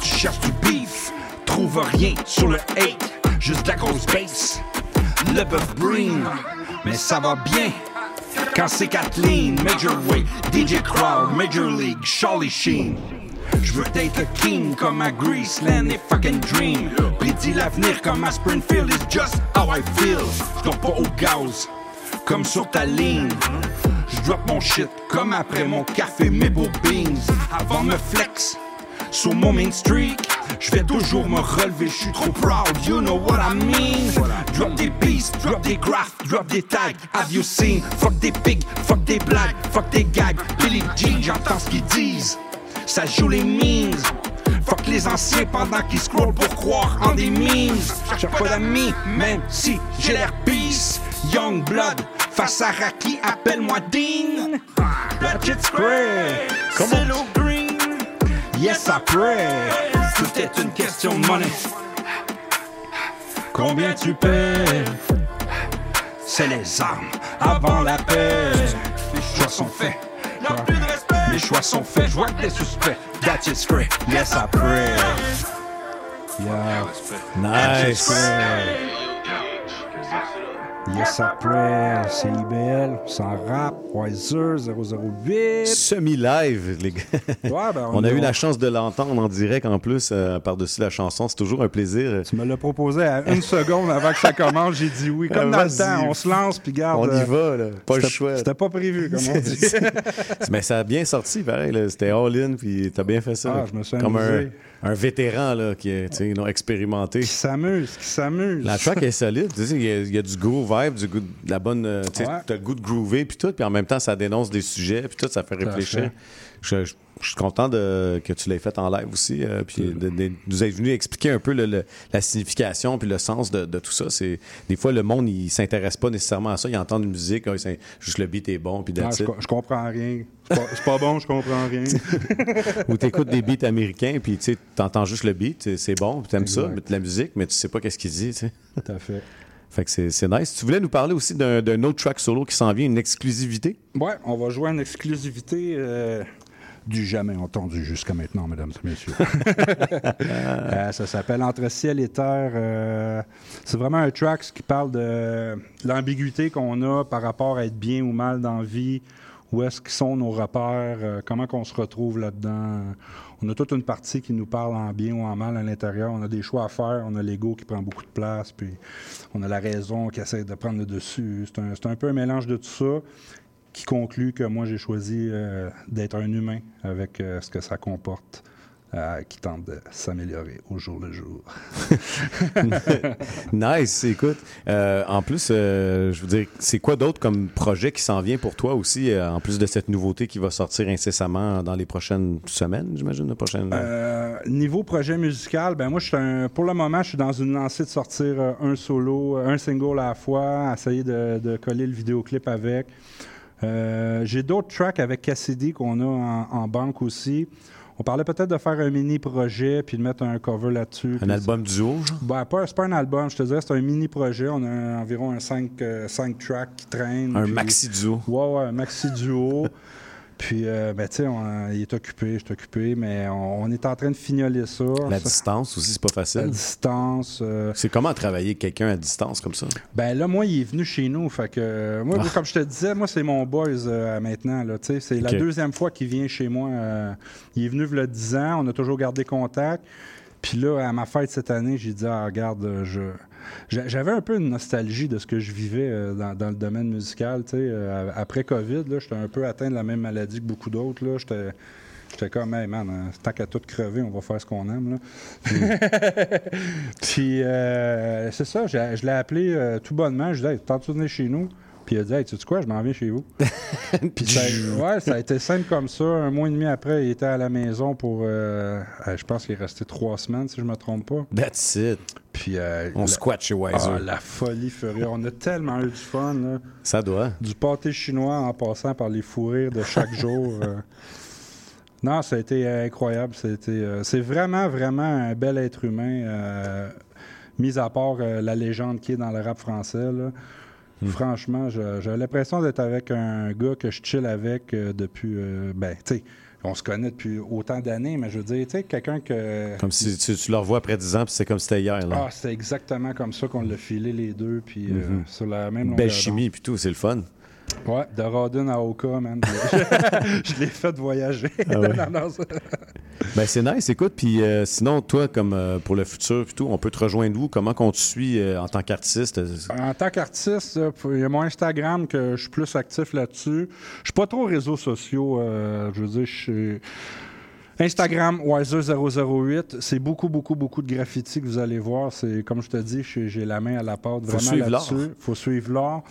Tu cherches du beef, trouve rien sur le hate. Juste la grosse base, le buff breen. Mais ça va bien quand c'est Kathleen. Major Way, D J Crowd, Major League, Charlie Sheen. Je veux être le king comme à Greaseland et fucking Dream. Prédit l'avenir comme à Springfield, it's just how I feel. Je dors pas au gaz comme sur ta ligne. Je drop mon shit comme après mon café, mes beaux beans. Avant me flex sur mon main streak. Je vais toujours me relever, je suis trop proud, you know what I mean. Drop des beats, drop des graphs, drop des tags. Have you seen? Fuck des pigs, fuck des blagues, fuck des gags. Billy Jean, j'entends ce qu'ils disent, ça joue les memes. Fuck les anciens pendant qu'ils scrollent pour croire en des memes. J'ai pas d'amis, même si j'ai l'air peace. Young blood face à Raki, appelle-moi Dean. That shit's great, c'est l'eau green. Yes, I pray. Tout est une question de money. Combien tu paies? C'est les armes avant la paix. Les choix sont faits, non plus de respect. Les choix sont faits, je vois que les suspects. That shit's great, yes, I pray. Yeah, nice. Yes, I pray, C I B L, on s'en rap, Wiser zéro zéro huit. Semi-live, les gars. Ouais, ben on, on a eu on... la chance de l'entendre en direct en plus, euh, par-dessus la chanson. C'est toujours un plaisir. Tu me l'as proposé à une seconde avant que ça commence. J'ai dit oui. Comme euh, dans le temps, on se lance puis garde. On y va, là. Pas le choix. C'était pas prévu, comme on dit. Mais ça a bien sorti, pareil. Là. C'était all-in, puis t'as bien fait ça. Ah, je me suis comme amusé. Un, un vétéran, là, qui est non, expérimenté. Qui s'amuse, qui s'amuse. La track est solide. Il y, y a du groove. Du goût de la bonne, euh, ouais. T'as le goût de groover puis tout, puis en même temps ça dénonce des sujets puis tout, ça fait réfléchir. Je, je, je suis content de, que tu l'aies fait en live aussi, euh, puis de, de, nous êtes venu expliquer un peu le, le, la signification puis le sens de, de tout ça. C'est des fois le monde il s'intéresse pas nécessairement à ça, il entend une musique, hein, juste le beat est bon puis that's it. Je comprends rien. C'est pas, c'est pas bon, je comprends rien. Ou t'écoutes des beats américains puis tu entends juste le beat, c'est bon, puis t'aimes exact. Ça, mais la musique, mais tu sais pas qu'est-ce qu'il dit. T'sais. Tout à fait. Fait que c'est, c'est nice. Tu voulais nous parler aussi d'un, d'un autre track solo qui s'en vient, une exclusivité? Ouais, on va jouer une exclusivité euh, du jamais entendu jusqu'à maintenant, mesdames et messieurs. euh, ça s'appelle « Entre ciel et terre euh, ». C'est vraiment un track qui parle de l'ambiguïté qu'on a par rapport à être bien ou mal dans la vie, où est-ce qu'ils sont nos repères, euh, comment qu'on se retrouve là-dedans. On a toute une partie qui nous parle en bien ou en mal à l'intérieur. On a des choix à faire. On a l'ego qui prend beaucoup de place. Puis on a la raison qui essaie de prendre le dessus. C'est un, c'est un peu un mélange de tout ça qui conclut que moi, j'ai choisi euh, d'être un humain avec euh, ce que ça comporte. Euh, qui tente de s'améliorer au jour le jour. Nice, écoute. Euh, en plus, euh, je veux dire, c'est quoi d'autre comme projet qui s'en vient pour toi aussi, euh, en plus de cette nouveauté qui va sortir incessamment dans les prochaines semaines, j'imagine, les prochaines... Euh, niveau projet musical, ben moi, je suis un, pour le moment, je suis dans une lancée de sortir un solo, un single à la fois, essayer de, de coller le vidéoclip avec. Euh, j'ai d'autres tracks avec Cassidy qu'on a en, en banque aussi. On parlait peut-être de faire un mini-projet puis de mettre un cover là-dessus. Un album ça. Duo, genre? Ben, pas, c'est pas un album, je te dirais, c'est un mini-projet. On a un, environ un cinq tracks qui traînent. Un puis... maxi-duo. Ouais, ouais, un maxi-duo. Puis, euh, ben, tu sais, il est occupé, je suis occupé, mais on, on est en train de fignoler ça. La ça. Distance aussi, c'est pas facile. La distance. Euh... C'est comment travailler quelqu'un à distance comme ça? Ben là, moi, il est venu chez nous. Fait que, moi, ah. comme je te disais, moi, c'est mon boys euh, maintenant. Là, c'est okay. La deuxième fois qu'il vient chez moi. Euh, il est venu il y a dix ans. On a toujours gardé contact. Puis là, à ma fête cette année, j'ai dit « Ah, regarde, je... » J'avais un peu une nostalgie de ce que je vivais dans, dans le domaine musical, tu sais. Après COVID, là, j'étais un peu atteint de la même maladie que beaucoup d'autres, là. J'étais... J'étais comme, hey man, tant qu'à tout crever, on va faire ce qu'on aime, là. Puis, puis euh, c'est ça, je, je l'ai appelé euh, tout bonnement. Je lui ai dit, hey, t'entends-tu venir chez nous? Puis il a dit, hey, tu sais quoi, je m'en viens chez vous. Puis ça, ouais, ça a été simple comme ça. Un mois et demi après, il était à la maison pour. Euh, euh, je pense qu'il est resté trois semaines, si je me trompe pas. That's it. Puis, euh, on la... squatte chez Wiser. Ah, la folie furieuse. On a tellement eu du fun, là. Ça doit. Du pâté chinois en passant par les fous rires de chaque jour. Euh... Non, ça a été incroyable. Ça a été, euh, c'est vraiment, vraiment un bel être humain, euh, mis à part euh, la légende qui est dans le rap français, là. Mm. Franchement, je, j'ai l'impression d'être avec un gars que je chill avec euh, depuis... Euh, ben, tu sais, on se connaît depuis autant d'années, mais je veux dire, tu sais, quelqu'un que... Comme si tu, tu le revois après dix ans, puis c'est comme si c'était hier, là. Ah, c'est exactement comme ça qu'on l'a filé les deux, puis mm-hmm. euh, sur la même longueur. Belle chimie, puis tout, c'est le fun. Ouais, de Rawdon à Oka, man. Je l'ai fait voyager. Ah ouais. non, non, ça... Ben c'est nice, écoute. Puis euh, sinon, toi, comme euh, pour le futur, puis tout, on peut te rejoindre où? Comment qu'on te suit euh, en tant qu'artiste? En tant qu'artiste, il y a mon Instagram que je suis plus actif là-dessus. Je suis pas trop aux réseaux sociaux. Euh, je veux dire, je suis... Instagram, Wiser zéro zéro huit, c'est beaucoup, beaucoup, beaucoup de graffitis que vous allez voir. C'est, comme je te dis, j'ai la main à la porte vraiment là-dessus. Faut suivre l'art. Faut suivre l'art.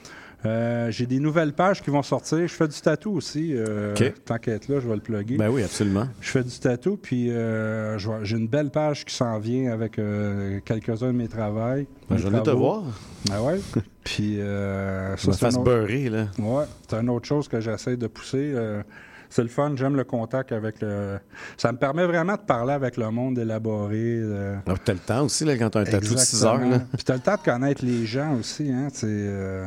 Euh, j'ai des nouvelles pages qui vont sortir. Je fais du tatou aussi. Euh, okay. Tant qu'à être là, je vais le plugger. Ben oui, absolument. Je fais du tatou, puis euh, j'ai une belle page qui s'en vient avec euh, quelques-uns de mes travails. Ben, j'en ai de te voir. Ben ouais. Puis euh, ça, ça me fasse autre... beurrer, là. Ouais. C'est une autre chose que j'essaie de pousser. Euh, c'est le fun. J'aime le contact avec le... Ça me permet vraiment de parler avec le monde, d'élaborer. Euh... Alors, t'as le temps aussi, là, quand t'as un tatou de six heures, là. Puis t'as le temps de connaître les gens aussi, hein. C'est... Euh...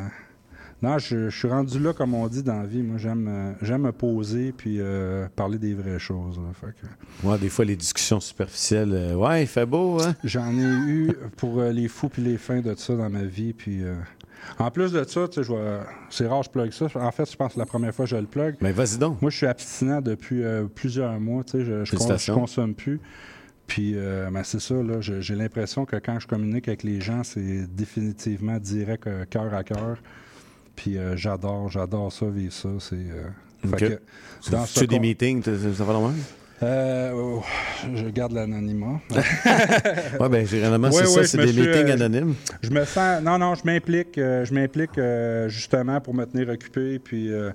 Non, je, je suis rendu là, comme on dit dans la vie. Moi, j'aime, euh, j'aime me poser puis euh, parler des vraies choses. Fait que... Ouais, des fois, les discussions superficielles, euh, ouais, il fait beau, hein? J'en ai eu pour euh, les fous puis les fins de ça dans ma vie. Puis, euh... en plus de ça, tu sais, c'est rare que je plug ça. En fait, je pense que la première fois que je le plug. Mais vas-y donc. Moi, je suis abstinent depuis euh, plusieurs mois. Tu sais, je ne cons- consomme plus. Puis, euh, ben c'est ça, là, je, j'ai l'impression que quand je communique avec les gens, c'est définitivement direct, euh, cœur à cœur. Puis euh, j'adore, j'adore ça, vivre ça. C'est, euh... okay. fait que, dans tu fais des con... meetings, ça va loin? Euh, oh, je garde l'anonymat. Oui, bien, généralement, c'est ouais, ça, ouais, c'est des suis, meetings euh, anonymes. Je me sens... Non, non, je m'implique. Euh, je m'implique euh, justement pour me tenir occupé, puis... Euh,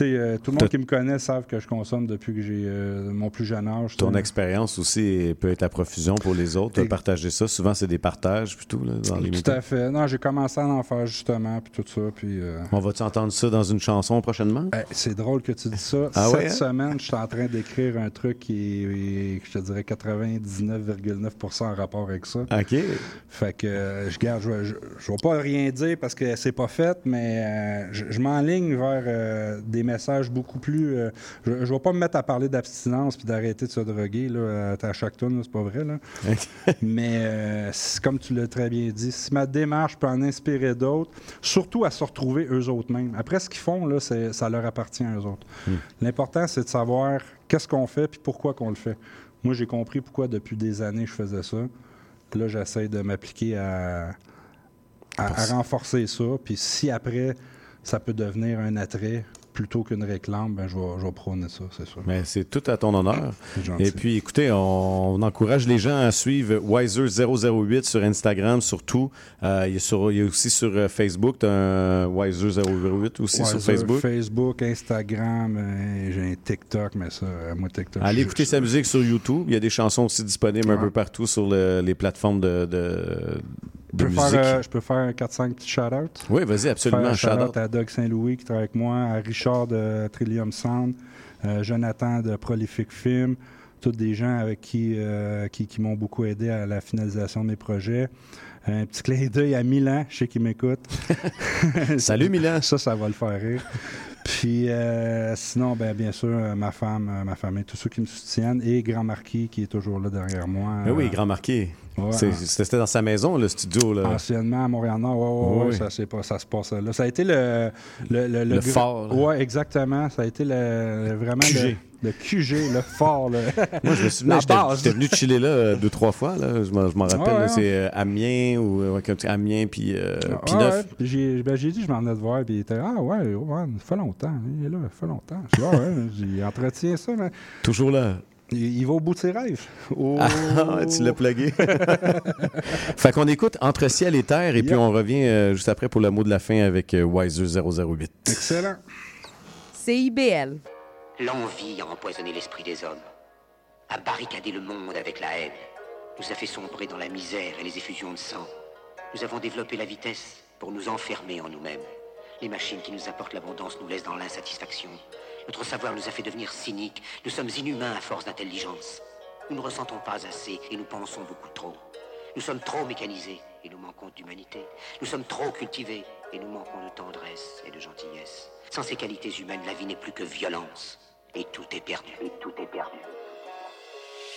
Euh, tout le monde T'as... qui me connaît savent que je consomme depuis que j'ai euh, mon plus jeune âge. Ton expérience aussi peut être à profusion pour les autres. Et... Partager ça, souvent c'est des partages plutôt là, dans les Tout métiers. À fait. Non, j'ai commencé à en faire justement, puis tout ça. Puis, euh... On va-tu entendre ça dans une chanson prochainement? Eh, c'est drôle que tu dis ça. Ah Cette ouais, hein? semaine, je suis en train d'écrire un truc qui est, je te dirais, quatre-vingt-dix-neuf virgule neuf pour cent en rapport avec ça. OK. Fait que euh, je garde, je ne vais pas rien dire parce que c'est pas fait, mais euh, je, je m'enligne vers euh, des messages beaucoup plus... Euh, je ne vais pas me mettre à parler d'abstinence puis d'arrêter de se droguer là, à, à chaque tourne, c'est pas vrai. Là. Mais euh, comme tu l'as très bien dit, si ma démarche peut en inspirer d'autres, surtout à se retrouver eux autres mêmes. Après, ce qu'ils font, là, c'est, ça leur appartient à eux autres. Mm. L'important, c'est de savoir qu'est-ce qu'on fait puis pourquoi qu'on le fait. Moi, j'ai compris pourquoi depuis des années je faisais ça. Là, j'essaie de m'appliquer à, à, à renforcer ça. Puis si après, ça peut devenir un attrait... plutôt qu'une réclame, ben, je, vais, je vais prôner ça, c'est sûr. Mais c'est tout à ton honneur. Et puis, écoutez, on, on encourage les gens à suivre Wiser zéro zéro huit sur Instagram, surtout. Euh, il, est sur, il est aussi sur Facebook. Tu as un Wiser zéro zéro huit aussi Wiser, sur Facebook. Facebook, Instagram, euh, j'ai un TikTok, mais ça, moi, TikTok... Allez écouter sa musique sur YouTube. Il y a des chansons aussi disponibles ouais. un peu partout sur le, les plateformes de... de Je peux, faire, euh, je peux faire quatre cinq petits shout-outs. Oui, vas-y, absolument. Un shout-out shout à Doug Saint-Louis qui travaille avec moi, à Richard de Trillium Sound, euh, Jonathan de Prolific Films, tous des gens avec qui, euh, qui, qui m'ont beaucoup aidé à la finalisation de mes projets. Un petit clin d'œil à Milan, je sais qu'il m'écoute. Salut Milan! Ça, ça va le faire rire. Puis euh, sinon, ben, bien sûr, euh, ma femme, euh, ma famille, tous ceux qui me soutiennent, et Grand Marquis qui est toujours là derrière moi. Euh, oui, Grand Marquis. Ouais, c'est, c'était dans sa maison, le studio. Là. Anciennement, à Montréal-Nord, ouais, ouais, oui. ça, c'est pas, ça se passe là. Ça a été le... Le, le, le, le grand... fort. Oui, exactement. Ça a été le, le, vraiment... Q G. Le... Le Q G, le fort, le... Moi, je me souviens, j'étais, j'étais venu chiller là deux, trois fois. Là. Je m'en, je m'en rappelle, ah ouais, là, c'est euh, Amiens ou ouais, Amiens, puis euh, ah, Pineuf. Ouais. J'ai, ben, j'ai dit, je m'en venais de voir, puis il était, ah ouais, oh, ouais, fait longtemps, il est là, fait longtemps. Je dis, ah ouais, j'ai entretien ça. Mais... Toujours là. Il, il va au bout de ses rêves. Oh. Ah, tu l'as plugué. Fait qu'on écoute Entre ciel et terre, et yeah. puis on revient euh, juste après pour le mot de la fin avec euh, Wiser zéro zéro huit. Excellent. C I B L. L'envie a empoisonné l'esprit des hommes, a barricadé le monde avec la haine, nous a fait sombrer dans la misère et les effusions de sang. Nous avons développé la vitesse pour nous enfermer en nous-mêmes. Les machines qui nous apportent l'abondance nous laissent dans l'insatisfaction. Notre savoir nous a fait devenir cyniques. Nous sommes inhumains à force d'intelligence. Nous ne ressentons pas assez et nous pensons beaucoup trop. Nous sommes trop mécanisés et nous manquons d'humanité. Nous sommes trop cultivés et nous manquons de tendresse et de gentillesse. Sans ces qualités humaines, la vie n'est plus que violence. Et tout est perdu. Et tout est perdu.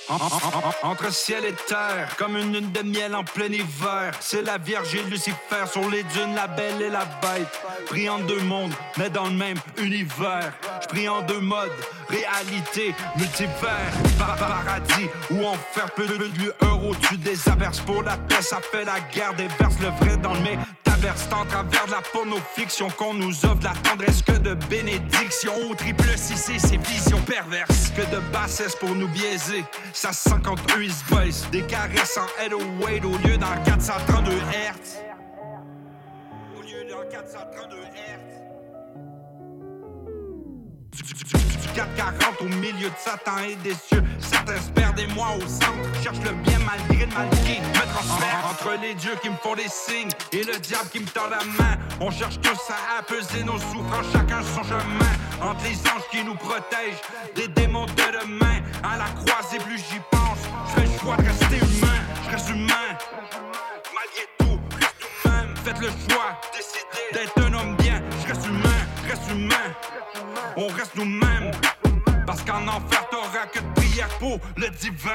En, en, en, entre ciel et terre, comme une lune de miel en plein hiver. C'est la Vierge et Lucifer sur les dunes, la belle et la bête. Pris en deux mondes, mais dans le même univers. Je prie en deux modes, réalité, multivers. Par paradis, où on fait peu de lueur au-dessus des averses. Pour la paix, ça fait la guerre, déverse le vrai dans le mec. En travers de la porno-fiction qu'on nous offre, de la tendresse que de bénédiction. Au triple C C, c'est vision perverse. Que de bassesse pour nous biaiser. Ça sent quand eux ils se baissent. Des caresses en eight oh eight au lieu d'un four thirty-two Hertz. Au lieu d'un four thirty-two Hertz. Du, du, du, du four forty au milieu de Satan et des cieux. Certains se perdent et moi au centre. Cherche le bien malgré le mal qui me transfère. Entre les dieux qui me font des signes et le diable qui me tend la main. On cherche tous à apaiser nos souffrances, chacun son chemin. Entre les anges qui nous protègent des démons de demain. À la croisée plus j'y pense, je fais le choix de rester humain. Je reste humain, malgré tout, reste humain. Faites le choix, décidez d'être un homme bien. Je reste humain, reste humain. On reste nous-mêmes, parce qu'en enfer t'auras que de prières pour le divin.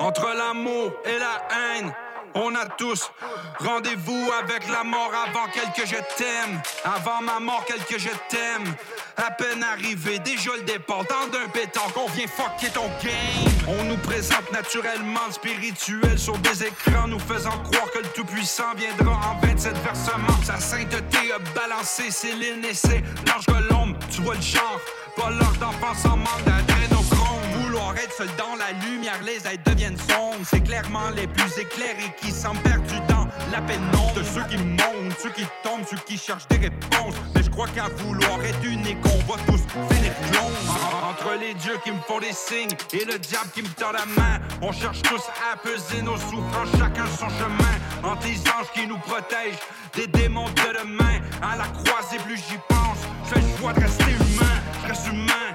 Entre l'amour et la haine, on a tous rendez-vous avec la mort. Avant qu'elle que je t'aime, avant ma mort qu'elle que je t'aime. À peine arrivé, déjà le départ, tant d'un pétanque, on vient fucker ton game. On nous présente naturellement spirituel sur des écrans, nous faisant croire que le Tout-Puissant viendra en vingt-sept versements. Sa sainteté a balancé Céline et c'est l'ange Colombe. Tu vois le genre, pas l'heure d'enfance en manque d'adrénochrome. Vouloir être seul dans la lumière, les aides deviennent sombres. C'est clairement les plus éclairés qui s'en perdent du temps. La pénombre de ceux qui montent, ceux qui tombent, ceux qui cherchent des réponses. Mais je crois qu'à vouloir être unique, on va tous finir clones. Entre les dieux qui me font des signes et le diable qui me tend la main. On cherche tous à apaiser nos souffrances, chacun son chemin. Entre les anges qui nous protègent des démons de demain. À la croisée, plus j'y pense, je fais le choix de rester humain. Je reste humain,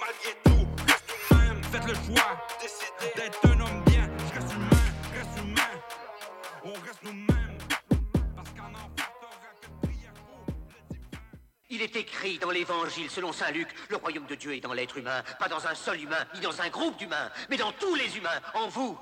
malgré tout, reste humain. Faites le choix, décidez d'être un homme bien. Je reste humain, reste humain. On reste nous-mêmes, parce qu'en enfer, t'auras que prière pour le divin. Il est écrit dans l'Évangile, selon saint Luc, le royaume de Dieu est dans l'être humain, pas dans un seul humain, ni dans un groupe d'humains, mais dans tous les humains, en vous.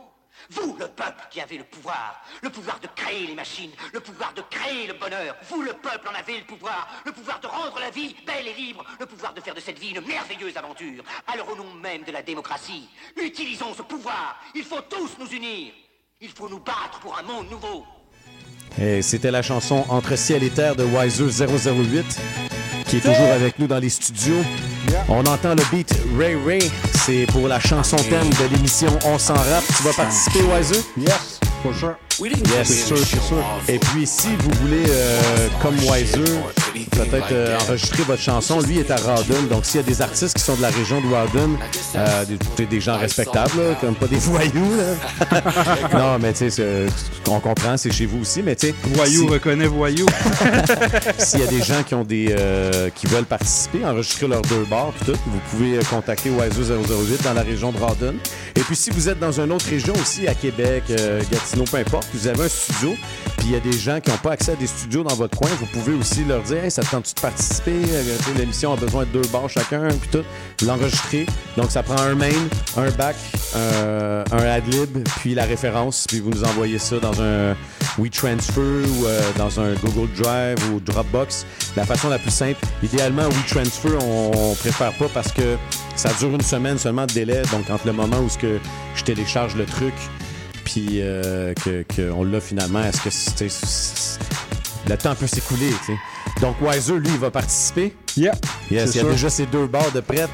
Vous, le peuple, qui avez le pouvoir, le pouvoir de créer les machines, le pouvoir de créer le bonheur. Vous, le peuple, en avez le pouvoir, le pouvoir de rendre la vie belle et libre, le pouvoir de faire de cette vie une merveilleuse aventure. Alors, au nom même de la démocratie, utilisons ce pouvoir. Il faut tous nous unir. Il faut nous battre pour un monde nouveau. Et c'était la chanson Entre ciel et terre de Wiser zéro zéro huit, qui est toujours avec nous dans les studios. Yeah. On entend le beat Ray Ray. C'est pour la chanson thème de l'émission On s'en rap. Tu vas participer, Wiser? Yes, for sure. Yes, c'est sûr, c'est sûr. Et puis, si vous voulez, euh, comme Wiser, peut-être euh, enregistrer votre chanson, lui est à Rawdon. Donc, s'il y a des artistes qui sont de la région de Rawdon, euh, des, des gens respectables, là, comme pas des voyous, là. Non, mais tu sais, on comprend, c'est chez vous aussi, mais tu sais... Voyou si... reconnaît voyou. S'il y a des gens qui ont des euh, qui veulent participer, enregistrer leurs deux bars, tout, vous pouvez contacter Wiser zéro zéro huit dans la région de Rawdon. Et puis, si vous êtes dans une autre région aussi, à Québec, euh, Gatineau, peu importe, vous avez un studio, puis il y a des gens qui n'ont pas accès à des studios dans votre coin, vous pouvez aussi leur dire hey, ça te tente-tu de participer? L'émission a besoin de deux bars chacun, puis tout. Vous l'enregistrez. Donc, ça prend un main, un back, euh, un ad-lib, puis la référence, puis vous nous envoyez ça dans un WeTransfer ou euh, dans un Google Drive ou Dropbox. La façon la plus simple. Idéalement, WeTransfer, on ne préfère pas parce que ça dure une semaine seulement de délai. Donc, entre le moment où que je télécharge le truc, puis euh, que, que on l'a finalement, est-ce que c'est, c'est, le temps peut s'écouler, tu sais. Donc Wiser, lui, il va participer. Yeah. Yes, il y a déjà ces deux barres de prête.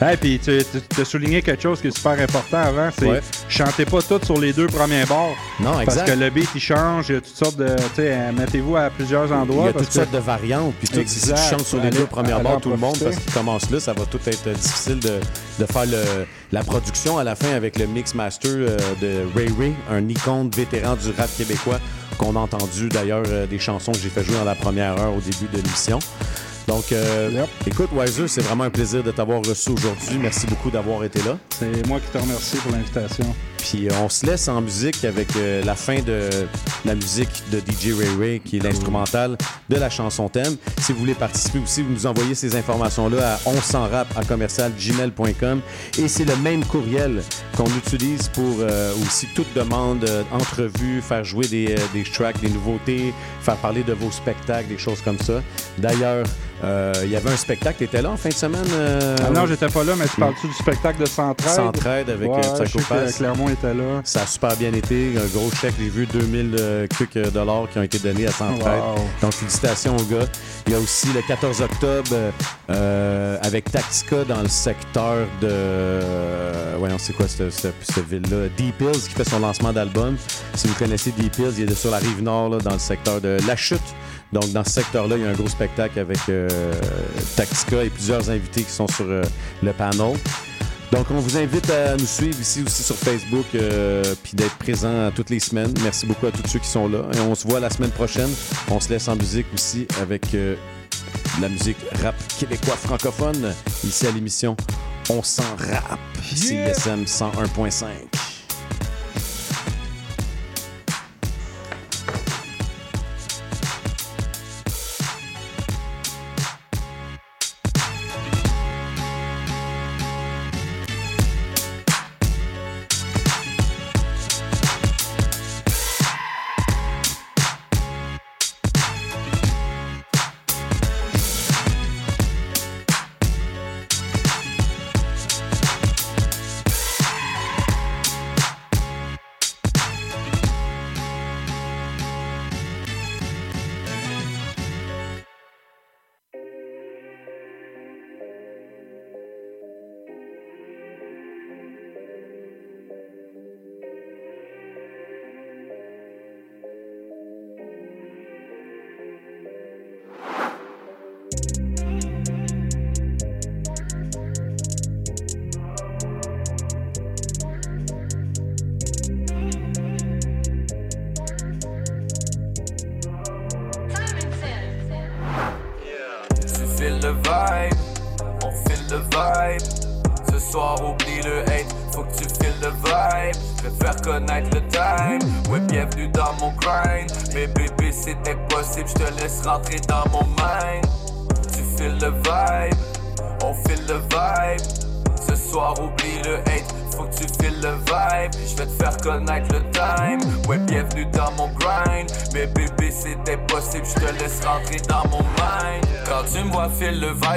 Hey, puis tu, tu as souligné quelque chose qui est super important avant, c'est ouais. chantez pas tout sur les deux premiers bars. Non, exact. Parce que le beat, il change, il y a toutes sortes de, tu sais, mettez-vous à plusieurs endroits. Il y a toutes que... sortes de variantes, puis si tu chantes sur les allez, deux premières barres, tout le monde, parce qu'il commence là, ça va tout être difficile de, de faire le, la production à la fin avec le mix master de Ray Ray, un icône vétéran du rap québécois qu'on a entendu d'ailleurs des chansons que j'ai fait jouer dans la première heure au début de l'émission. Donc, euh, yep. écoute, Wiser, c'est vraiment un plaisir de t'avoir reçu aujourd'hui. Merci beaucoup d'avoir été là. C'est moi qui te remercie pour l'invitation. Puis on se laisse en musique avec euh, la fin de la musique de D J Ray Ray, qui est l'instrumental de la chanson thème. Si vous voulez participer aussi, vous nous envoyez ces informations-là à on s'en rap à commercial gmail point com. Et c'est le même courriel qu'on utilise pour euh, aussi toute demande, euh, entrevue, faire jouer des, euh, des tracks, des nouveautés, faire parler de vos spectacles, des choses comme ça. D'ailleurs, il euh, y avait un spectacle, tu étais là en fin de semaine? Euh... Ah non, j'étais pas là, mais tu parles-tu du spectacle de Centraide? Centraide avec ouais, euh, Psychopath. Clermont était là. Ça a super bien été. Un gros chèque, j'ai vu deux mille euh, quelques dollars qui ont été donnés à Centraide. Wow. Donc, félicitations aux gars. Il y a aussi le quatorze octobre euh, avec Tactica dans le secteur de... Euh, ouais, on sait quoi cette, cette, cette ville-là? Deep Hills qui fait son lancement d'album. Si vous connaissez Deep Hills, il est sur la rive nord, là, dans le secteur de La Chute. Donc, dans ce secteur-là, il y a un gros spectacle avec euh, Tactica et plusieurs invités qui sont sur euh, le panel. Donc, on vous invite à nous suivre ici aussi sur Facebook euh, puis d'être présent toutes les semaines. Merci beaucoup à tous ceux qui sont là. Et on se voit la semaine prochaine. On se laisse en musique aussi avec euh, de la musique rap québécois francophone. Ici à l'émission, on s'en rap. Yeah! C I S M cent un virgule cinq.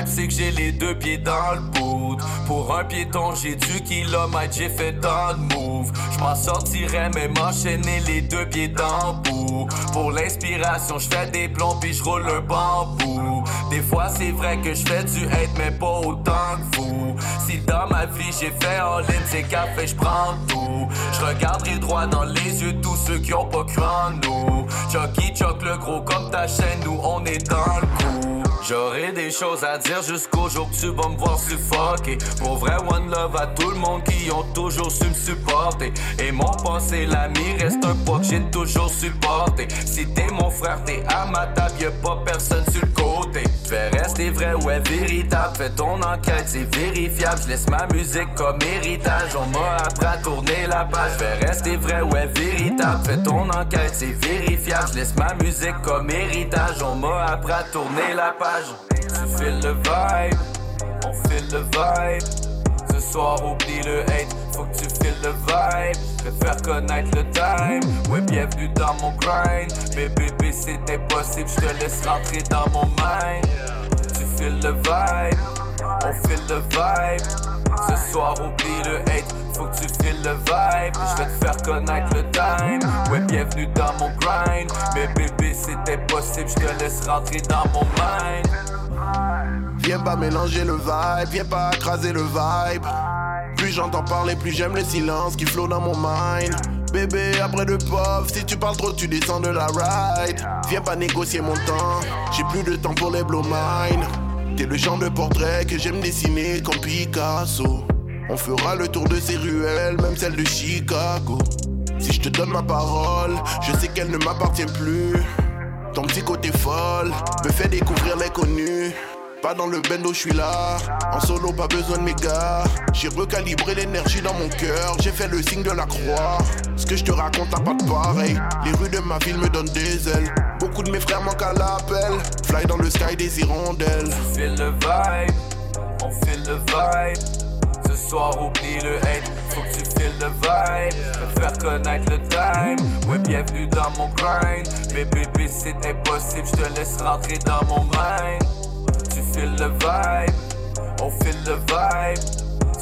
C'est que j'ai les deux pieds dans le bout. Pour un piéton, j'ai du kilomètre, j'ai fait tant de moves. Je m'en sortirais même enchaîner les deux pieds dans le bout. Pour l'inspiration, je fais des plombs pis je roule un bambou. Des fois, c'est vrai que je fais du hate, mais pas autant que vous. Si dans ma vie, j'ai fait all-in, c'est qu'à fait, je prends tout. Je regarderai droit dans les yeux tous ceux qui ont pas cru en nous. Chucky choc le gros comme ta chaîne, nous on est dans le coup. J'aurai des choses à dire jusqu'au jour que tu vas me voir suffoquer. Pour vrai, one love à tout le monde qui ont toujours su me supporter. Et mon passé, l'ami, reste un poids que j'ai toujours supporté. Si t'es mon frère, t'es à ma table, y'a pas personne sur le côté. Fais rester t'es vrai, ouais, véritable. Fais ton enquête, c'est vérifiable. Je laisse ma musique comme héritage. On m'a appris à tourner la page. Fais rester vrai, ouais, véritable. Fais ton enquête, c'est vérifiable. Je laisse ma musique comme héritage. On m'a appris à tourner la page. Tu files le vibe, on file le vibe. Ce soir, oublie le hate. Faut que tu files le vibe, préfère connaître le time. Ouais, bienvenue dans mon grind. Mais bébé, c'est impossible, je te laisse rentrer dans mon mind. Tu files le vibe, on file le vibe. Ce soir, oublie le hate. Faut que tu files le vibe, je vais te faire connaître le time. Ouais, bienvenue dans mon grind. Mais bébé, c'est impossible, je te laisse rentrer dans mon mind. Viens pas mélanger le vibe, viens pas écraser le vibe. Plus j'entends parler, plus j'aime le silence qui flotte dans mon mind. Bébé, après de pop, si tu parles trop, tu descends de la ride. Viens pas négocier mon temps, j'ai plus de temps pour les blow mine. T'es le genre de portrait que j'aime dessiner comme Picasso. On fera le tour de ces ruelles, même celles de Chicago. Si je te donne ma parole, je sais qu'elle ne m'appartient plus. Ton petit côté folle me fait découvrir l'inconnu. Pas dans le bendo, je suis là, en solo, pas besoin de mes gars. J'ai recalibré l'énergie dans mon cœur, j'ai fait le signe de la croix. Ce que je te raconte t'as pas de pareil, les rues de ma ville me donnent des ailes. Beaucoup de mes frères manquent à l'appel, fly dans le sky des hirondelles. Tu feel le vibe, on feel le vibe. Ce soir oublie le hate, faut que tu files le vibe. Me faire connaître le time, ouais bienvenue dans mon grind. Mais bébé c'est impossible, je te laisse rentrer dans mon mind. Tu files le vibe, on file le vibe.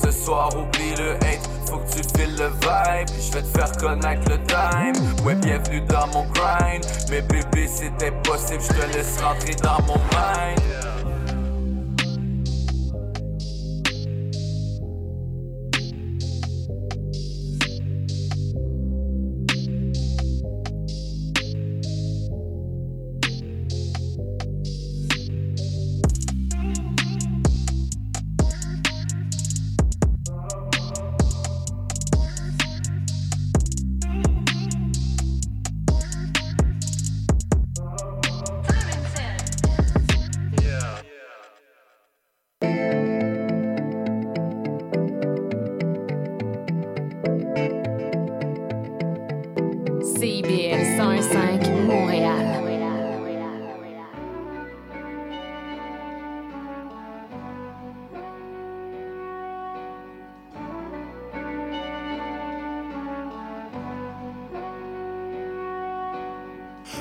Ce soir oublie le hate, faut que tu files le vibe. Je vais te faire connaître le time, ouais bienvenue dans mon grind. Mais bébé c'est impossible, je te laisse rentrer dans mon mind.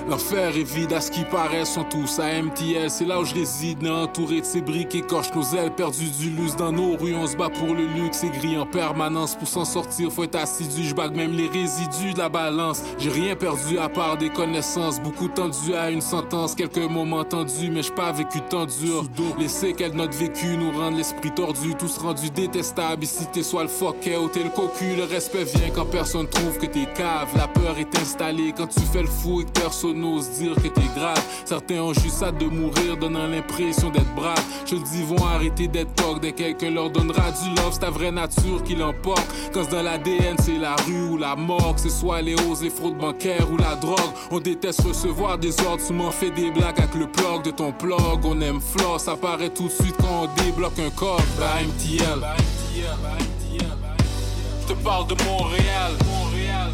L'enfer est vide à ce qui paraît, sont tous à M T L. C'est là où je réside, entouré de ces briques et coche nos ailes. Perdu du luxe dans nos rues, on se bat pour le luxe. C'est gris en permanence, pour s'en sortir faut être assidu. Je bague même les résidus de la balance. J'ai rien perdu à part des connaissances. Beaucoup tendu à une sentence, quelques moments tendus. Mais j'ai pas vécu tant dur. Les séquelles de notre vécu nous rendent l'esprit tordu. Tous rendus détestables, ici t'es soit le fucké ou t'es le cocu. Le respect vient quand personne trouve que t'es cave. La peur est installée quand tu fais le fou et que personne n'ose dire que t'es grave. Certains ont juste hâte de mourir, donnant l'impression d'être brave. Je le dis, vont arrêter d'être toc. Dès quelqu'un leur donnera du love, c'est ta vraie nature qui l'emporte. Quand c'est dans l'A D N, c'est la rue ou la mort. Que ce soit les hausses, les fraudes bancaires ou la drogue. On déteste recevoir des ordres. Tu m'en fais des blagues avec le plug de ton plug. On aime flore, ça paraît tout de suite quand on débloque un corps. Bah M T L, bah, M T L, bah, M T L, bah, M T L. Je te parle de Montréal, Montréal.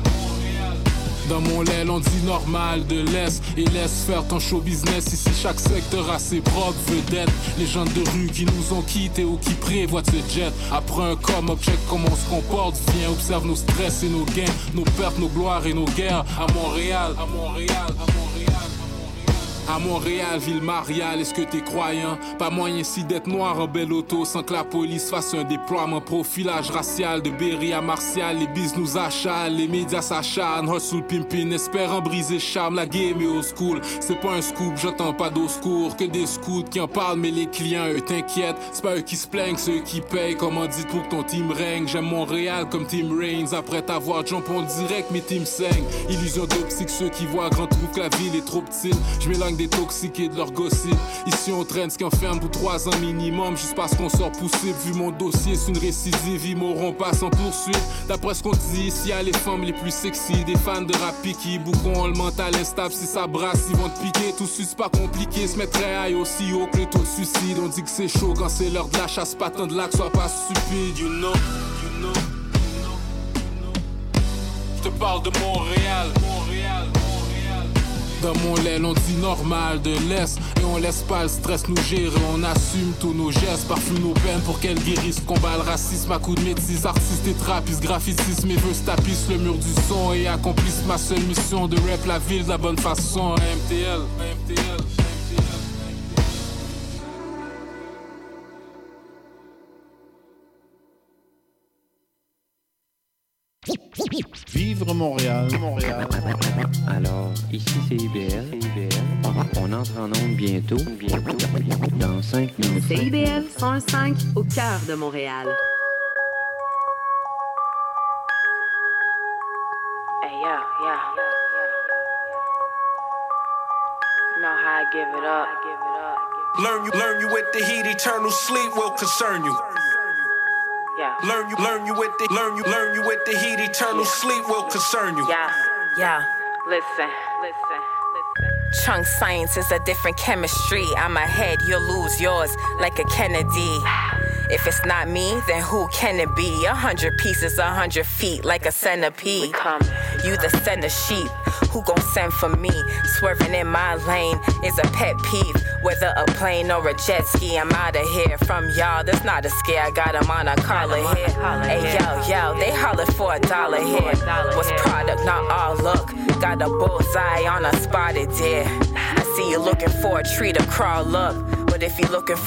Dans mon l'aile, on dit normal de l'Est. Et laisse faire ton show business. Ici, chaque secteur a ses propres vedettes. Les gens de rue qui nous ont quittés ou qui prévoient de se jet. Après un com, object, comment on se comporte. Viens, observe nos stress et nos gains, nos pertes, nos gloires et nos guerres. À Montréal, à Montréal, à Montréal. À Montréal, ville mariale, est-ce que t'es croyant? Pas moyen si d'être noir en belle auto sans que la police fasse un déploiement. Profilage racial de Berry à Martial, les bises nous achalent, les médias s'acharnent. Hustle pimpin, espérant briser charme, la game est old school. C'est pas un scoop, j'entends pas d'eau secours, que des scouts qui en parlent, mais les clients eux t'inquiètent. C'est pas eux qui se plaignent, c'est eux qui payent. Comment dites pour que ton team règne? J'aime Montréal comme Team Reigns. Après t'avoir jump on direct, mes teams saignent. Illusion d'optique, ceux qui voient grand trouvent que la ville est trop petite. J'm'éloigne détoxiquer de leur gossip. Ici on traîne ce qu'on ferme pour trois ans minimum, juste parce qu'on sort poussé. Vu mon dossier, c'est une récidive, ils m'auront pas sans poursuite. D'après ce qu'on dit, ici y'a les femmes les plus sexy, des fans de rap qui boucons le mental instable. Si ça brasse, ils vont te piquer, tout suce pas compliqué. Se mettre aille aussi haut que le taux de suicide. On dit que c'est chaud quand c'est l'heure de la chasse, pas tant de là que sois pas stupide. You know, you know, you know, you know. Je te parle de Montréal, Montréal. Dans mon lait, on dit normal de l'Est. Et on laisse pas le stress nous gérer. On assume tous nos gestes, parfume nos peines pour qu'elles guérissent. Combat le racisme à coups de métis, artistes et trapistes, graphitistes, mes vœux tapissent le mur du son et accomplissent ma seule mission de rap la ville de la bonne façon. M T L, M T L, M T L. Vivre Montréal, Montréal, Montréal. Alors, ici c'est I B L. On entre en onde bientôt, bientôt, dans cinq minutes. C'est I B L cent cinq au cœur de Montréal. Hey, yo, yo. You know how I give it up. Learn you, learn you with the heat, eternal sleep will concern you. Yeah. Learn you, learn you with the, learn you, learn you with the heat. Eternal yeah. sleep will concern you. Yeah, yeah. Listen, listen. Trunk science is a different chemistry. I'm ahead, you'll lose yours like a Kennedy. If it's not me, then who can it be? A hundred pieces, a hundred feet like a centipede. You the center sheep, who gon' send for me? Swerving in my lane is a pet peeve. Whether a plane or a jet ski, I'm outta here. From y'all, that's not a scare, I got 'em on a collar here. Hey yo, yo, they holler for a dollar here. What's product, not all look. Got a bullseye on a spotted deer. I see you looking for a tree to crawl up, but if you looking for